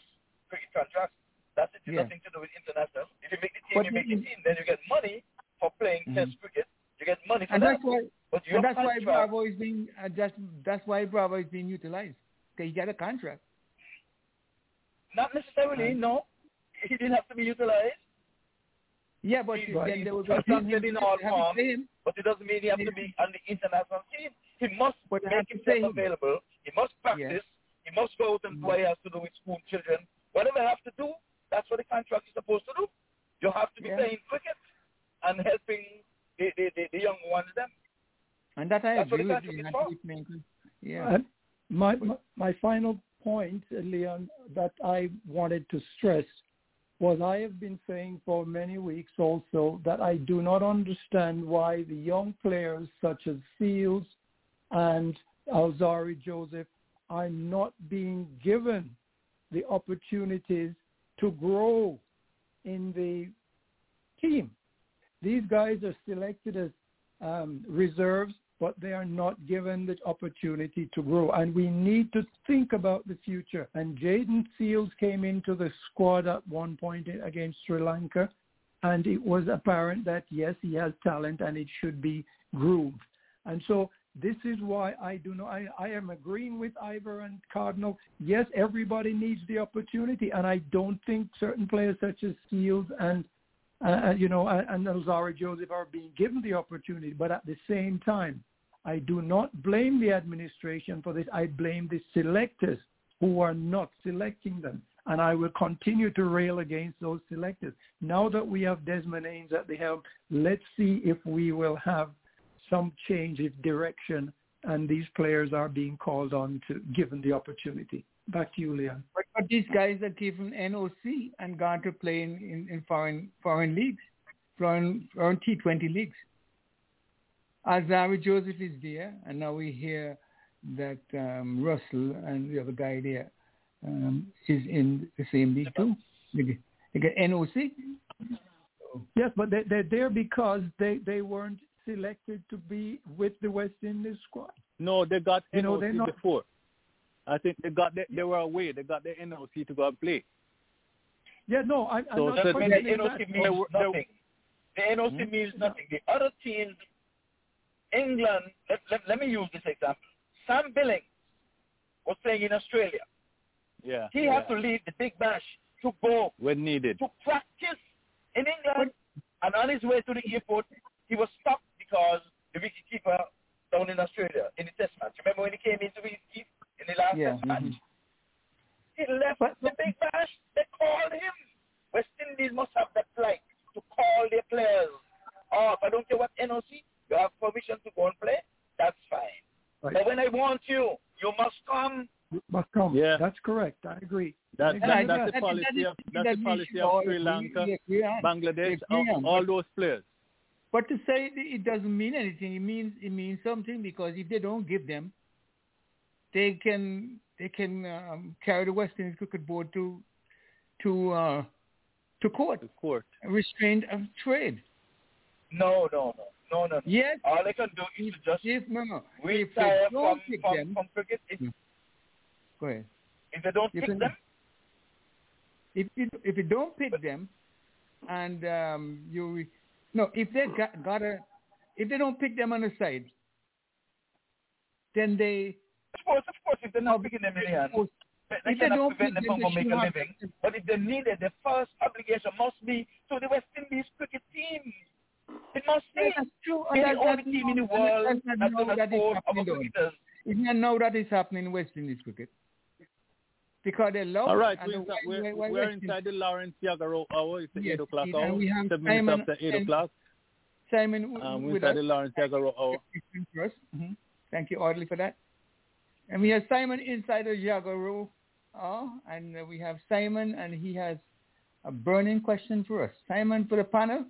cricket contracts. That's it, yeah. Nothing to do with international. If you make the team, but you make the team, then you get money for playing mm-hmm. Test cricket. You get money for and that. That's why, but and that's contract, why Bravo is being uh, just, that's why Bravo is being utilized. Because he got a contract. Not necessarily, um, no. He didn't have to be utilized. Yeah, but he, then he, there was a in all form, but it doesn't mean he has to be on the international team. He must but make himself available. He must practice. Yeah. He must go out and do what he has to do with school children. Whatever he has to do, that's what the contract is supposed to do. You have to be yeah. playing cricket and helping The, the, the, the young ones, them. And that I That's agree with you. Yeah. And my, my, my final point, Leon, that I wanted to stress was I have been saying for many weeks also that I do not understand why the young players such as Seals and Alzarri Joseph are not being given the opportunities to grow in the team. These guys are selected as um, reserves, but they are not given the opportunity to grow. And we need to think about the future. And Jayton Seals came into the squad at one point against Sri Lanka, and it was apparent that, yes, he has talent and it should be groomed. And so this is why I do not. I, I am agreeing with Ivor and Cardinal. Yes, everybody needs the opportunity, and I don't think certain players such as Seals and Uh, you know, and Alzarri Joseph are being given the opportunity. But at the same time, I do not blame the administration for this. I blame the selectors who are not selecting them. And I will continue to rail against those selectors. Now that we have Desmond Haynes at the helm, let's see if we will have some change of direction and these players are being called on to given the opportunity. Back to you, Leon. But these guys are given N O C and gone to play in, in, in foreign foreign leagues, foreign, foreign T twenty leagues. Alzarri Joseph is there, and now we hear that um, Russell and the other guy there um, is in the same league too. They get, they get N O C. Yes, but they, they're there because they, they weren't selected to be with the West Indies squad. No, they got you N O C know, not, before. I think they got their, they were away. They got their N O C to go and play. Yeah, no, I, I'm so not. So that means N O C means nothing. N O C mm-hmm. means nothing. The other teams, England, let, let, let me use this example. Sam Billings was playing in Australia. Yeah, he yeah. had to leave the Big Bash to go when needed to practice in England. And on his way to the airport, he was stopped because the wicketkeeper down in Australia in the Test match. Remember when he came in to wicketkeep in the last yeah. Test match? Mm-hmm. He left what? the Big Bash. They called him. West Indies must have the right to call their players. Oh, if I don't care what N O C, you have permission to go and play. That's fine. Right. But when I want you, you must come. You must come. Yeah. That's correct. I agree. That, that, I agree. That's the policy that, that, of, that's that the policy of Sri Lanka, Bangladesh, all, all those players. But to say it doesn't mean anything, it means it means something, because if they don't give them, they can they can um, carry the West Indies Cricket Board to to uh, to court. To court. Restraint of trade. No, no, no. No, no, no. Yes. All they can do is if, to just if, no, no. retire from, from, them, from cricket. If, no. Go ahead. If they don't if pick they, them? If you, if you don't pick but, them, and um, you... No, if they got, got a... If they don't pick them on the side, then they... Of course, of course, if they're not picking them in the hand, they, they if cannot they don't prevent them from making a living. Them. But if they need it, the first obligation must be to the West Indies cricket team. It must be. That's true. It's the only team in the world that doesn't score our cricketers. It's not now that is happening in West Indies cricket. Because they love... All right, we're, the, we're, we're, we're, we're inside the Lawrence Yagaro hour. It's the yes, eight o'clock it, hour. We have Simon, after eight Simon, o'clock. Simon, um, we're inside us. the Lawrence Yagaro hour. Mm-hmm. Thank you, Audley, for that. And we have Simon inside the Yagaro hour. And we have Simon, and he has a burning question for us. Simon, for the panel.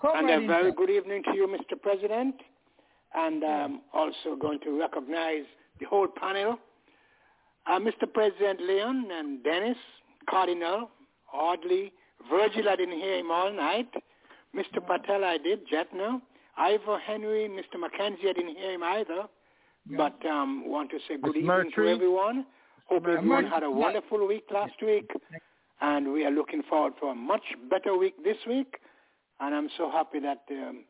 Come and right a very good evening to you, Mister President, and I'm also going to recognize the whole panel. Uh, Mister President Leon and Dennis, Cardinal, Audley, Virgil, I didn't hear him all night, Mister Patel, I did, Jetner, Iva Henry, Mister McKenzie, I didn't hear him either, yeah. but um, want to say good it's evening Mercury. to everyone. Hope Mercury. everyone had a wonderful week last week, and we are looking forward for a much better week this week. And I'm so happy that um,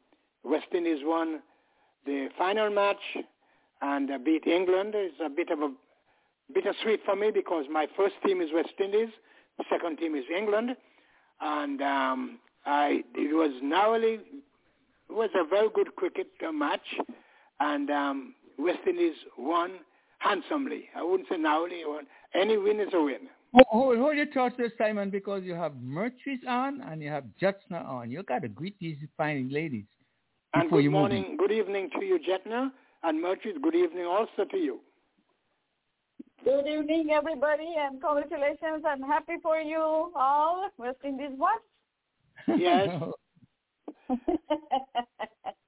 West Indies won the final match and uh, beat England. It's a bit of a bittersweet for me because my first team is West Indies, the second team is England, and um, I it was narrowly it was a very good cricket uh, match, and um, West Indies won handsomely. I wouldn't say narrowly. Any win is a win. Hold, hold your thoughts there, Simon, because you have Matrice on and you have Jetna on. You got to greet these fine ladies before you move in. And good morning, good evening to you, Jetna, and Matrice, good evening also to you. Good evening, everybody, and congratulations. I'm happy for you all. West Indies what? Yes.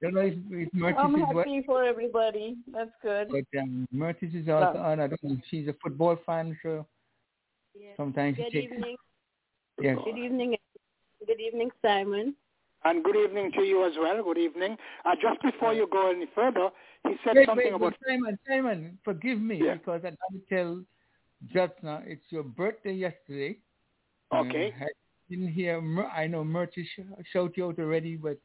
Don't know if, if I'm happy what, for everybody. That's good. But um, Matrice is also no. on. I don't know if she's a football fan, so... Yes. Sometimes good evening. Yes. Good evening. Good evening, Simon. And good evening to you as well. Good evening. Uh, just before you go any further, he said wait, something wait, about... Simon, Simon, forgive me yeah. because I got to tell Jatna, it's your birthday yesterday. Okay. Um, I didn't hear... I know Merchie showed you out already, but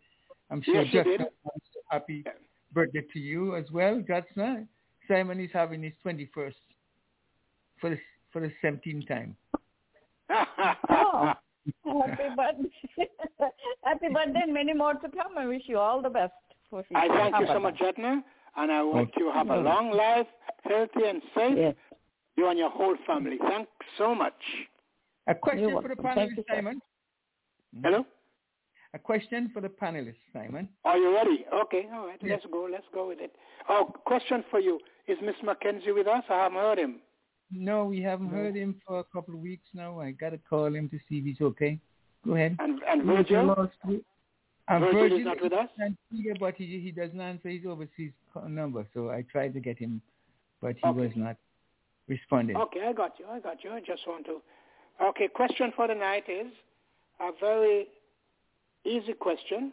I'm sure yes, Jatna was so happy yeah. birthday to you as well, Jatna. Simon is having his twenty-first for the for the seventeenth time. Oh, happy birthday. Happy birthday and many more to come. I wish you all the best. For I thank you so much, Jetna, and I want you to have a long life, healthy and safe, yes. you and your whole family. Thanks so much. A question for the panelists, Simon. Hello? A question for the panelists, Simon. Are you ready? Okay, all right, yes. let's go, let's go with it. Oh, question for you. Is Miss McKenzie with us? I haven't heard him. No, we haven't heard him for a couple of weeks now. I got to call him to see if he's okay. Go ahead. And, and Virgil? And Virgil, Virgil is not with us? But he, he doesn't answer his overseas number, so I tried to get him, but he okay. was not responding. Okay, I got you. I got you. I just want to... Okay, question for the night is a very easy question,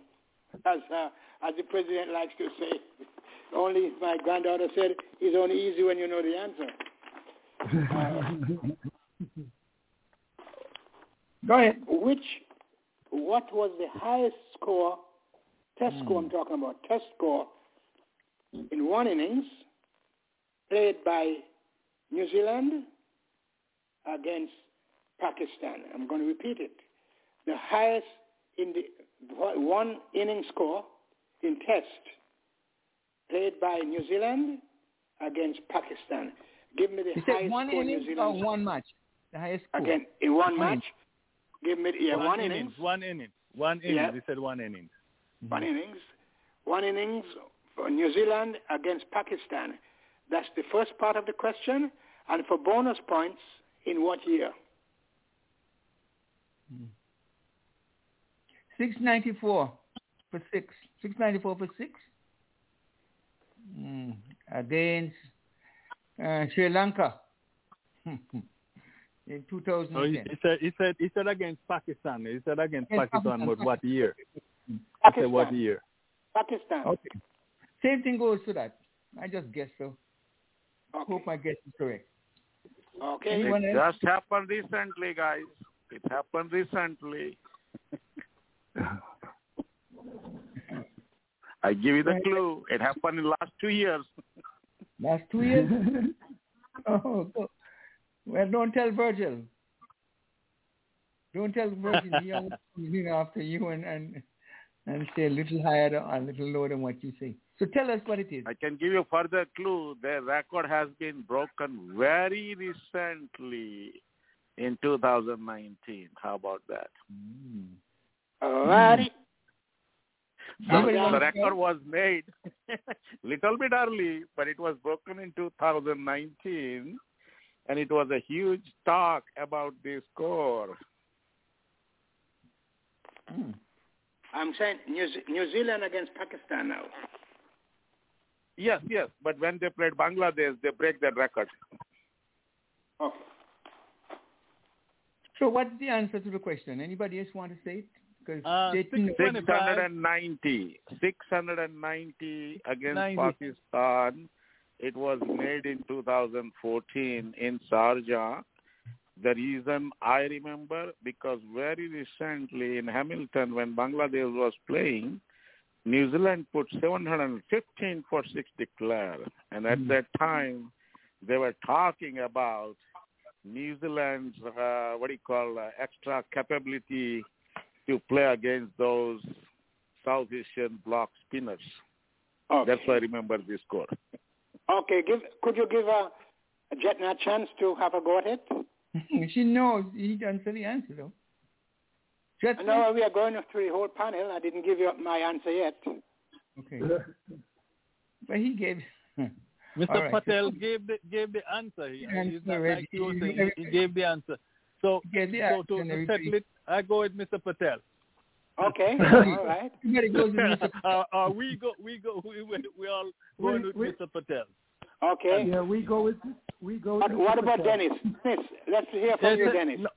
as uh, as the president likes to say. Only my granddaughter said, it's only easy when you know the answer. Uh, Go ahead. Which, what was the highest score Test mm. score, I'm talking about, test score in one innings played by New Zealand against Pakistan. I'm going to repeat it. The highest in the one inning score in test played by New Zealand against Pakistan. Give me the Is highest one score New Zealand. Or one match? The highest score. Again, in one match. Innings. Give me yeah, one, one innings. innings. One innings. One innings. Yeah. They said one innings. One innings. One innings for New Zealand against Pakistan. That's the first part of the question. And for bonus points, in what year? six ninety-four for six. six ninety-four for six? Mm. Against uh, Sri Lanka. In two thousand ten. Oh, he, he, said, he, said, he said against Pakistan. He said against yes, Pakistan, Pakistan, but what year? I said what year? Pakistan. Okay. Same thing goes to that. I just guess so. Okay. Hope my guess is correct. Okay. It just happened recently, guys. It happened recently. I give you the clue. It happened in the last two years. Last two years? Oh, God. Well, don't tell Virgil. Don't tell Virgil. He always comes after you and, and, and say a little higher or a little lower than what you say. So tell us what it is. I can give you further clue. Their record has been broken very recently in two thousand nineteen. How about that? Mm. All righty. So the record was made little bit early, but it was broken in two thousand nineteen. And it was a huge talk about this score. Mm. I'm saying New, Z- New Zealand against Pakistan now. Yes, yes. But when they played Bangladesh, they break that record. Okay. So what's the answer to the question? Anybody else want to say it? Because uh, six ninety. six ninety against ninety. Pakistan. It was made in two thousand fourteen in Sharjah. The reason I remember, because very recently in Hamilton, when Bangladesh was playing, New Zealand put seven hundred fifteen for six declare. And at that time, they were talking about New Zealand's, uh, what do you call, uh, extra capability to play against those South Asian block spinners. Okay. That's why I remember this score. Okay, give, could you give uh, Jayton a chance to have a go at it? She knows. He doesn't say the answer, though. Jayton. No, we are going through the whole panel. I didn't give you my answer yet. Okay. But he gave... Mister Right. Patel gave the, gave the answer. He, He's not like he, was saying. he gave the answer. So, gave the answer so to settle it, I go with Mister Patel. Okay, all right. uh, uh, we go, we go, we we all go with we, Mister Patel. Okay. Yeah, we go with we go. With what Mister about Patel. Dennis? Dennis, let's hear from you, Dennis. No,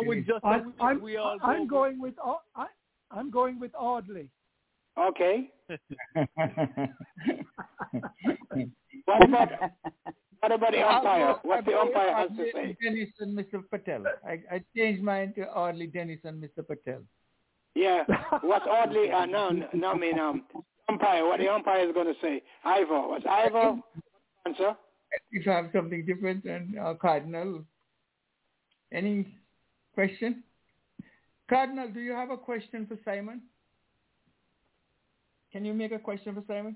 no we just I, we, I'm, we all. I'm go going with, with I, I'm going with Audley. Okay. What about what about the umpire? What the umpire has to say? Dennis and Mister Patel. I, I changed mine to Audley, Dennis, and Mister Patel. Yeah, what's Audley, uh, no, no, I mean, um, umpire, what the umpire is going to say. Ivo, what's Ivo answer? If I have something different than uh, Cardinal. Any question? Cardinal, do you have a question for Simon? Can you make a question for Simon?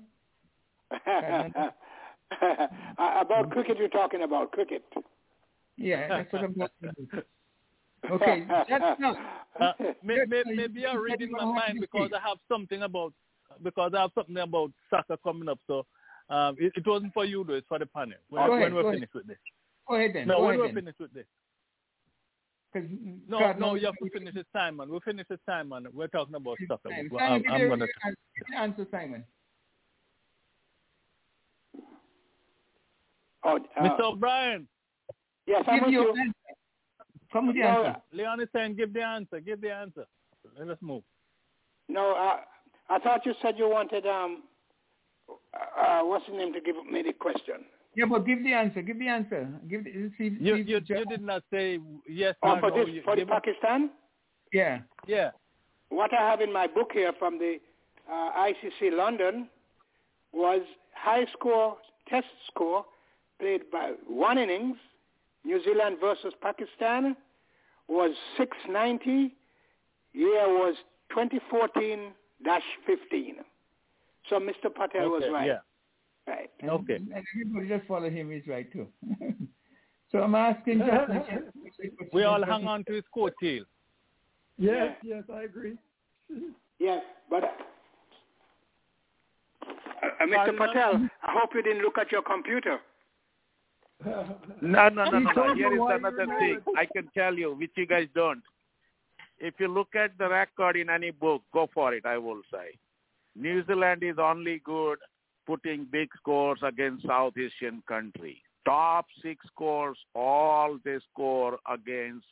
About cricket you're talking about, cricket. Yeah, that's what I'm talking about. Okay, that's not. Uh, may, may, maybe I'm reading my mind because I have something about because I have something about soccer coming up. So um, it, it wasn't for you, though. It's for the panel. When, when ahead, we're finished ahead. with this. Go ahead then. No, go when we're then. finished with this. No, God, no, you have to finish this, Simon. We'll finish this, Simon. We're talking about soccer. Simon, I'm, I'm going to answer, Simon. Oh, uh, Mister O'Brien. Yes, I'm with you. Answer. Come with the no, answer. Leonistan, give the answer. Give the answer. Let us move. No, uh, I thought you said you wanted, um, uh, what's his name, to give me the question. Yeah, but give the answer. Give the answer. Give the, see, you, you, the you did not say yes or oh, for no. This, you, for the Pakistan? Yeah. Yeah. What I have in my book here from the uh, I C C London was high score, test score, played by one innings. New Zealand versus Pakistan was six ninety. Year was twenty fourteen dash fifteen. So Mister Patel okay, was right. Yeah. Right. Okay. And everybody that followed him is right too. So I'm asking. We all hung on to his coat tail. Yes, yeah. yes, I agree. Yes, but uh, Mister Patel, I hope you didn't look at your computer. No, no, no, no, no. Here is another thing I can tell you, which you guys don't. If you look at the record in any book, go for it, I will say. New Zealand is only good putting big scores against South Asian country. Top six scores, all they score against,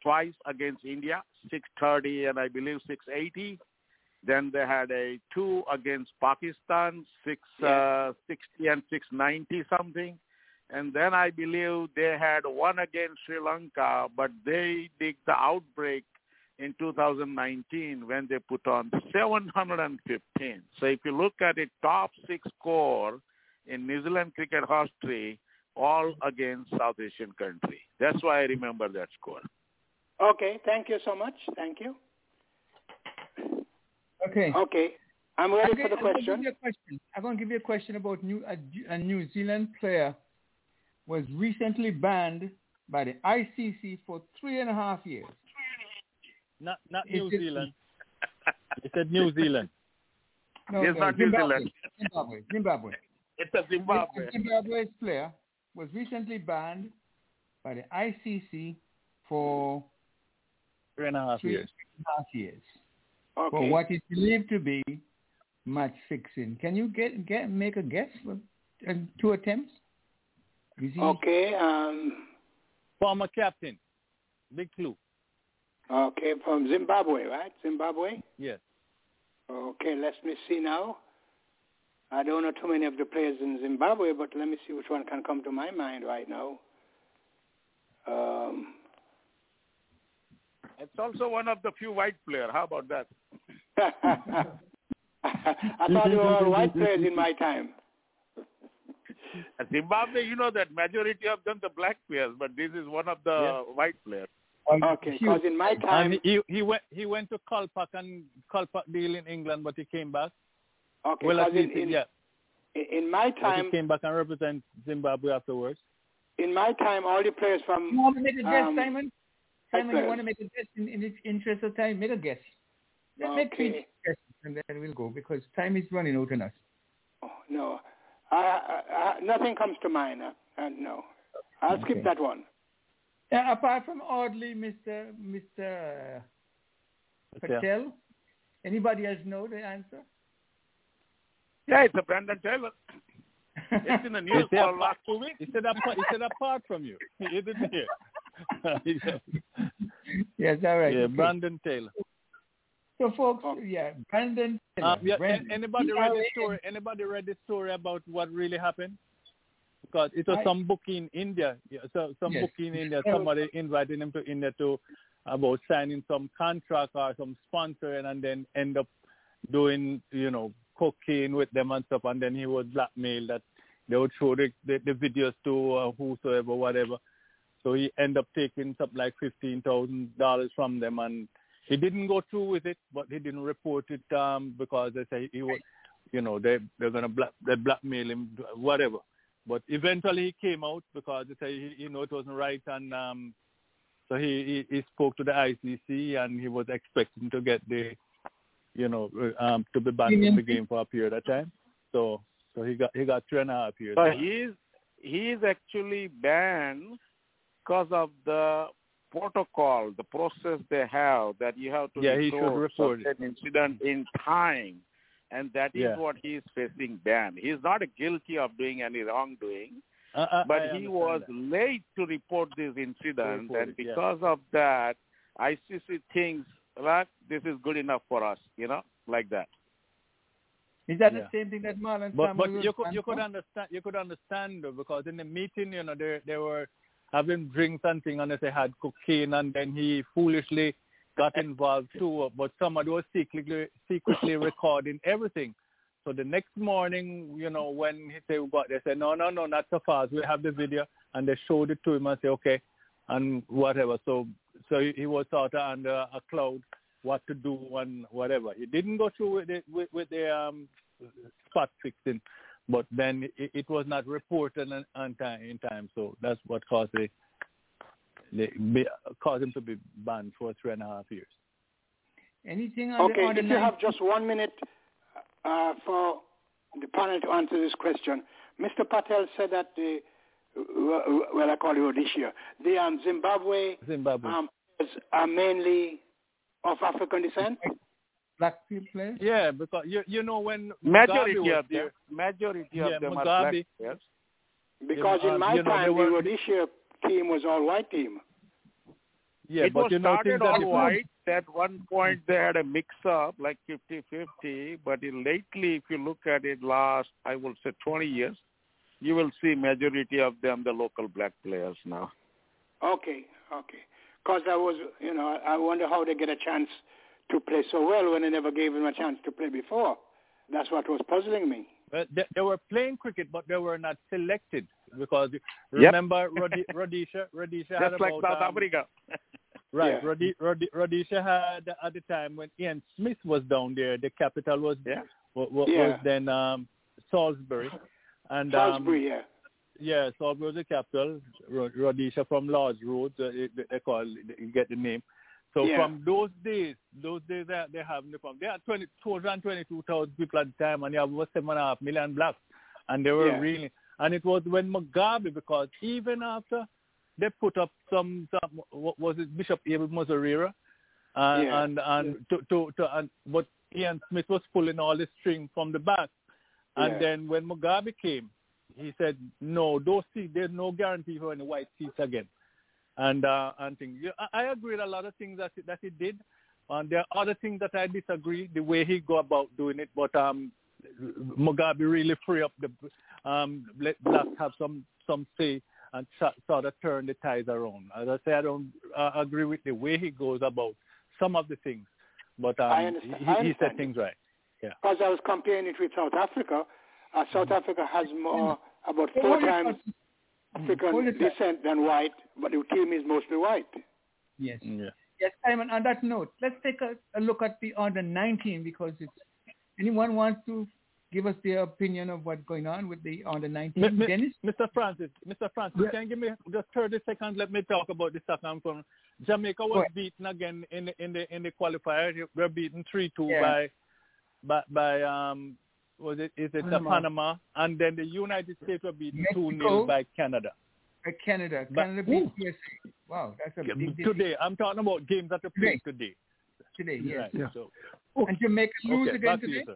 twice against India, six thirty and I believe six eighty. Then they had a two against Pakistan, six sixty uh, and six ninety something. And then I believe they had one against Sri Lanka, but they did the outbreak in two thousand nineteen when they put on seven hundred fifteen. So if you look at it, top six score in New Zealand cricket history, all against South Asian country. That's why I remember that score. Okay, thank you so much. Thank you. Okay. Okay. I'm ready I'm for the question. question. I'm going to give you a question about new, a, a New Zealand player was recently banned by the I C C for three and a half years. Not not New it's Zealand. It said New Zealand. No, it's no, not Zimbabwe, New Zealand. Zimbabwe. Zimbabwe. It's a Zimbabwe. It's a Zimbabwe's player was recently banned by the I C C for three and a half years. And a half years okay. For what is believed to be match fixing. Can you get get make a guess for uh, two attempts? Okay. Um, former captain. Big clue. Okay, from Zimbabwe, right? Zimbabwe? Yes. Okay, let me see now. I don't know too many of the players in Zimbabwe, but let me see which one can come to my mind right now. Um, it's also one of the few white players. How about that? I thought you were all white players in my time. Zimbabwe, you know that majority of them the black players, but this is one of the yes. white players. Okay, because in my time... And he, he went he went to Colpack and Colpack deal in England, but he came back. Okay, well, in, in, yeah. in my time... But he came back and represented Zimbabwe afterwards. In my time, all the players from... You want to make a guess, um, Simon? Simon, you want to make a guess in, in the interest of time? Make a guess. Okay. Make three guesses, and then we'll go, because time is running out on us. Oh, no. I, I, I, nothing comes to mind. Uh, no. I'll okay. skip that one. Uh, apart from Audley, Mister Mister Patel, yeah. anybody else know the answer? Yeah, it's a Brandon Taylor. It's in the news for last two weeks. He said apart, he said apart from you. He didn't hear. Yes, all right. Yeah, okay. Brandon Taylor. So, folks, oh. yeah, Brandon Taylor. Um, yeah, Brandon. Anybody he read the story? It. Anybody read the story about what really happened? Because it was some book in India. Yeah, so some yes. book in India. Somebody invited him to India to about signing some contract or some sponsor, and, and then end up doing, you know, cocaine with them and stuff. And then he was blackmailed that they would show the, the, the videos to uh, whosoever, whatever. So he ended up taking something like fifteen thousand dollars from them, and he didn't go through with it, but he didn't report it um, because they say he was, you know, they they're gonna black, they blackmail him, whatever. But eventually he came out because they say he, you know, it wasn't right, and um, so he, he he spoke to the I C C, and he was expecting to get the, you know, um, to be banned mm-hmm. from the game for a period of time. So so he got he got three and a half years. So he is he is actually banned because of the protocol, the process they have that you have to yeah, report an incident in time. And that yeah. is what he is facing ban. He is not guilty of doing any wrongdoing, uh, uh, but I he was that. late to report this incident, report and it, because yeah. of that, I C C thinks, right, this is good enough for us, you know, like that. Is that yeah. the same thing that Marlon? But, but you could you could understand you could understand though, because in the meeting, you know, they they were having drinks and thing, and they had cocaine, and then he foolishly got involved too, but somebody was secretly secretly recording everything. So the next morning, you know, when he said we got, they said, no, no, no, not so fast. We have the video, and they showed it to him and said, okay, and whatever. So so he was sort of under a cloud, what to do and whatever. He didn't go through with it, with, with the um, spot fixing, but then it, it was not reported in, in time. So that's what caused the, the caused him to be banned for three and a half years. Anything on okay, the, on if the you night? Have just one minute. Uh, for the panel to answer this question, Mister Patel said that the, well, I call it this year, the um, Zimbabwe, Zimbabwe. Um, are mainly of African descent? Black people? Yeah, because you you know when majority Mugabe of them, majority of yeah, them Mugabe. Are black. Yes. Because yeah, in my um, time, know, were, the Rhodesia team was all white team. Yeah, it but was you started know, all that white. At one point, they had a mix-up, like fifty-fifty, but in lately, if you look at it last, I will say twenty years, you will see majority of them, the local black players now. Okay, okay. Because I was, you know, I wonder how they get a chance to play so well when they never gave them a chance to play before. That's what was puzzling me. Well, they, they were playing cricket, but they were not selected because, remember, yep. Rhodesia, Rhodesia had about... Just like South um, Africa. Right, yeah. Rhodesia, Rhodesia, Rhodesia had at the time when Ian Smith was down there, the capital was yeah. was, was yeah. then um, Salisbury, and Salisbury, um, yeah, yeah, Salisbury was the capital. Rhodesia from Lords Road, uh, they call you get the name. So yeah. from those days, those days that they have they had twenty thousand, twenty-two thousand people at the time, and they have over seven and a half million blacks, and they were yeah. really, and it was when Mugabe, because even after. They put up some, some, what was it, Bishop Abel Maserera, and yeah, and, and yeah. to to, to and, but Ian Smith was pulling all the string from the back, and yeah. then when Mugabe came, he said, no, those seats, there's no guarantee for any white seats again, and uh, and things. I, I agree with a lot of things that that he did, and there are other things that I disagree the way he go about doing it, but um, Mugabe really free up the um, let blacks have some some say. And sort of turn the ties around. As I say, I don't uh, agree with the way he goes about some of the things, but um, I understand. He, I understand. He said things right. Yeah. Because I was comparing it with South Africa. Uh, South mm-hmm. Africa has more about four mm-hmm. times African mm-hmm. descent than white, but the team is mostly white. Yes. Yeah. Yes, Simon. On that note, let's take a, a look at the under nineteen because it's, anyone wants to. Give us their opinion of what's going on with the on the nineteenth. M- Dennis, Mister Francis, Mister Francis, yeah. can you give me just thirty seconds? Let me talk about the second one. Jamaica was what? beaten again in the in the in the qualifier. They were beaten three two yeah. by by by um was it is it Panama, Panama. And then the United States were beaten two nil by Canada. By Canada, Canada beat U S A. Wow, that's a big deal. Today, I'm talking about games that are played today. Today, yes. Right, yeah. So, okay. and Jamaica lose okay, again today. You,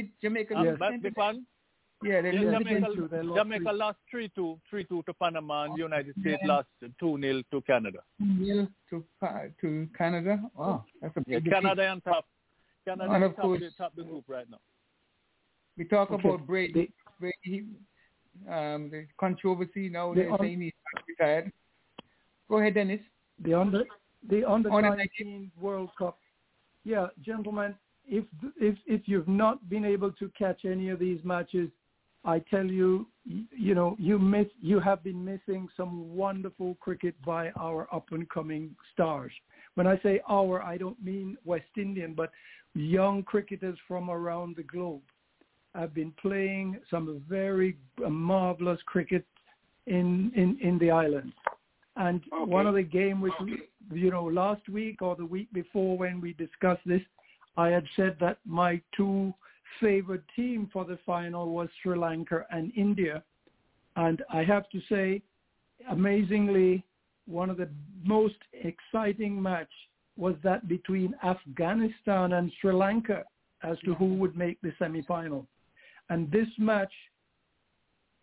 Did Jamaica um, lose again? Yeah, they yeah, lost Jamaica, two, they lost Jamaica three. Lost three two, three two to Panama, and the United States yeah. lost two nil to Canada. two nil to, to Canada? Wow, that's a big yeah, Canada on top. Canada on top, course, top the group right now. We talk okay. about Brady. Brady um, the controversy now, they're on, saying he's retired. Go ahead, Dennis. The under the under nineteen World Cup. Yeah, gentlemen. If if if you've not been able to catch any of these matches, I tell you, you know, you miss you have been missing some wonderful cricket by our up and coming stars. When I say our, I don't mean West Indian, but young cricketers from around the globe have been playing some very marvelous cricket in in, in the islands. And okay. one of the game which okay. you know last week or the week before when we discussed this. I had said that my two favored team for the final was Sri Lanka and India. And I have to say, amazingly, one of the most exciting match was that between Afghanistan and Sri Lanka as to who would make the semifinal. And this match,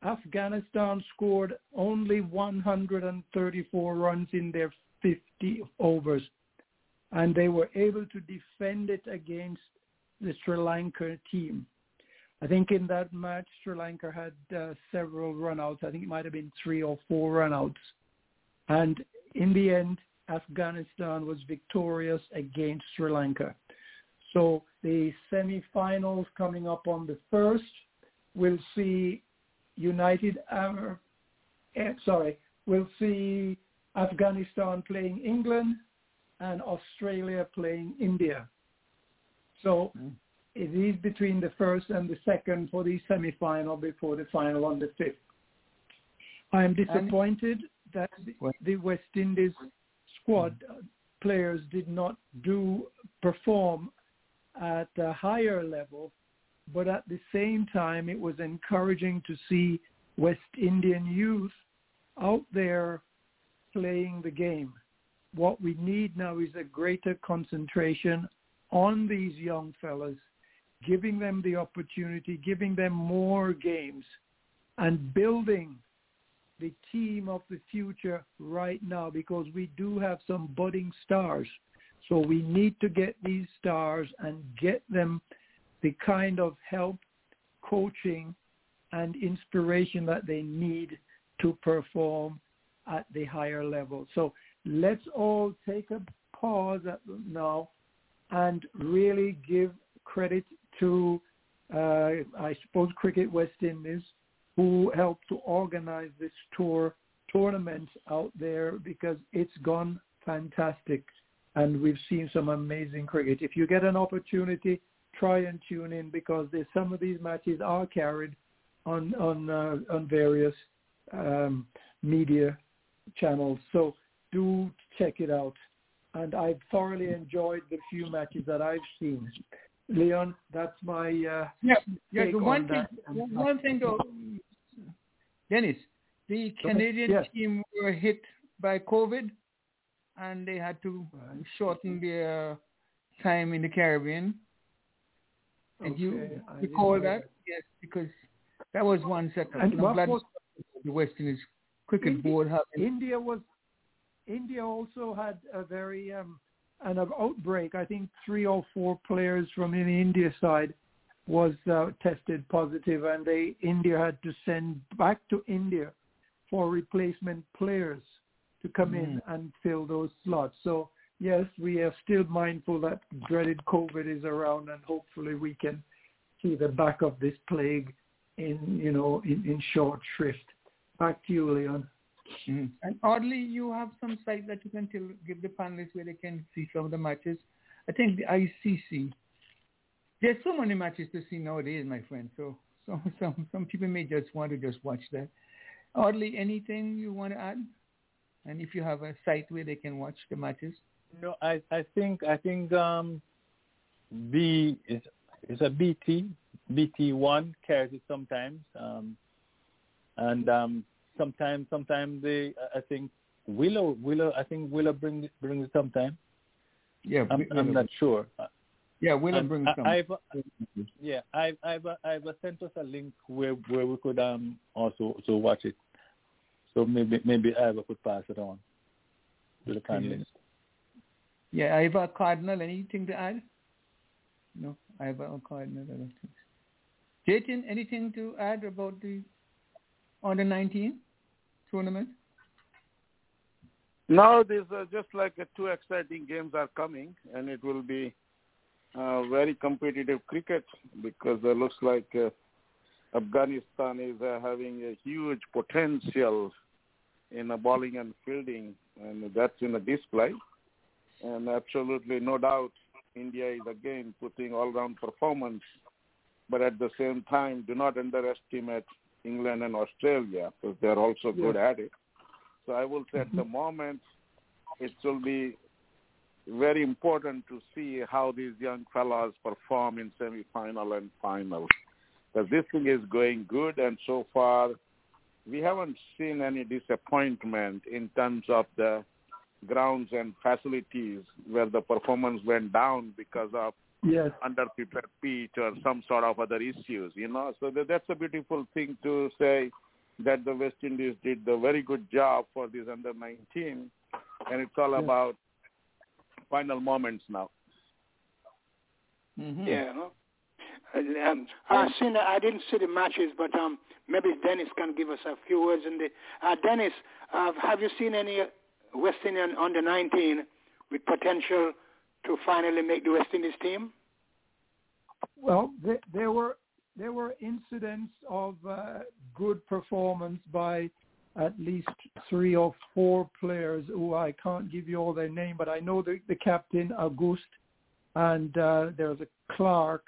Afghanistan scored only one hundred thirty-four runs in their fifty overs. And they were able to defend it against the Sri Lanka team. I think in that match, Sri Lanka had uh, several runouts. I think it might have been three or four runouts. And in the end, Afghanistan was victorious against Sri Lanka. So the semi-finals coming up on the first, we'll see United Arab, sorry, we'll see Afghanistan playing England and Australia playing India. So it is between the first and the second for the semi-final before the final on the fifth. I am disappointed that the West Indies squad players did not do perform at a higher level, but at the same time, it was encouraging to see West Indian youth out there playing the game. What we need now is a greater concentration on these young fellas, giving them the opportunity, giving them more games, and building the team of the future right now, because we do have some budding stars. So we need to get these stars and get them the kind of help, coaching, and inspiration that they need to perform at the higher level. So let's all take a pause at now and really give credit to, uh, I suppose, Cricket West Indies, who helped to organize this tour tournament out there, because it's gone fantastic. And we've seen some amazing cricket. If you get an opportunity, try and tune in, because some of these matches are carried on on, uh, on various um, media channels. So do check it out. And I've thoroughly enjoyed the few matches that I've seen. Leon, that's my uh, yeah. yeah take the one on thing, that. One thing though, Dennis, the Canadian yes. team were hit by COVID, and they had to shorten their time in the Caribbean. And okay, you recall that? that? Yes, because that was one second. And I'm glad was, the West Indies Cricket India, Board happened. India was. India also had a very um, an outbreak. I think three or four players from the India side was uh, tested positive, and they India had to send back to India for replacement players to come mm. in and fill those slots. So yes, we are still mindful that dreaded COVID is around, and hopefully we can see the back of this plague in you know in, in short shrift. Back to you, Leon. Mm. And oddly, you have some sites that you can tell, give the panelists where they can see some of the matches. I think the I C C. There's so many matches to see nowadays, my friend. So some some some people may just want to just watch that. Oddly, anything you want to add? And if you have a site where they can watch the matches? No, I, I think I think um, B is is a B T B T one carries it sometimes, um, and um, sometimes sometimes they I think Willow Willow I think Willow brings brings it sometimes. Yeah, I'm, I'm not sure. Yeah, Willow brings it. I've yeah I've I've I've sent us a link where where we could um also also watch it. So maybe maybe Iva could pass it on to the panelists. Yeah, Iva Cardinal, anything to add? No, Iva or Cardinal, I don't think. Jayton, anything to add about the under nineteen tournament? No, these are just like two exciting games are coming, and it will be uh, very competitive cricket, because it looks like uh, Afghanistan is uh, having a huge potential in uh, bowling and fielding, and that's in a display. And absolutely no doubt, India is again putting all-round performance, but at the same time, do not underestimate England and Australia, because they're also good yeah. at it. So I will say at the moment, it will be very important to see how these young fellows perform in semi-final and final. Because this thing is going good, and so far we haven't seen any disappointment in terms of the grounds and facilities where the performance went down because of yes. underprepared pitch or some sort of other issues, you know. So that's a beautiful thing to say that the West Indies did a very good job for this under nineteen, and it's all yes. about final moments now. Mm-hmm. Yeah, no? Um, I seen. I didn't see the matches, but um, maybe Dennis can give us a few words. In the uh, Dennis, uh, have you seen any West Indian under nineteen with potential to finally make the West Indies team? Well, there, there were there were incidents of uh, good performance by at least three or four players who I can't give you all their name, but I know the, the captain, August, and uh, there's a Clark.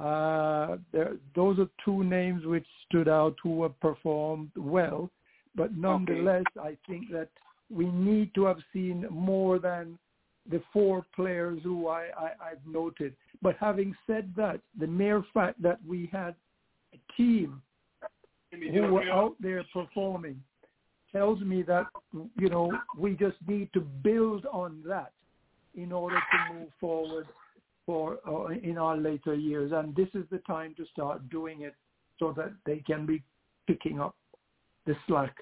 Uh, there, those are two names which stood out who have performed well. But nonetheless, okay. I think that we need to have seen more than the four players who I, I, I've noted. But having said that, the mere fact that we had a team who were out there performing tells me that, you know, we just need to build on that in order to move forward for uh, in our later years. And this is the time to start doing it so that they can be picking up the slack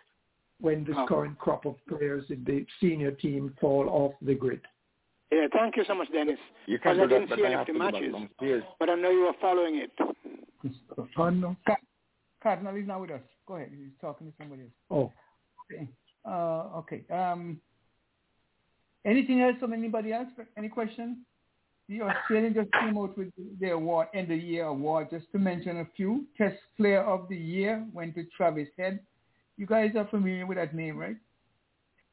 when this oh. current crop of players in the senior team fall off the grid. Yeah, thank you so much, Dennis. You can't do I didn't that, see any of the matches, but I know you are following it. Cardinal? Cardinal is not with us. Go ahead. He's talking to somebody else. Oh. Okay. Uh, okay. Um, anything else from anybody else? Any questions? The Australian just came out with their award, end of year award, just to mention a few. Test Player of the Year went to Travis Head. You guys are familiar with that name, right?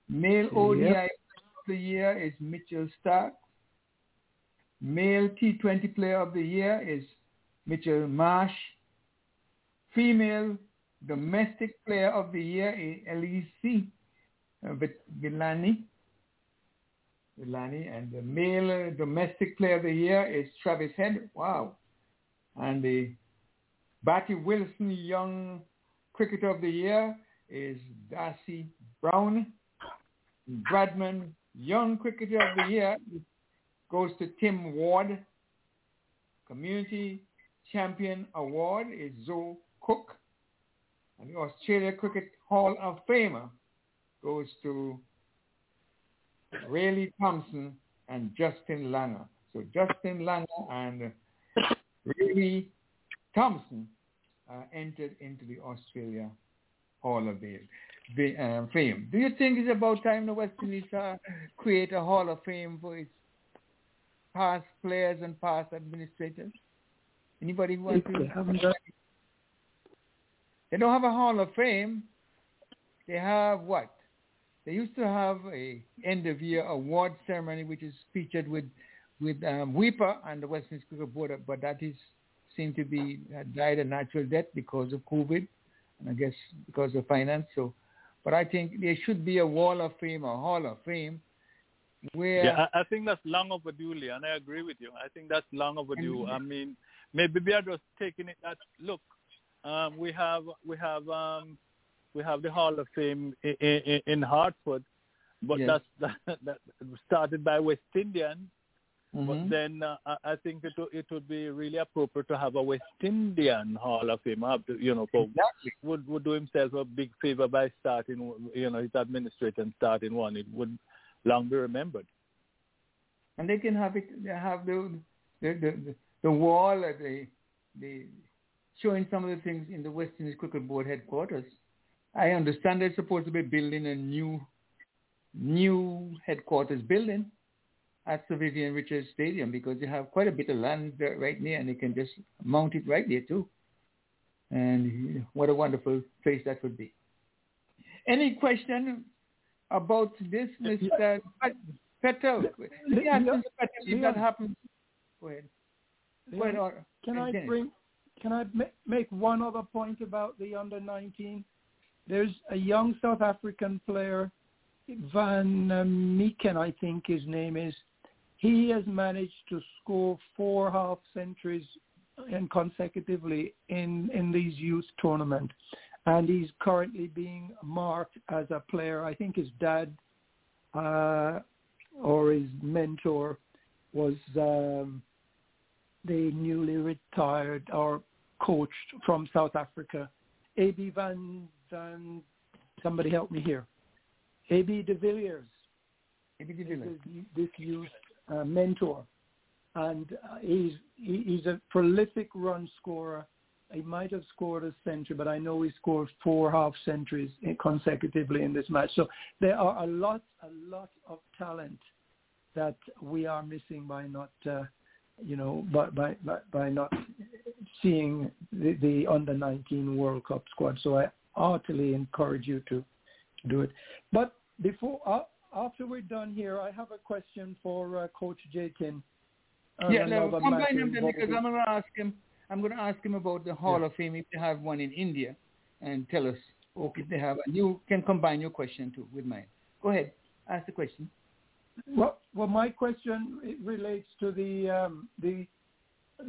Male O D I yep. of the Year is Mitchell Stark. Male T twenty Player of the Year is Mitchell Marsh. Female Domestic Player of the Year is Elise Villani. Villani, and the male domestic player of the year is Travis Head. Wow. And the Batty Wilson Young Cricketer of the Year is Darcy Brown. Bradman Young Cricketer of the Year goes to Tim Ward. Community Champion Award is Zoe Cook. And the Australia Cricket Hall of Famer goes to Rayleigh Thompson and Justin Langer. So Justin Langer and Rayleigh Thompson uh, entered into the Australia Hall of Fame. Do you think it's about time the West Indies uh, create a Hall of Fame for its past players and past administrators? Anybody who wants to? They don't have a Hall of Fame. They have what? They used to have a end-of-year award ceremony, which is featured with with um, Weeper and the West Indies Cricket Board, but that is seemed to be uh, died a natural death because of COVID, and I guess because of finance. So, but I think there should be a Wall of Fame or Hall of Fame. Where yeah, I, I think that's long overdue, Lee, and I agree with you. I think that's long overdue. I mean, maybe we are just taking it that look. Um, we have we have. Um, We have the Hall of Fame in, in, in Hartford, but yes. that's that, that started by West Indian. Mm-hmm. But then uh, I think it it would be really appropriate to have a West Indian Hall of Fame. You know, for, exactly. would would do himself a big favor by starting, you know, his administration starting one. It would long be remembered. And they can have it. They have the the the, the wall at the the showing some of the things in the West Indies Cricket Board headquarters. I understand they're supposed to be building a new new headquarters building at Sir Vivian Richards Stadium because they have quite a bit of land there, right near, and they can just mount it right there too. And what a wonderful place that would be. Any question about this, Mister Patel? Yeah, Mister Patel, if that happens, go ahead. Go ahead or, can I bring? Can I make one other point about the under nineteen? There's a young South African player, Van Meeken, I think his name is. He has managed to score four half centuries and consecutively in, in these youth tournaments. And he's currently being marked as a player. I think his dad uh, or his mentor was um, the newly retired or coached from South Africa, A B Van... and somebody help me here. A B de Villiers, A B de Villiers. Is this youth uh, mentor, and uh, he's he's a prolific run scorer He might have scored a century, but I know he scored four half centuries consecutively in this match. So there are a lot, a lot of talent that we are missing by not, uh, you know, by by by not seeing the, the under nineteen World Cup squad. So I heartily encourage you to do it. But before, uh, after we're done here, I have a question for uh, Coach Jayton. Uh, yeah, no, combine him because I'm going to ask him. I'm going to ask him about the Hall yeah. of Fame if they have one in India, and tell us okay. if they have. And you can combine your question too with mine. Go ahead, ask the question. Well, well, my question it relates to the um, the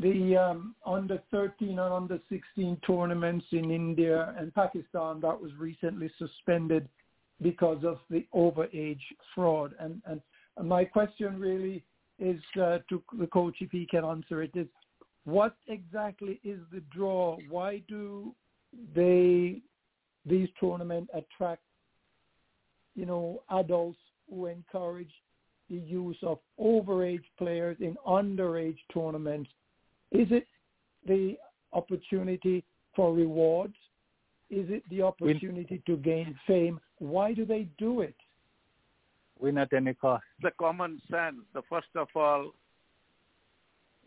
the um, under thirteen and under sixteen tournaments in India and Pakistan that was recently suspended because of the overage fraud. And and my question really is uh, to the coach if he can answer it is. What exactly is the draw? Why do they these tournaments attract, you know, adults who encourage the use of overage players in underage tournaments? Is it the opportunity for rewards? Is it the opportunity Win- to gain fame? Why do they do it? Win at any cost. The common sense. The first of all.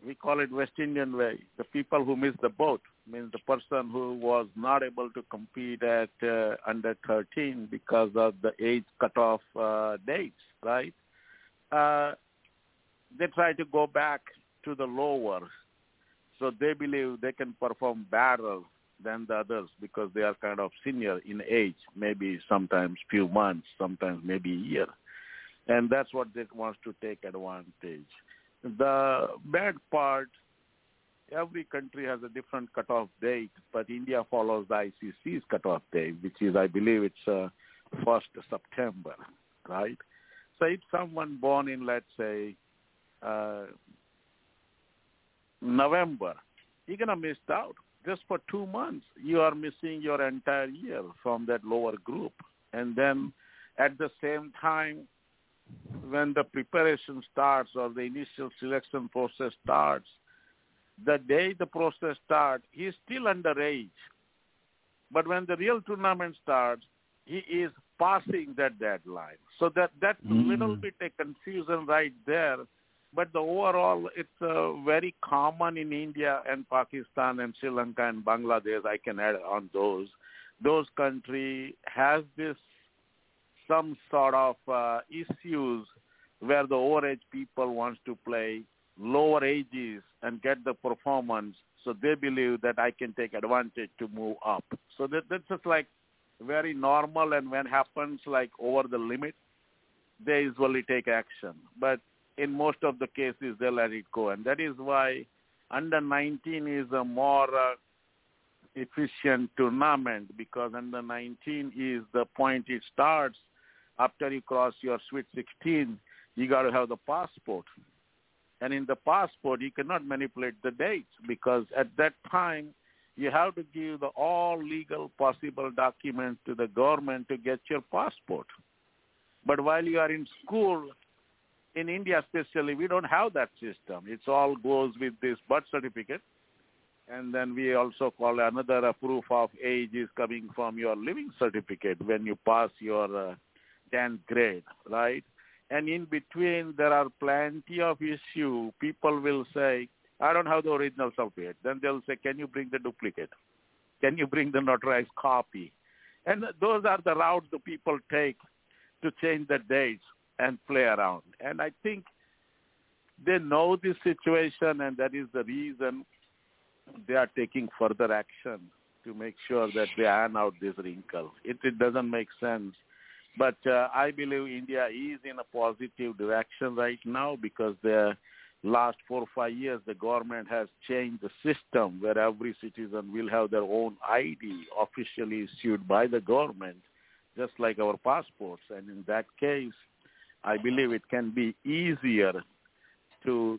We call it West Indian way. The people who missed the boat means the person who was not able to compete at uh, under thirteen because of the age cutoff uh, dates, right? Uh, they try to go back to the lower. So they believe they can perform better than the others because they are kind of senior in age, maybe sometimes few months, sometimes maybe a year. And that's what they want to take advantage. The bad part, every country has a different cutoff date, but India follows the I C C's cutoff date, which is, I believe, it's uh, first of September, right? So if someone born in, let's say, uh, November, you're going to miss out. Just for two months, you are missing your entire year from that lower group. And then at the same time, when the preparation starts or the initial selection process starts, the day the process starts, he's still underage. But when the real tournament starts, he is passing that deadline. So that that's a mm. little bit a confusion right there. But the overall, it's uh, very common in India and Pakistan and Sri Lanka and Bangladesh. I can add on those. Those countries have this some sort of uh, issues where the overage people wants to play lower ages and get the performance. So they believe that I can take advantage to move up. So that, that's just like very normal. And when happens like over the limit, they usually take action. But in most of the cases, they let it go. And that is why under nineteen is a more uh, efficient tournament because under nineteen is the point it starts. After you cross your sweet sixteen, you got to have the passport. And in the passport, you cannot manipulate the dates because at that time, you have to give the all legal possible documents to the government to get your passport. But while you are in school, in India especially, we don't have that system. It all goes with this birth certificate. And then we also call another uh, proof of age is coming from your living certificate when you pass your uh, tenth grade, right? And in between, there are plenty of issues. People will say, I don't have the original certificate. Then they'll say, can you bring the duplicate? Can you bring the notarized copy? And those are the routes the people take to change the dates and play around. And I think they know this situation, and that is the reason they are taking further action to make sure that they iron out this wrinkle. It, it doesn't make sense. But uh, I believe India is in a positive direction right now because the last four or five years, the government has changed the system where every citizen will have their own I D officially issued by the government, just like our passports. And in that case, I believe it can be easier to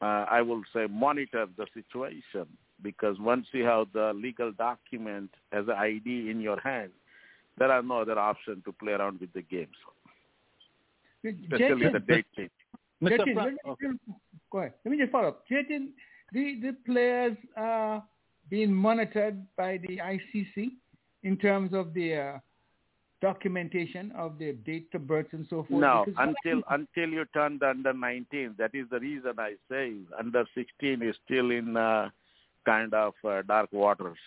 Uh, I will say monitor the situation because once you have the legal document as an I D in your hand, there are no other option to play around with the games, especially Jayton, the date change. Jayton, Fra- let me, oh. Go ahead. Let me just follow up. Jayton, the, the players are being monitored by the I C C in terms of their uh, documentation of their date of birth and so forth? No, until until you turned under nineteen. That is the reason I say under sixteen is still in uh, kind of uh, dark waters.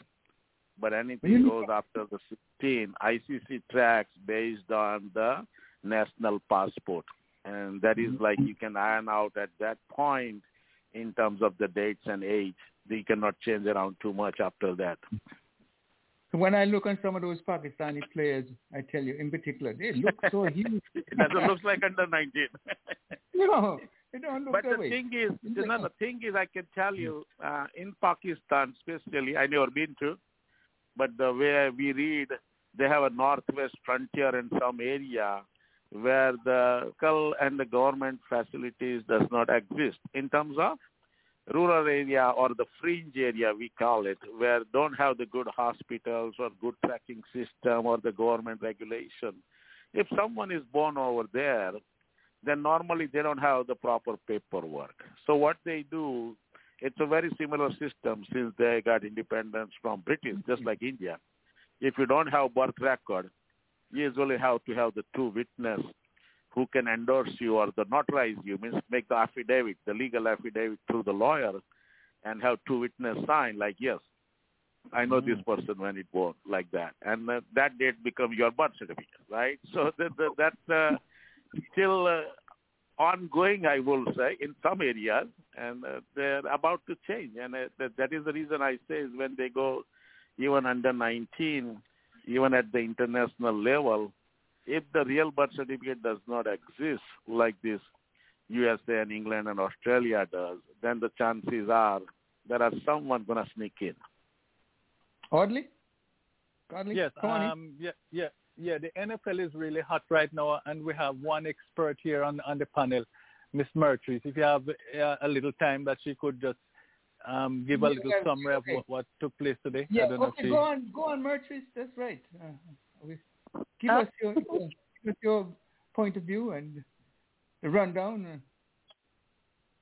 But anything goes after the sixteen, I C C tracks based on the national passport. And that is like you can iron out at that point in terms of the dates and age. They cannot change around too much after that. When I look on some of those Pakistani players, I tell you, in particular, they look so huge. It doesn't look like under nineteen. No, it don't look but that the way. Thing is, you know, the thing is, I can tell you, uh, in Pakistan especially, I never been to, but the way we read, they have a northwest frontier in some area where the local and the government facilities does not exist in terms of rural area or the fringe area, we call it, where don't have the good hospitals or good tracking system or the government regulation. If someone is born over there, then normally they don't have the proper paperwork. So what they do, it's a very similar system since they got independence from British, just like India. If you don't have birth record, you usually have to have the two witness who can endorse you or the notarize you, means make the affidavit, the legal affidavit through the lawyer, and have two witness sign like, yes, I know mm-hmm. this person when it was like that. And uh, that date becomes your birth certificate, right? So that, that, that's uh, still uh, ongoing, I will say, in some areas, and uh, they're about to change. And uh, that, that is the reason I say is when they go even under nineteen, even at the international level, if the real birth certificate does not exist like this U S A and England and Australia does, then the chances are there are someone going to sneak in. Audley? Audley? Yes. Um, yeah, yeah, yeah. The N F L is really hot right now, and we have one expert here on, on the panel, Miss Matrice. If you have uh, a little time that she could just um, give a yeah, little summary okay. of what, what took place today. Yeah, I don't okay, know go she... on, go on, Matrice. That's right. Uh, we... Give us, your, give us your point of view and the rundown.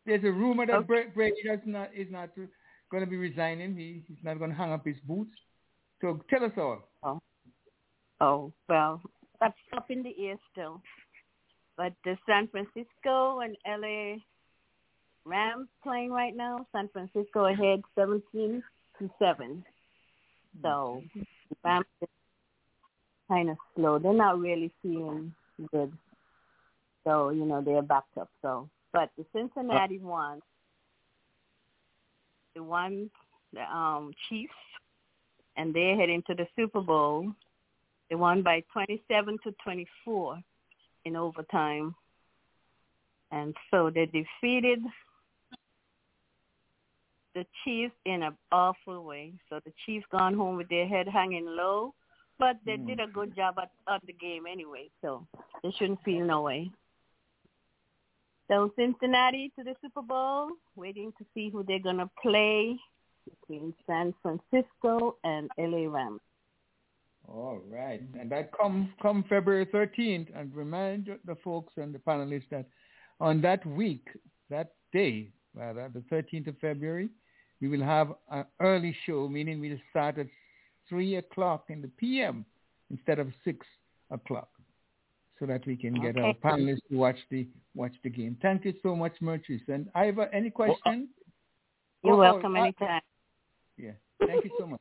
There's a rumor that okay. Brady is not, is not going to be resigning. He, he's not going to hang up his boots. So tell us all. Oh, oh well, that's up in the air still. But the San Francisco and L A Rams playing right now. San Francisco ahead seventeen to seven. So Rams kind of slow. They're not really feeling good. So, you know, they're backed up. So, but the Cincinnati won. They won the um, Chiefs, and they're heading to the Super Bowl. They won by twenty-seven to twenty-four in overtime. And so they defeated the Chiefs in an awful way. So the Chiefs gone home with their head hanging low. But they did a good job at, at the game anyway, so they shouldn't feel no way. So Cincinnati to the Super Bowl, waiting to see who they're going to play between San Francisco and L A Rams. All right. And that comes come February thirteenth. And remind the folks and the panelists that on that week, that day, rather, the thirteenth of February, we will have an early show, meaning we'll start at three o'clock in the P M instead of six o'clock, so that we can get okay. our panelists to watch the watch the game. Thank you so much, Mertris. And Iva, any questions? You're oh, welcome oh, anytime. Yeah, thank you so much.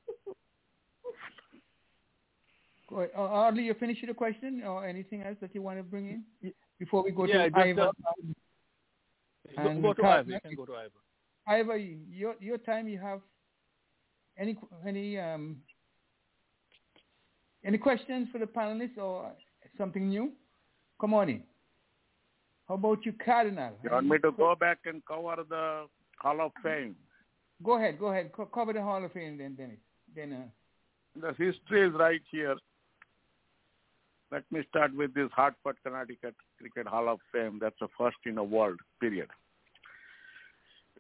Go ahead. Audley, you finished your question or anything else that you want to bring in before we go yeah, to Iva? Uh, and go, go to Iva. You can go to Iva. Iva, your, your time you have. Any, any, um, Any questions for the panelists or something new? Come on in. How about you, Cardinal? You want me to go back and cover the Hall of Fame? Go ahead, go ahead. Co- cover the Hall of Fame then, Dennis. Then, uh... The history is right here. Let me start with this Hartford, Connecticut Cricket Hall of Fame. That's the first in the world, period.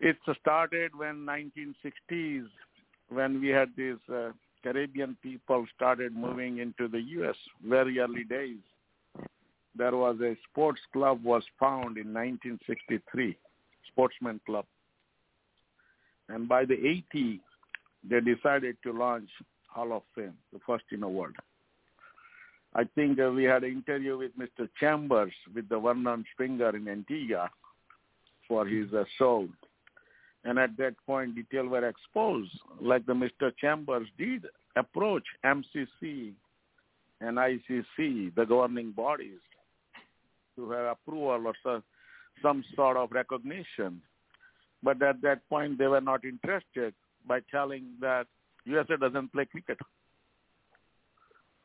It started when nineteen sixties, when we had this... Uh, Caribbean people started moving into the U S very early days. There was a sports club was found in nineteen sixty-three, Sportsman Club. And by the eighties, they decided to launch Hall of Fame, the first in the world. I think uh, we had an interview with Mister Chambers with the Vernon Stringer in Antigua for his uh, show. And at that point, details were exposed, like the Mister Chambers did approach M C C and I C C, the governing bodies, to have approval or some sort of recognition. But at that point, they were not interested by telling that U S A doesn't play cricket.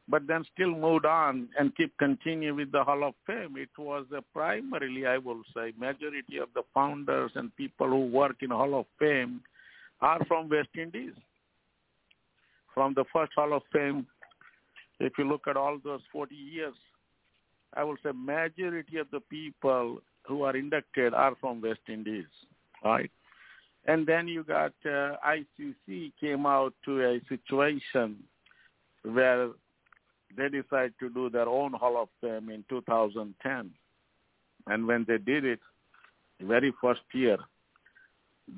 But then still moved on and keep continue with the Hall of Fame. It was primarily, I will say, majority of the founders and people who work in Hall of Fame are from West Indies. From the first Hall of Fame, if you look at all those forty years, I will say majority of the people who are inducted are from West Indies, right? And then you got uh, I C C came out to a situation where they decided to do their own Hall of Fame in two thousand ten. And when they did it, the very first year,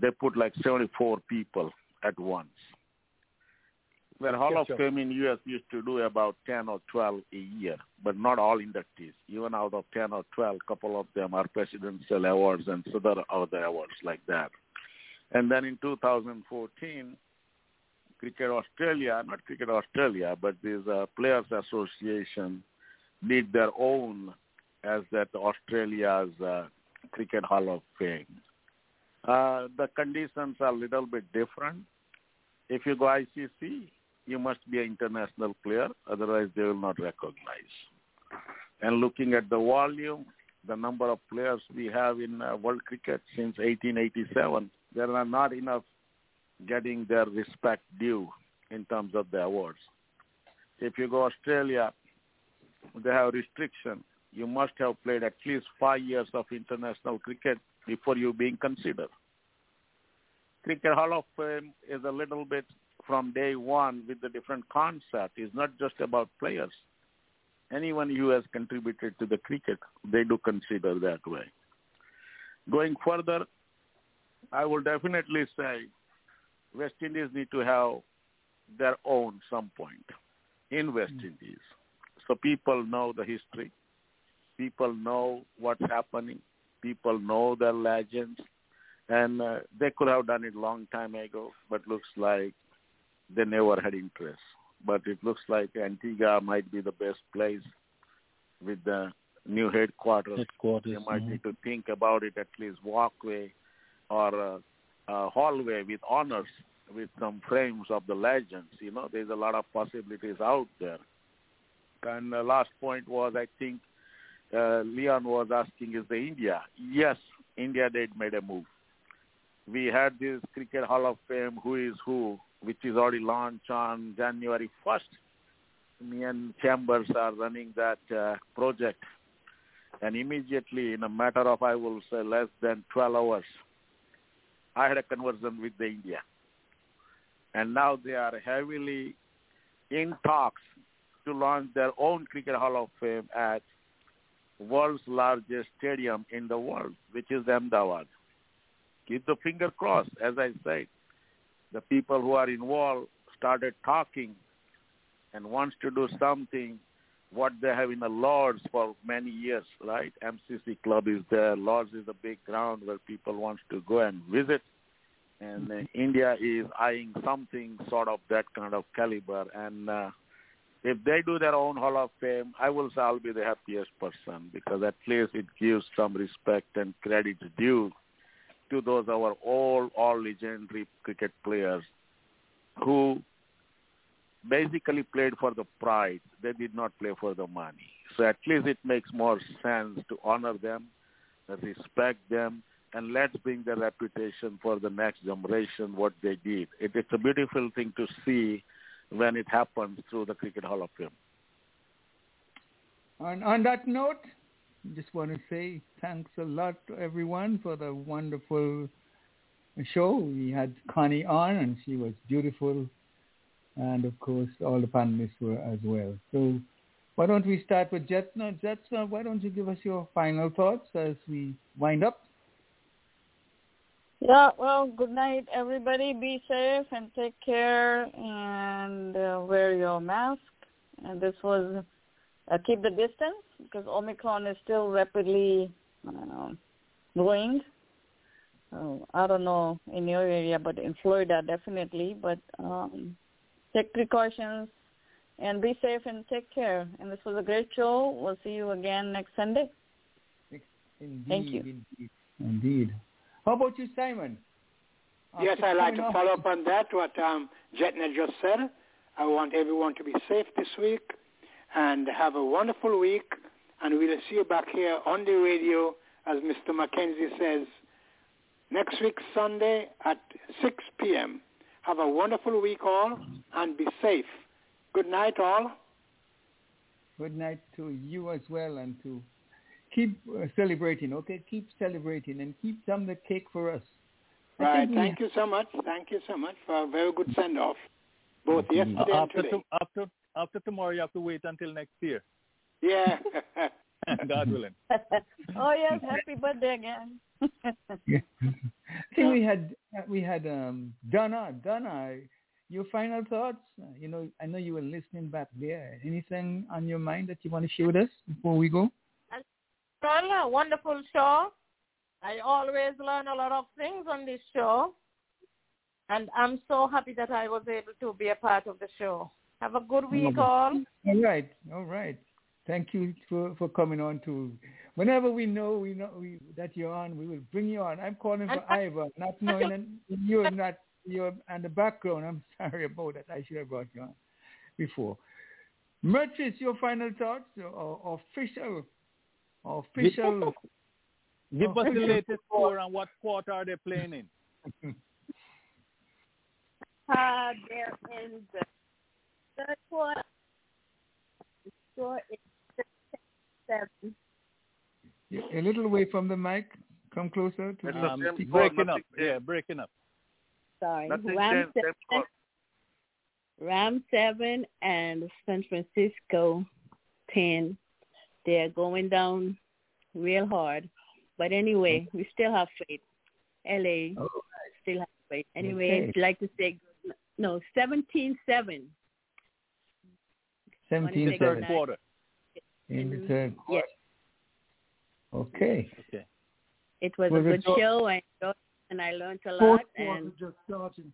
they put like seventy-four people at once. The Hall of Fame in U S used to do about ten or twelve a year, but not all inductees. Even out of ten or twelve, a couple of them are presidential awards and other awards like that. And then in two thousand fourteen, Cricket Australia, not Cricket Australia, but this uh, Players Association did their own as that Australia's uh, Cricket Hall of Fame. Uh, the conditions are a little bit different. If you go I C C, you must be an international player, otherwise they will not recognize. And looking at the volume, the number of players we have in uh, world cricket since eighteen eighty-seven, there are not enough getting their respect due in terms of the awards. If you go Australia, they have restriction. You must have played at least five years of international cricket before you being considered. Cricket Hall of Fame is a little bit from day one with the different concept. It's not just about players. Anyone who has contributed to the cricket, they do consider that way. Going further, I will definitely say West Indies need to have their own some point in West mm-hmm. Indies. So people know the history. People know what's happening. People know their legends. And uh, they could have done it long time ago, but looks like they never had interest. But it looks like Antigua might be the best place with the new headquarters. headquarters they might mm-hmm. need to think about it, at least walkway or uh, Uh, hallway with honors, with some frames of the legends. You know, there's a lot of possibilities out there. And the last point was, I think, uh, Leon was asking, is the India? Yes, India did made a move. We had this Cricket Hall of Fame, Who is Who, which is already launched on January first. Me and Chambers are running that uh, project. And immediately, in a matter of, I will say, less than twelve hours, I had a conversation with the India. And now they are heavily in talks to launch their own Cricket Hall of Fame at world's largest stadium in the world, which is Ahmedabad. Keep the finger crossed. As I said, the people who are involved started talking and wants to do something what they have in the Lords for many years, right? M C C Club is there. Lords is a big ground where people want to go and visit. And uh, India is eyeing something sort of that kind of caliber. And uh, if they do their own Hall of Fame, I will say I'll be the happiest person because at least it gives some respect and credit due to those our all, all legendary cricket players who basically played for the pride. They did not play for the money. So at least it makes more sense to honor them, respect them, and let's bring their reputation for the next generation, what they did. It, it's a beautiful thing to see when it happens through the Cricket Hall of Fame. And on that note, just want to say thanks a lot to everyone for the wonderful show. We had Connie on, and she was beautiful. And, of course, all the panelists were as well. So why don't we start with Jayton? Jayton, why don't you give us your final thoughts as we wind up? Yeah, well, good night, everybody. Be safe and take care and uh, wear your mask. And this was uh, keep the distance because Omicron is still rapidly uh, growing. So I don't know in your area, but in Florida, definitely. But um, take precautions and be safe and take care. And this was a great show. We'll see you again next Sunday. Indeed, Thank you. Indeed. indeed. How about you, Simon? After yes, I'd like to follow up on that, what um, Jayton just said. I want everyone to be safe this week and have a wonderful week. And we'll see you back here on the radio, as Mister McKenzie says, next week, Sunday at six p.m. Have a wonderful week all and be safe. Good night all. Good night to you as well and to... Keep celebrating, okay? Keep celebrating and keep some of the cake for us. Right. Thank you so much. Thank you so much for a very good send-off, both yesterday uh, after and today. To, after, after tomorrow, you have to wait until next year. Yeah. God willing. Oh, yes. Happy birthday again. Yeah. I think we had, we had um, Donna. Donna, your final thoughts? You know, I know you were listening back there. Anything on your mind that you want to share with us before we go? A wonderful show. I always learn a lot of things on this show, and I'm so happy that I was able to be a part of the show. Have a good week, all. All right, all right. Thank you for, for coming on too. Whenever we know we know we, that you're on, we will bring you on. I'm calling for Iva, not knowing that you're not you're in the background. I'm sorry about that. I should have brought you on before. Matrice, your final thoughts or official. Official. Give us the latest score and what quarter are they playing in? Uh, they're in the third quarter. The score is seven. A little away from the mic. Come closer. To um, breaking score, up. Yeah, breaking up. Sorry. Ram seven, Ram seven and San Francisco ten. They're going down real hard. But anyway, we still have faith. L A oh, still have faith. Anyway, okay. I'd like to say, no, seventeen seven. seventeen seven. Third quarter. In the third quarter. Yes. Okay. okay. It was well, a good show, I enjoyed, and I learned a lot. Fourth quarter and, just starting.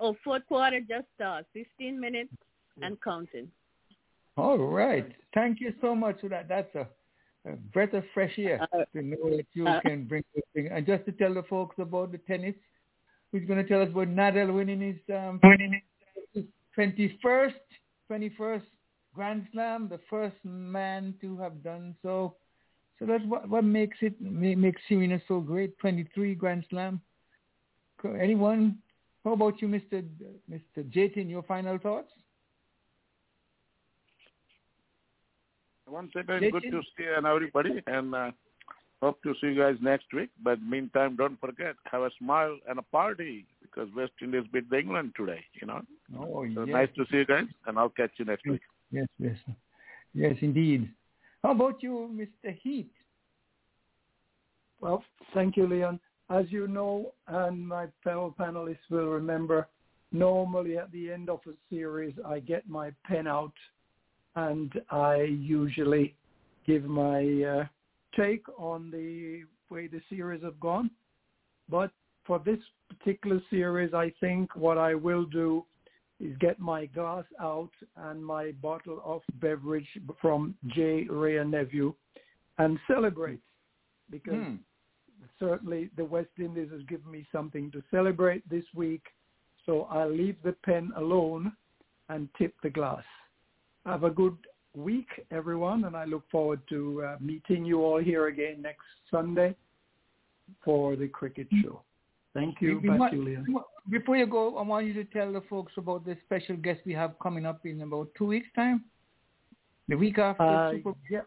Oh, fourth quarter just starts. fifteen minutes and counting. All right. Thank you so much for that. That's a, a breath of fresh air uh, to know that you uh, can bring this thing. And just to tell the folks about the tennis, who's going to tell us about Nadal winning his, um, winning his twenty-first Grand Slam, the first man to have done so. So that's what, what makes it makes Serena so great. twenty-three Grand Slam. Anyone? How about you, Mister Mister Jayton? Your final thoughts? Once again, good to see you and everybody, and uh, hope to see you guys next week. But meantime, don't forget, have a smile and a party because West Indies beat the England today. You know, oh, so yes. Nice to see you guys, and I'll catch you next week. Yes, yes, yes, indeed. How about you, Mister Heath? Well, thank you, Leon. As you know, and my fellow panelists will remember, normally at the end of a series, I get my pen out. And I usually give my uh, take on the way the series have gone. But for this particular series, I think what I will do is get my glass out and my bottle of beverage from J. Ray and Nephew and celebrate. Because hmm. certainly the West Indies has given me something to celebrate this week. So I'll leave the pen alone and tip the glass. Have a good week, everyone, and I look forward to uh, meeting you all here again next Sunday for the Cricket Show. Thank you, Pat Julian. Before you go, I want you to tell the folks about the special guest we have coming up in about two weeks' time, the week after uh, Super Bowl. Yeah.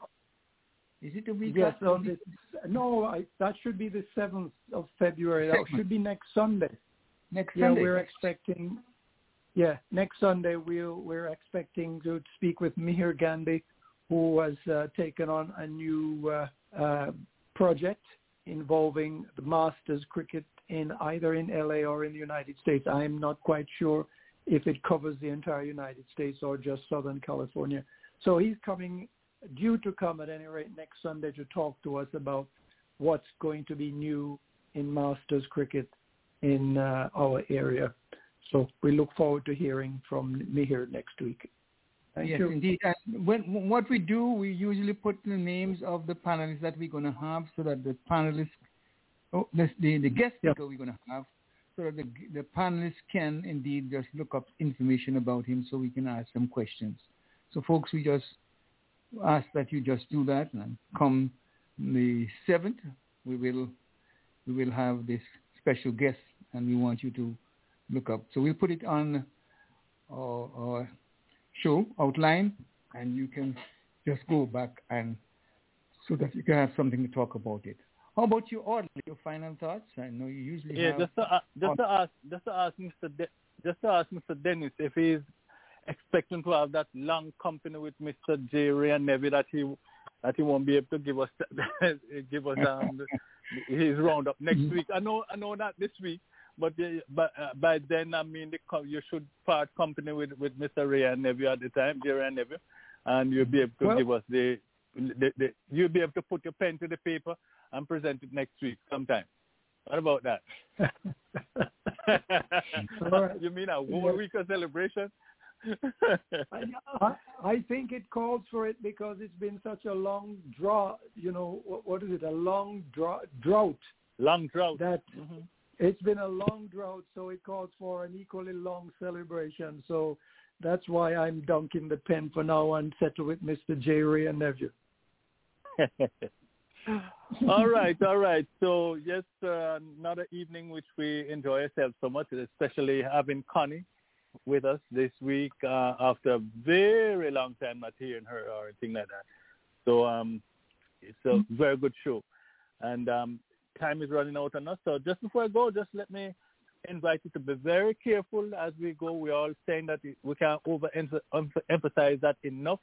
Is it the week yes, after? On the, no, I, that should be the seventh of February. That should be next Sunday. Next yeah, Sunday. We're expecting... Yeah, next Sunday we'll, we're expecting to speak with Mihir Gandhi, who has uh, taken on a new uh, uh, project involving the Masters Cricket in either in L A or in the United States. I am not quite sure if it covers the entire United States or just Southern California. So he's coming, due to come at any rate next Sunday to talk to us about what's going to be new in Masters cricket in uh, our area. So we look forward to hearing from Mihir next week. Thank yes, you. Indeed. And when, what we do, we usually put the names of the panelists that we're going to have so that the panelists, oh, the, the guest speaker yeah. we're going to have, so that the, the panelists can indeed just look up information about him so we can ask some questions. So, folks, we just ask that you just do that. And come the seventh, we will we will have this special guest, and we want you to look up. So we'll put it on our, our show outline, and you can just go back and so that you can have something to talk about it. How about you, Audley? Your final thoughts? I know you usually yeah. Have just to, uh, just to ask, just to ask Mister De- just to ask Mister Dennis if he's expecting to have that long company with Mister Jerry and Nevi that he that he won't be able to give us give us um, his roundup next week. I know I know not this week. But, the, but uh, by then, I mean, the, you should part company with, with Mister Ray and Neville at the time, Jerry and Neville, and you'll be able to well, give us the, the, the, you'll be able to put your pen to the paper and present it next week sometime. What about that? You mean a war week of celebration? I, I think it calls for it because it's been such a long draw, you know, what, what is it, a long draw, drought. Long drought. That. Mm-hmm. It's been a long drought, so it calls for an equally long celebration. So that's why I'm dunking the pen for now and settle with Mister J. Ray and Nephew. all right, all right. So, yes, uh, another evening which we enjoy ourselves so much, especially having Connie with us this week uh, after a very long time not hearing her or anything like that. So um, it's a very good show. And um time is running out on us, so just before I go, just let me invite you to be very careful as we go. We're all saying that we can't overemphasize that enough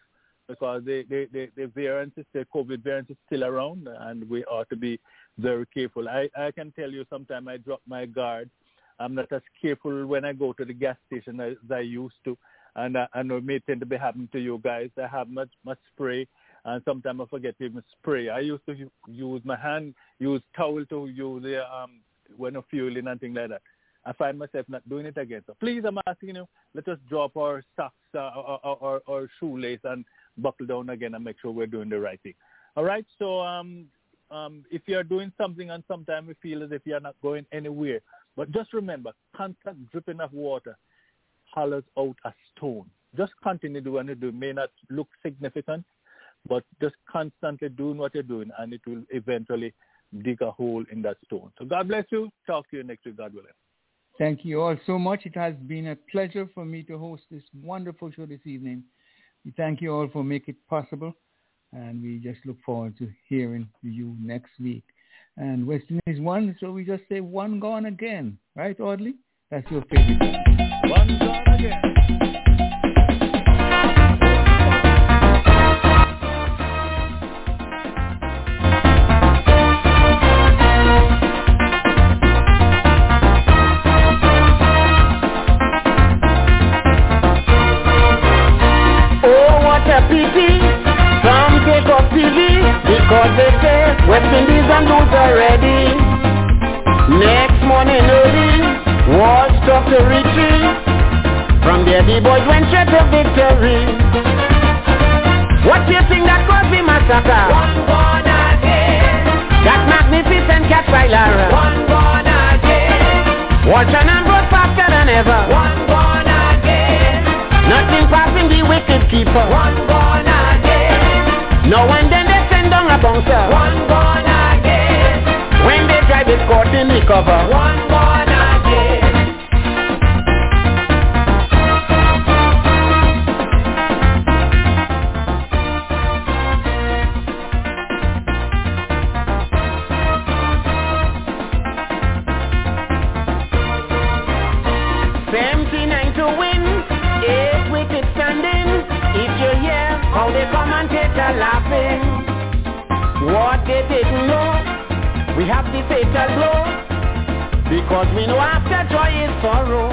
because the, the, the, the variances, the COVID variants is still around, and we ought to be very careful. I, I can tell you sometimes I drop my guard. I'm not as careful when I go to the gas station as I used to, and I, I know it may tend to be happening to you guys. I have much, much spray. And sometimes I forget to even spray. I used to use my hand, use towel to use the um, when I'm fueling and things like that. I find myself not doing it again. So please, I'm asking you, let us drop our socks uh, or, or, or, or shoelace and buckle down again and make sure we're doing the right thing. All right. So um, um, if you're doing something and sometimes you feel as if you're not going anywhere, but just remember, constant dripping of water hollers out a stone. Just continue doing what you do. It may not look significant, but just constantly doing what you're doing, and it will eventually dig a hole in that stone. So God bless you. Talk to you next week, God willing. Thank you all so much. It has been a pleasure for me to host this wonderful show this evening. We thank you all for making it possible, and we just look forward to hearing from you next week. And West Indies won, so we just say one gone again. Right, Audley? That's your favorite. One gone again. Because they say West Indies and lose already. Next morning early, Walsh talked to Richie. From there the boys went straight to victory. What do you think that caused the massacre? One gone again. That magnificent catch by Lara. One gone again. Walsh and Ambrose faster than ever. One gone again. Nothing passing the wicked keeper. One gone again. No one then. One gone again. When they drive it caught in the cover. One gone again. seventy-nine to win, eight wickets standing. If you hear how they come and take a laughing. What they didn't know, we have the fatal blow. because we know after joy is sorrow.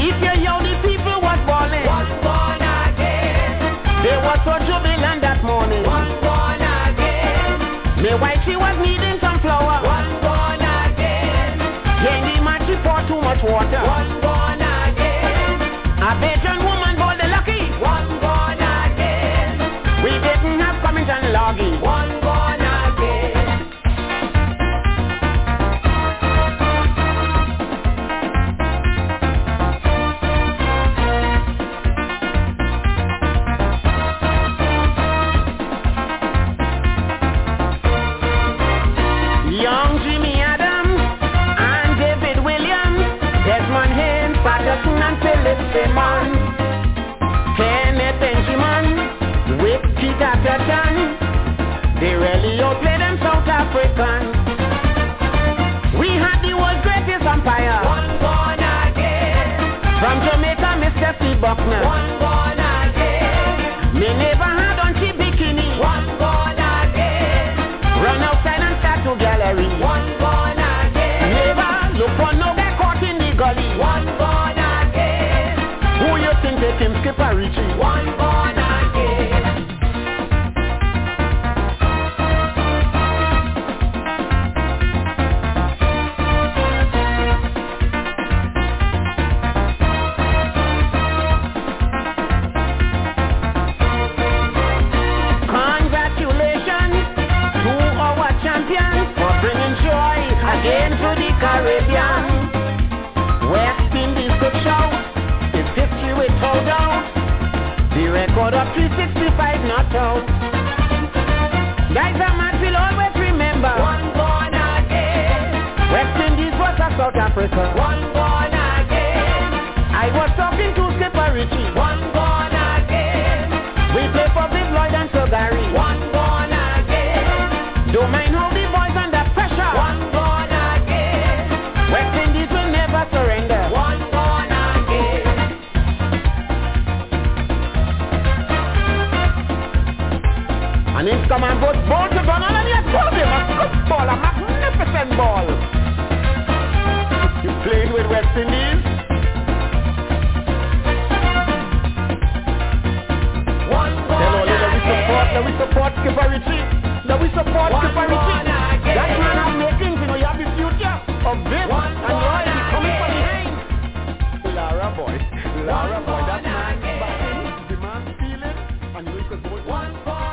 If you're young, the people was born in. Was born again. They was so jubilant that morning. Was born again. My wife, she was needing some flour. Was born again. Then the man, she poured too much water. Was born again. A virgin woman called the lucky. Was born again. We didn't have comments and logging. Was born again. They really outplayed them South Africans. We had the world's greatest umpire. One born again. From Jamaica, Mister Steve Buckner. One born again. Me never had on cheap bikini. One born again. Run outside and start to gallery. One born again. Never look for no guy caught in the gully. One born again. Who you think they came Skipper Richie? One born again. Up three sixty-five not out. Guys, a match will always remember. One born again. West Indies was a South Africa. One born again. I was talking to Skipper Richie. One born again. We play for Big Lloyd and Sogari. One born again. Don't mind how the boys under pressure. One born again. West Indies will never surrender. One born again. And it's come and both balls to Donald and you told him a good ball, a magnificent ball. You played with West Indies? One born Tell all you that we support, that we support Skipper Richie. That we support Skipper Richie. That man has making, you know, you have the future of this. One and you are coming from behind. Lara boy, Lara boy, that man is back in. The man's feeling and you could go one.